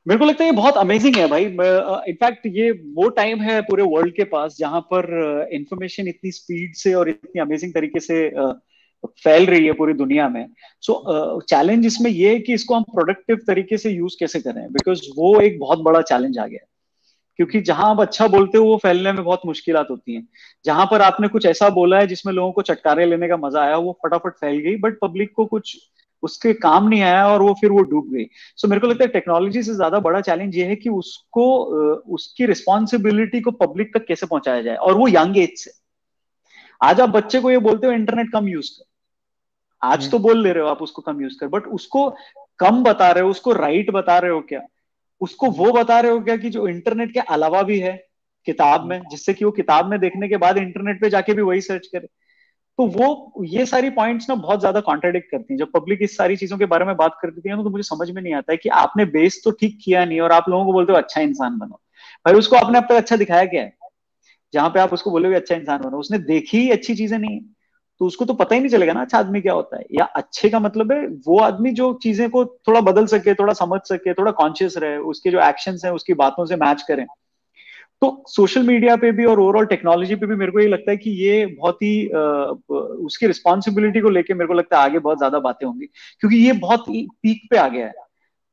मेरे को लगता है ये बहुत अमेजिंग है भाई। इनफैक्ट ये वो टाइम है पूरे वर्ल्ड के पास जहां पर इंफॉर्मेशन इतनी स्पीड से और इतनी अमेजिंग तरीके से फैल रही है पूरी दुनिया में। सो चैलेंज इसमें ये है कि इसको हम प्रोडक्टिव तरीके से यूज कैसे करें, बिकॉज वो एक बहुत बड़ा चैलेंज आ गया है। क्योंकि जहां आप अच्छा बोलते हो वो फैलने में बहुत मुश्किलात होती हैं, जहां पर आपने कुछ ऐसा बोला है जिसमें लोगों को चटकारे लेने का मजा आया, वो फटाफट फैल गई, बट पब्लिक को कुछ उसके काम नहीं आया और वो फिर वो डूब गई। सो मेरे को लगता है टेक्नोलॉजी से ज्यादा बड़ा चैलेंज ये है कि उसको उसकी रिस्पॉन्सिबिलिटी को पब्लिक तक कैसे पहुंचाया जाए, और वो यंग एज से। आज आप बच्चे को ये बोलते हो इंटरनेट कम यूज कर, आज तो बोल ले रहे हो आप उसको कम यूज कर, बट उसको कम बता रहे हो, उसको राइट बता रहे हो क्या? उसको वो बता रहे हो क्या कि जो इंटरनेट के अलावा भी है किताब में, जिससे कि वो किताब में देखने के बाद इंटरनेट पे जाके भी वही सर्च करे? तो वो ये सारी पॉइंट्स ना बहुत ज्यादा कॉन्ट्राडिक्ट करती हैं। जब पब्लिक इस सारी चीजों के बारे में बात करती है ना, तो मुझे समझ में नहीं आता है कि आपने बेस तो ठीक किया नहीं, और आप लोगों को बोलते हो अच्छा इंसान बनो। भाई उसको आपने अब तक अच्छा दिखाया क्या है? जहां पे आप उसको बोलोगे अच्छा इंसान बनो, उसने देखी ही अच्छी चीजें नहीं है तो उसको तो पता ही नहीं चलेगा ना अच्छा आदमी क्या होता है, या अच्छे का मतलब है वो आदमी जो चीजें को थोड़ा बदल सके, थोड़ा समझ सके, थोड़ा कॉन्शियस रहे, उसके जो एक्शन है उसकी बातों से मैच करें। तो सोशल मीडिया पे भी और ओवरऑल टेक्नोलॉजी पे भी मेरे को ये लगता है कि ये बहुत ही उसकी रिस्पॉन्सिबिलिटी को लेके मेरे को लगता है आगे बहुत ज्यादा बातें होंगी, क्योंकि ये बहुत पीक पे आ गया है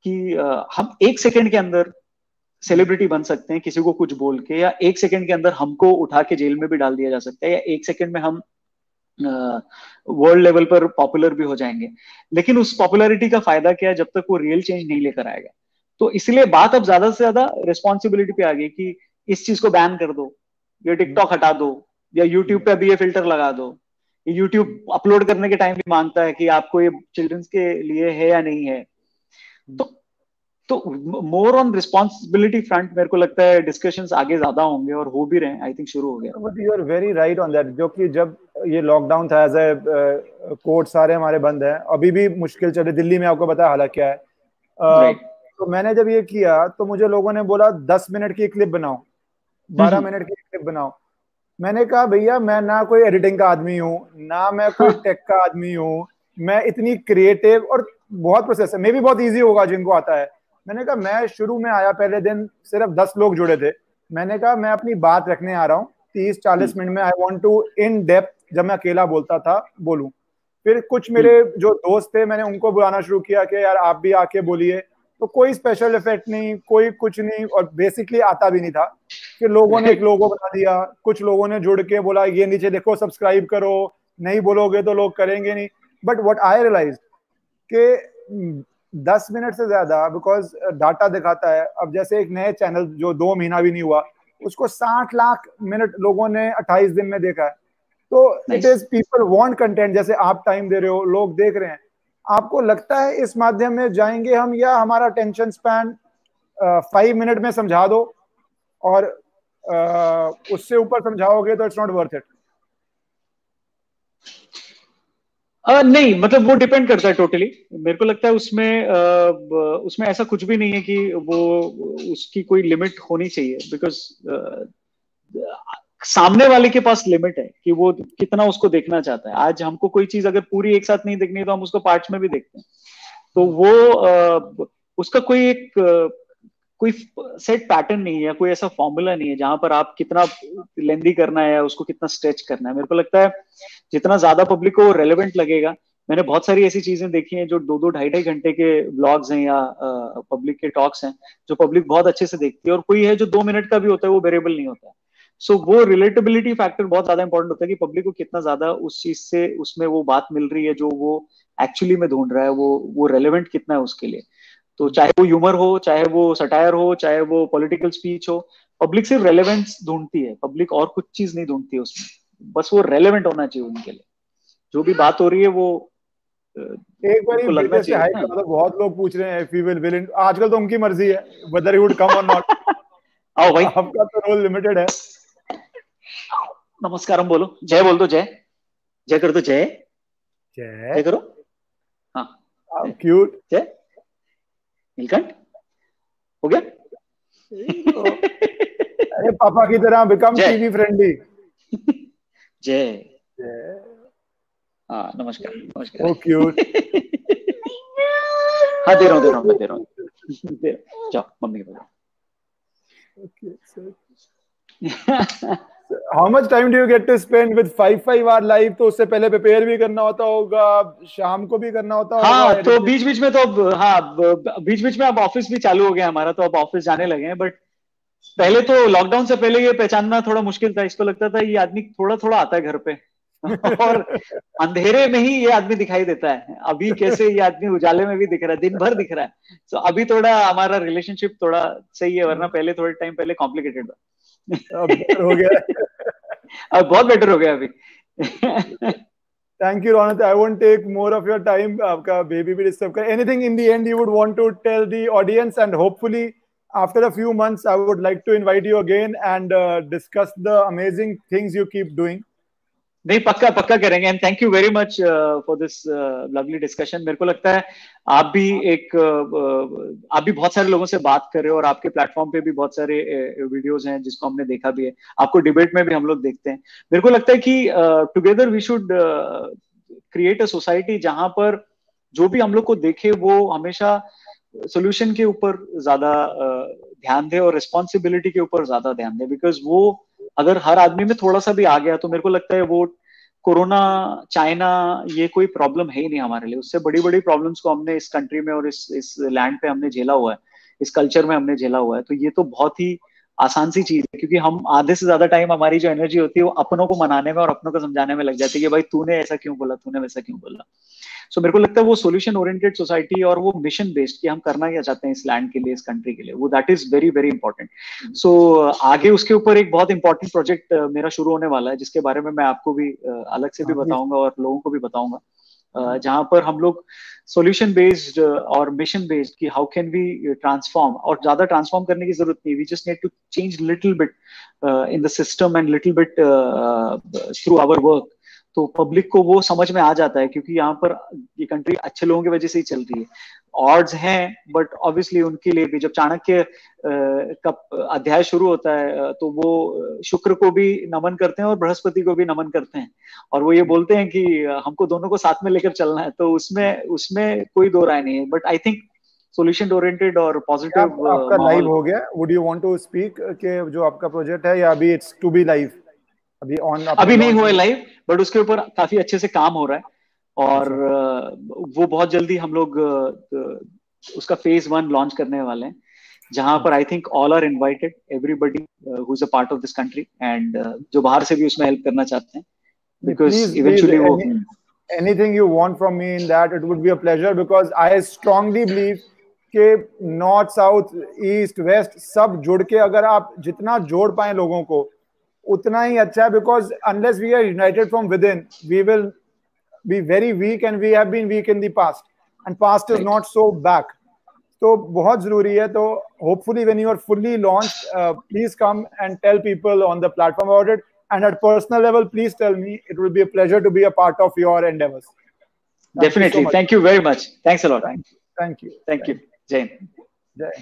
कि हम 1 सेकंड के अंदर सेलिब्रिटी बन सकते हैं किसी को कुछ बोल के, या 1 सेकंड के अंदर हमको उठा के जेल में भी डाल दिया जा सकता है, या 1 सेकंड में हम वर्ल्ड लेवल पर पॉपुलर भी हो जाएंगे, लेकिन उस पॉपुलैरिटी का फायदा क्या है जब तक वो रियल चेंज नहीं लेकर आएगा। तो इसलिए बात अब ज्यादा से ज्यादा रिस्पॉन्सिबिलिटी पे आ गई कि इस चीज को बैन कर दो, ये टिकटॉक हटा दो, या यूट्यूब पे अभी ये फिल्टर लगा दो। यूट्यूब अपलोड करने के टाइम भी मांगता है कि आपको ये चिल्ड्रंस के लिए है या नहीं है। तो मोर ऑन रिस्पॉन्सिबिलिटी फ्रंट मेरे को लगता है डिस्कशंस आगे ज्यादा होंगे और हो भी रहे हैं, आई थिंक शुरू हो गया। But you are very right on that, जो कि जब ये लॉकडाउन था एज ए कोर्ट सारे हमारे बंद हैं, अभी भी मुश्किल चल रही। दिल्ली में आपको पता है हालात क्या है। तो मैंने जब ये किया तो मुझे लोगों ने बोला 10 मिनट की क्लिप बनाओ, 12 मिनट की क्लिप बनाओ। मैंने कहा भैया मैं ना कोई एडिटिंग का आदमी हूँ, ना मैं कोई टेक का आदमी हूँ, मैं इतनी क्रिएटिव और बहुत प्रोसेस है, मे भी बहुत ईजी होगा जिनको आता है। मैंने कहा मैं शुरू में आया पहले दिन सिर्फ 10 लोग जुड़े थे। मैंने कहा मैं अपनी बात रखने आ रहा हूँ 30-40 मिनट में, I want to in depth, जब मैं अकेला बोलता था बोलूं। फिर कुछ मेरे जो दोस्त थे मैंने उनको बुलाना शुरू किया कि यार आप भी आके बोलिए। तो कोई स्पेशल इफेक्ट नहीं, कोई कुछ नहीं, और बेसिकली आता भी नहीं था। फिर लोगों ने एक लोगो बना दिया, कुछ लोगों ने जुड़ के बोला ये नीचे देखो सब्सक्राइब करो, नहीं बोलोगे तो लोग करेंगे नहीं। बट व्हाट आई रियलाइज्ड कि 10 मिनट से ज्यादा, बिकॉज डाटा दिखाता है, अब जैसे एक नए चैनल जो 2 महीना भी नहीं हुआ उसको 60 लाख मिनट लोगों ने 28 दिन में देखा है। तो it is people want content, जैसे आप टाइम दे रहे हो, लोग देख रहे हैं। आपको लगता है इस माध्यम में जाएंगे हम, या हमारा टेंशन स्पैन 5 मिनट में समझा दो और उससे ऊपर समझाओगे तो इट्स नॉट वर्थ इट? नहीं, मतलब वो डिपेंड करता है टोटली। मेरे को लगता है उसमें ऐसा कुछ भी नहीं है कि वो उसकी कोई लिमिट होनी चाहिए, बिकॉज सामने वाले के पास लिमिट है कि वो कितना उसको देखना चाहता है। आज हमको कोई चीज अगर पूरी एक साथ नहीं देखनी है तो हम उसको पार्ट्स में भी देखते हैं। तो वो उसका कोई कोई सेट पैटर्न नहीं है या कोई ऐसा फॉर्मूला नहीं है जहां पर आप कितना लेंदी करना है या उसको कितना स्ट्रेच करना है। मेरे को लगता है जितना ज्यादा पब्लिक को रेलेवेंट लगेगा, मैंने बहुत सारी ऐसी चीजें देखी हैं जो 2-2, 2.5-2 घंटे के ब्लॉग्स हैं या पब्लिक के टॉक्स हैं जो पब्लिक बहुत अच्छे से देखती है, और कोई है जो 2 मिनट का भी होता है, वो वेरिएबल नहीं होता है। सो वो रिलेटेबिलिटी फैक्टर बहुत ज्यादा इंपॉर्टेंट होता है कि पब्लिक को कितना ज्यादा उस चीज से, उसमें वो बात मिल रही है जो वो एक्चुअली में ढूंढ रहा है, वो रेलेवेंट कितना है उसके लिए। तो चाहे वो ह्यूमर हो, चाहे वो सटायर हो, चाहे वो पॉलिटिकल स्पीच हो, पब्लिक सिर्फ रेलेवेंस ढूंढती है। पब्लिक और कुछ चीज नहीं ढूंढती है उसमें, बस वो रेलेवेंट होना चाहिए उनके लिए, जो भी बात हो रही है वो एक बार लगना चाहिए। मतलब बहुत लोग पूछ रहे हैं वी विल, आजकल तो उनकी मर्जी है वेदर यू वुड कम और नॉट। आओ भाई, आपका तो रोल लिमिटेड है। नमस्कारम बोलो, जय बोल दो, जय जय कर दो, जय जय करो। हाँ क्यूट, जय नीलकंठ हो गया। अरे पापा की तरह बिकम टीवी फ्रेंडली। जय जय, हाँ नमस्कार नमस्कार। Oh cute. हाँ दे रहा हूँ, जाओ मम्मी के पास। Okay sir, how much time do you get to spend with 5-5 hour live? तो उससे पहले प्रिपेयर भी करना होता होगा, शाम को भी करना होता होगा। हाँ तो बीच-बीच में अब ऑफिस भी चालू हो गया हमारा, तो अब ऑफिस जाने लगे हैं। बट पहले तो लॉकडाउन से पहले ये पहचानना थोड़ा मुश्किल था। इसको लगता था ये आदमी थोड़ा थोड़ा आता है घर पे और अंधेरे में ही ये आदमी दिखाई देता है। अभी कैसे ये आदमी उजाले में भी दिख रहा है, दिन भर दिख रहा है। तो अभी थोड़ा हमारा रिलेशनशिप थोड़ा सही है, वरना पहले थोड़े टाइम पहले कॉम्प्लिकेटेड था। अब बहुत बेटर हो गया अभी। Thank you Raunak, I won't take more of your time, आपका बेबी भी डिस्टर्ब कर। Anything in the end you would want to tell the audience, and hopefully after a few months I would like to invite you again and discuss the amazing things you keep doing. नहीं, पक्का पक्का करेंगे। And thank you very much for this lovely discussion. मेरे को लगता है आप भी बहुत सारे लोगों से बात कर रहे हो, और आपके प्लेटफॉर्म पे भी बहुत सारे वीडियोस हैं जिसको हमने देखा भी है। आपको डिबेट में भी हम लोग देखते हैं। मेरे को लगता है कि together we should create a society जहां पर जो भी हम लोग को देखे वो हमेशा सोल्यूशन के ऊपर ज्यादा ध्यान दे और रिस्पॉन्सिबिलिटी के ऊपर ज्यादा ध्यान दे। बिकॉज वो अगर हर आदमी में थोड़ा सा भी आ गया तो मेरे को लगता है वो कोरोना, चाइना, ये कोई प्रॉब्लम है ही नहीं हमारे लिए। उससे बड़ी बड़ी प्रॉब्लम्स को हमने इस कंट्री में और इस लैंड पे हमने झेला हुआ है, इस कल्चर में हमने झेला हुआ है। तो ये तो बहुत ही आसान सी चीज है, क्योंकि हम आधे से ज्यादा टाइम हमारी जो एनर्जी होती है वो अपनों को मनाने में और अपनों को समझाने में लग जाती है कि भाई तूने ऐसा क्यों बोला, तूने वैसा क्यों बोला। सो मेरे को लगता है वो सोल्यूशन ओरिएंटेड सोसाइटी और वो मिशन बेस्ड कि हम करना क्या चाहते हैं इस लैंड के लिए, इस कंट्री के लिए, वो that is very very important. So आगे उसके ऊपर एक बहुत इंपॉर्टेंट प्रोजेक्ट मेरा शुरू होने वाला है, जिसके बारे में मैं आपको भी अलग से भी बताऊंगा और लोगों को भी बताऊंगा, जहां पर हम लोग सोल्यूशन बेस्ड और मिशन बेस्ड कि हाउ कैन वी ट्रांसफॉर्म, और ज्यादा ट्रांसफॉर्म करने की जरूरत नहीं, we just need to change little bit in the system and little bit through our work. तो पब्लिक को वो समझ में आ जाता है, क्योंकि यहाँ पर ये कंट्री अच्छे लोगों की वजह से ही चल रही है। ऑड्स हैं बट ऑब्वियसली उनके लिए भी, जब चाणक्य का अध्याय शुरू होता है तो वो शुक्र को भी नमन करते हैं और बृहस्पति को भी नमन करते हैं, और वो ये बोलते हैं कि हमको दोनों को साथ में लेकर चलना है। तो उसमें कोई दो राय नहीं है। But I think solution oriented और पॉजिटिव। आपका लाइव हो गया, would you want to speak के जो आपका प्रोजेक्ट है, या अभी इट्स टू बी लाइव? अभी नहीं हुआ लाइव, बट उसके ऊपर काफी अच्छे से काम हो रहा है और वो बहुत जल्दी हम लोग उसका phase 1 लॉन्च करने वाले हैं, जहां पर I think all are invited, everybody who is a part of this country and जो बाहर से भी उसमें हेल्प करना चाहते हैं, बिकॉज इवेंचुअली वो anything you want from me in that it would be a pleasure, because I strongly believe के नॉर्थ साउथ ईस्ट वेस्ट सब जुड़ के अगर आप जितना जोड़ पाए लोगों को उतना ही अच्छा है, because unless we are united from within, we will be very weak and we have been weak in the past, and past is not so back. तो बहुत जरूरी है। तो hopefully when you are fully launched, please come and tell people on the platform about it, and at personal level, please tell me. It will be a pleasure to be a part of your endeavors. Definitely, thank you so much. Thank you very much. Thanks a lot. Thank you. Thank you. Jai.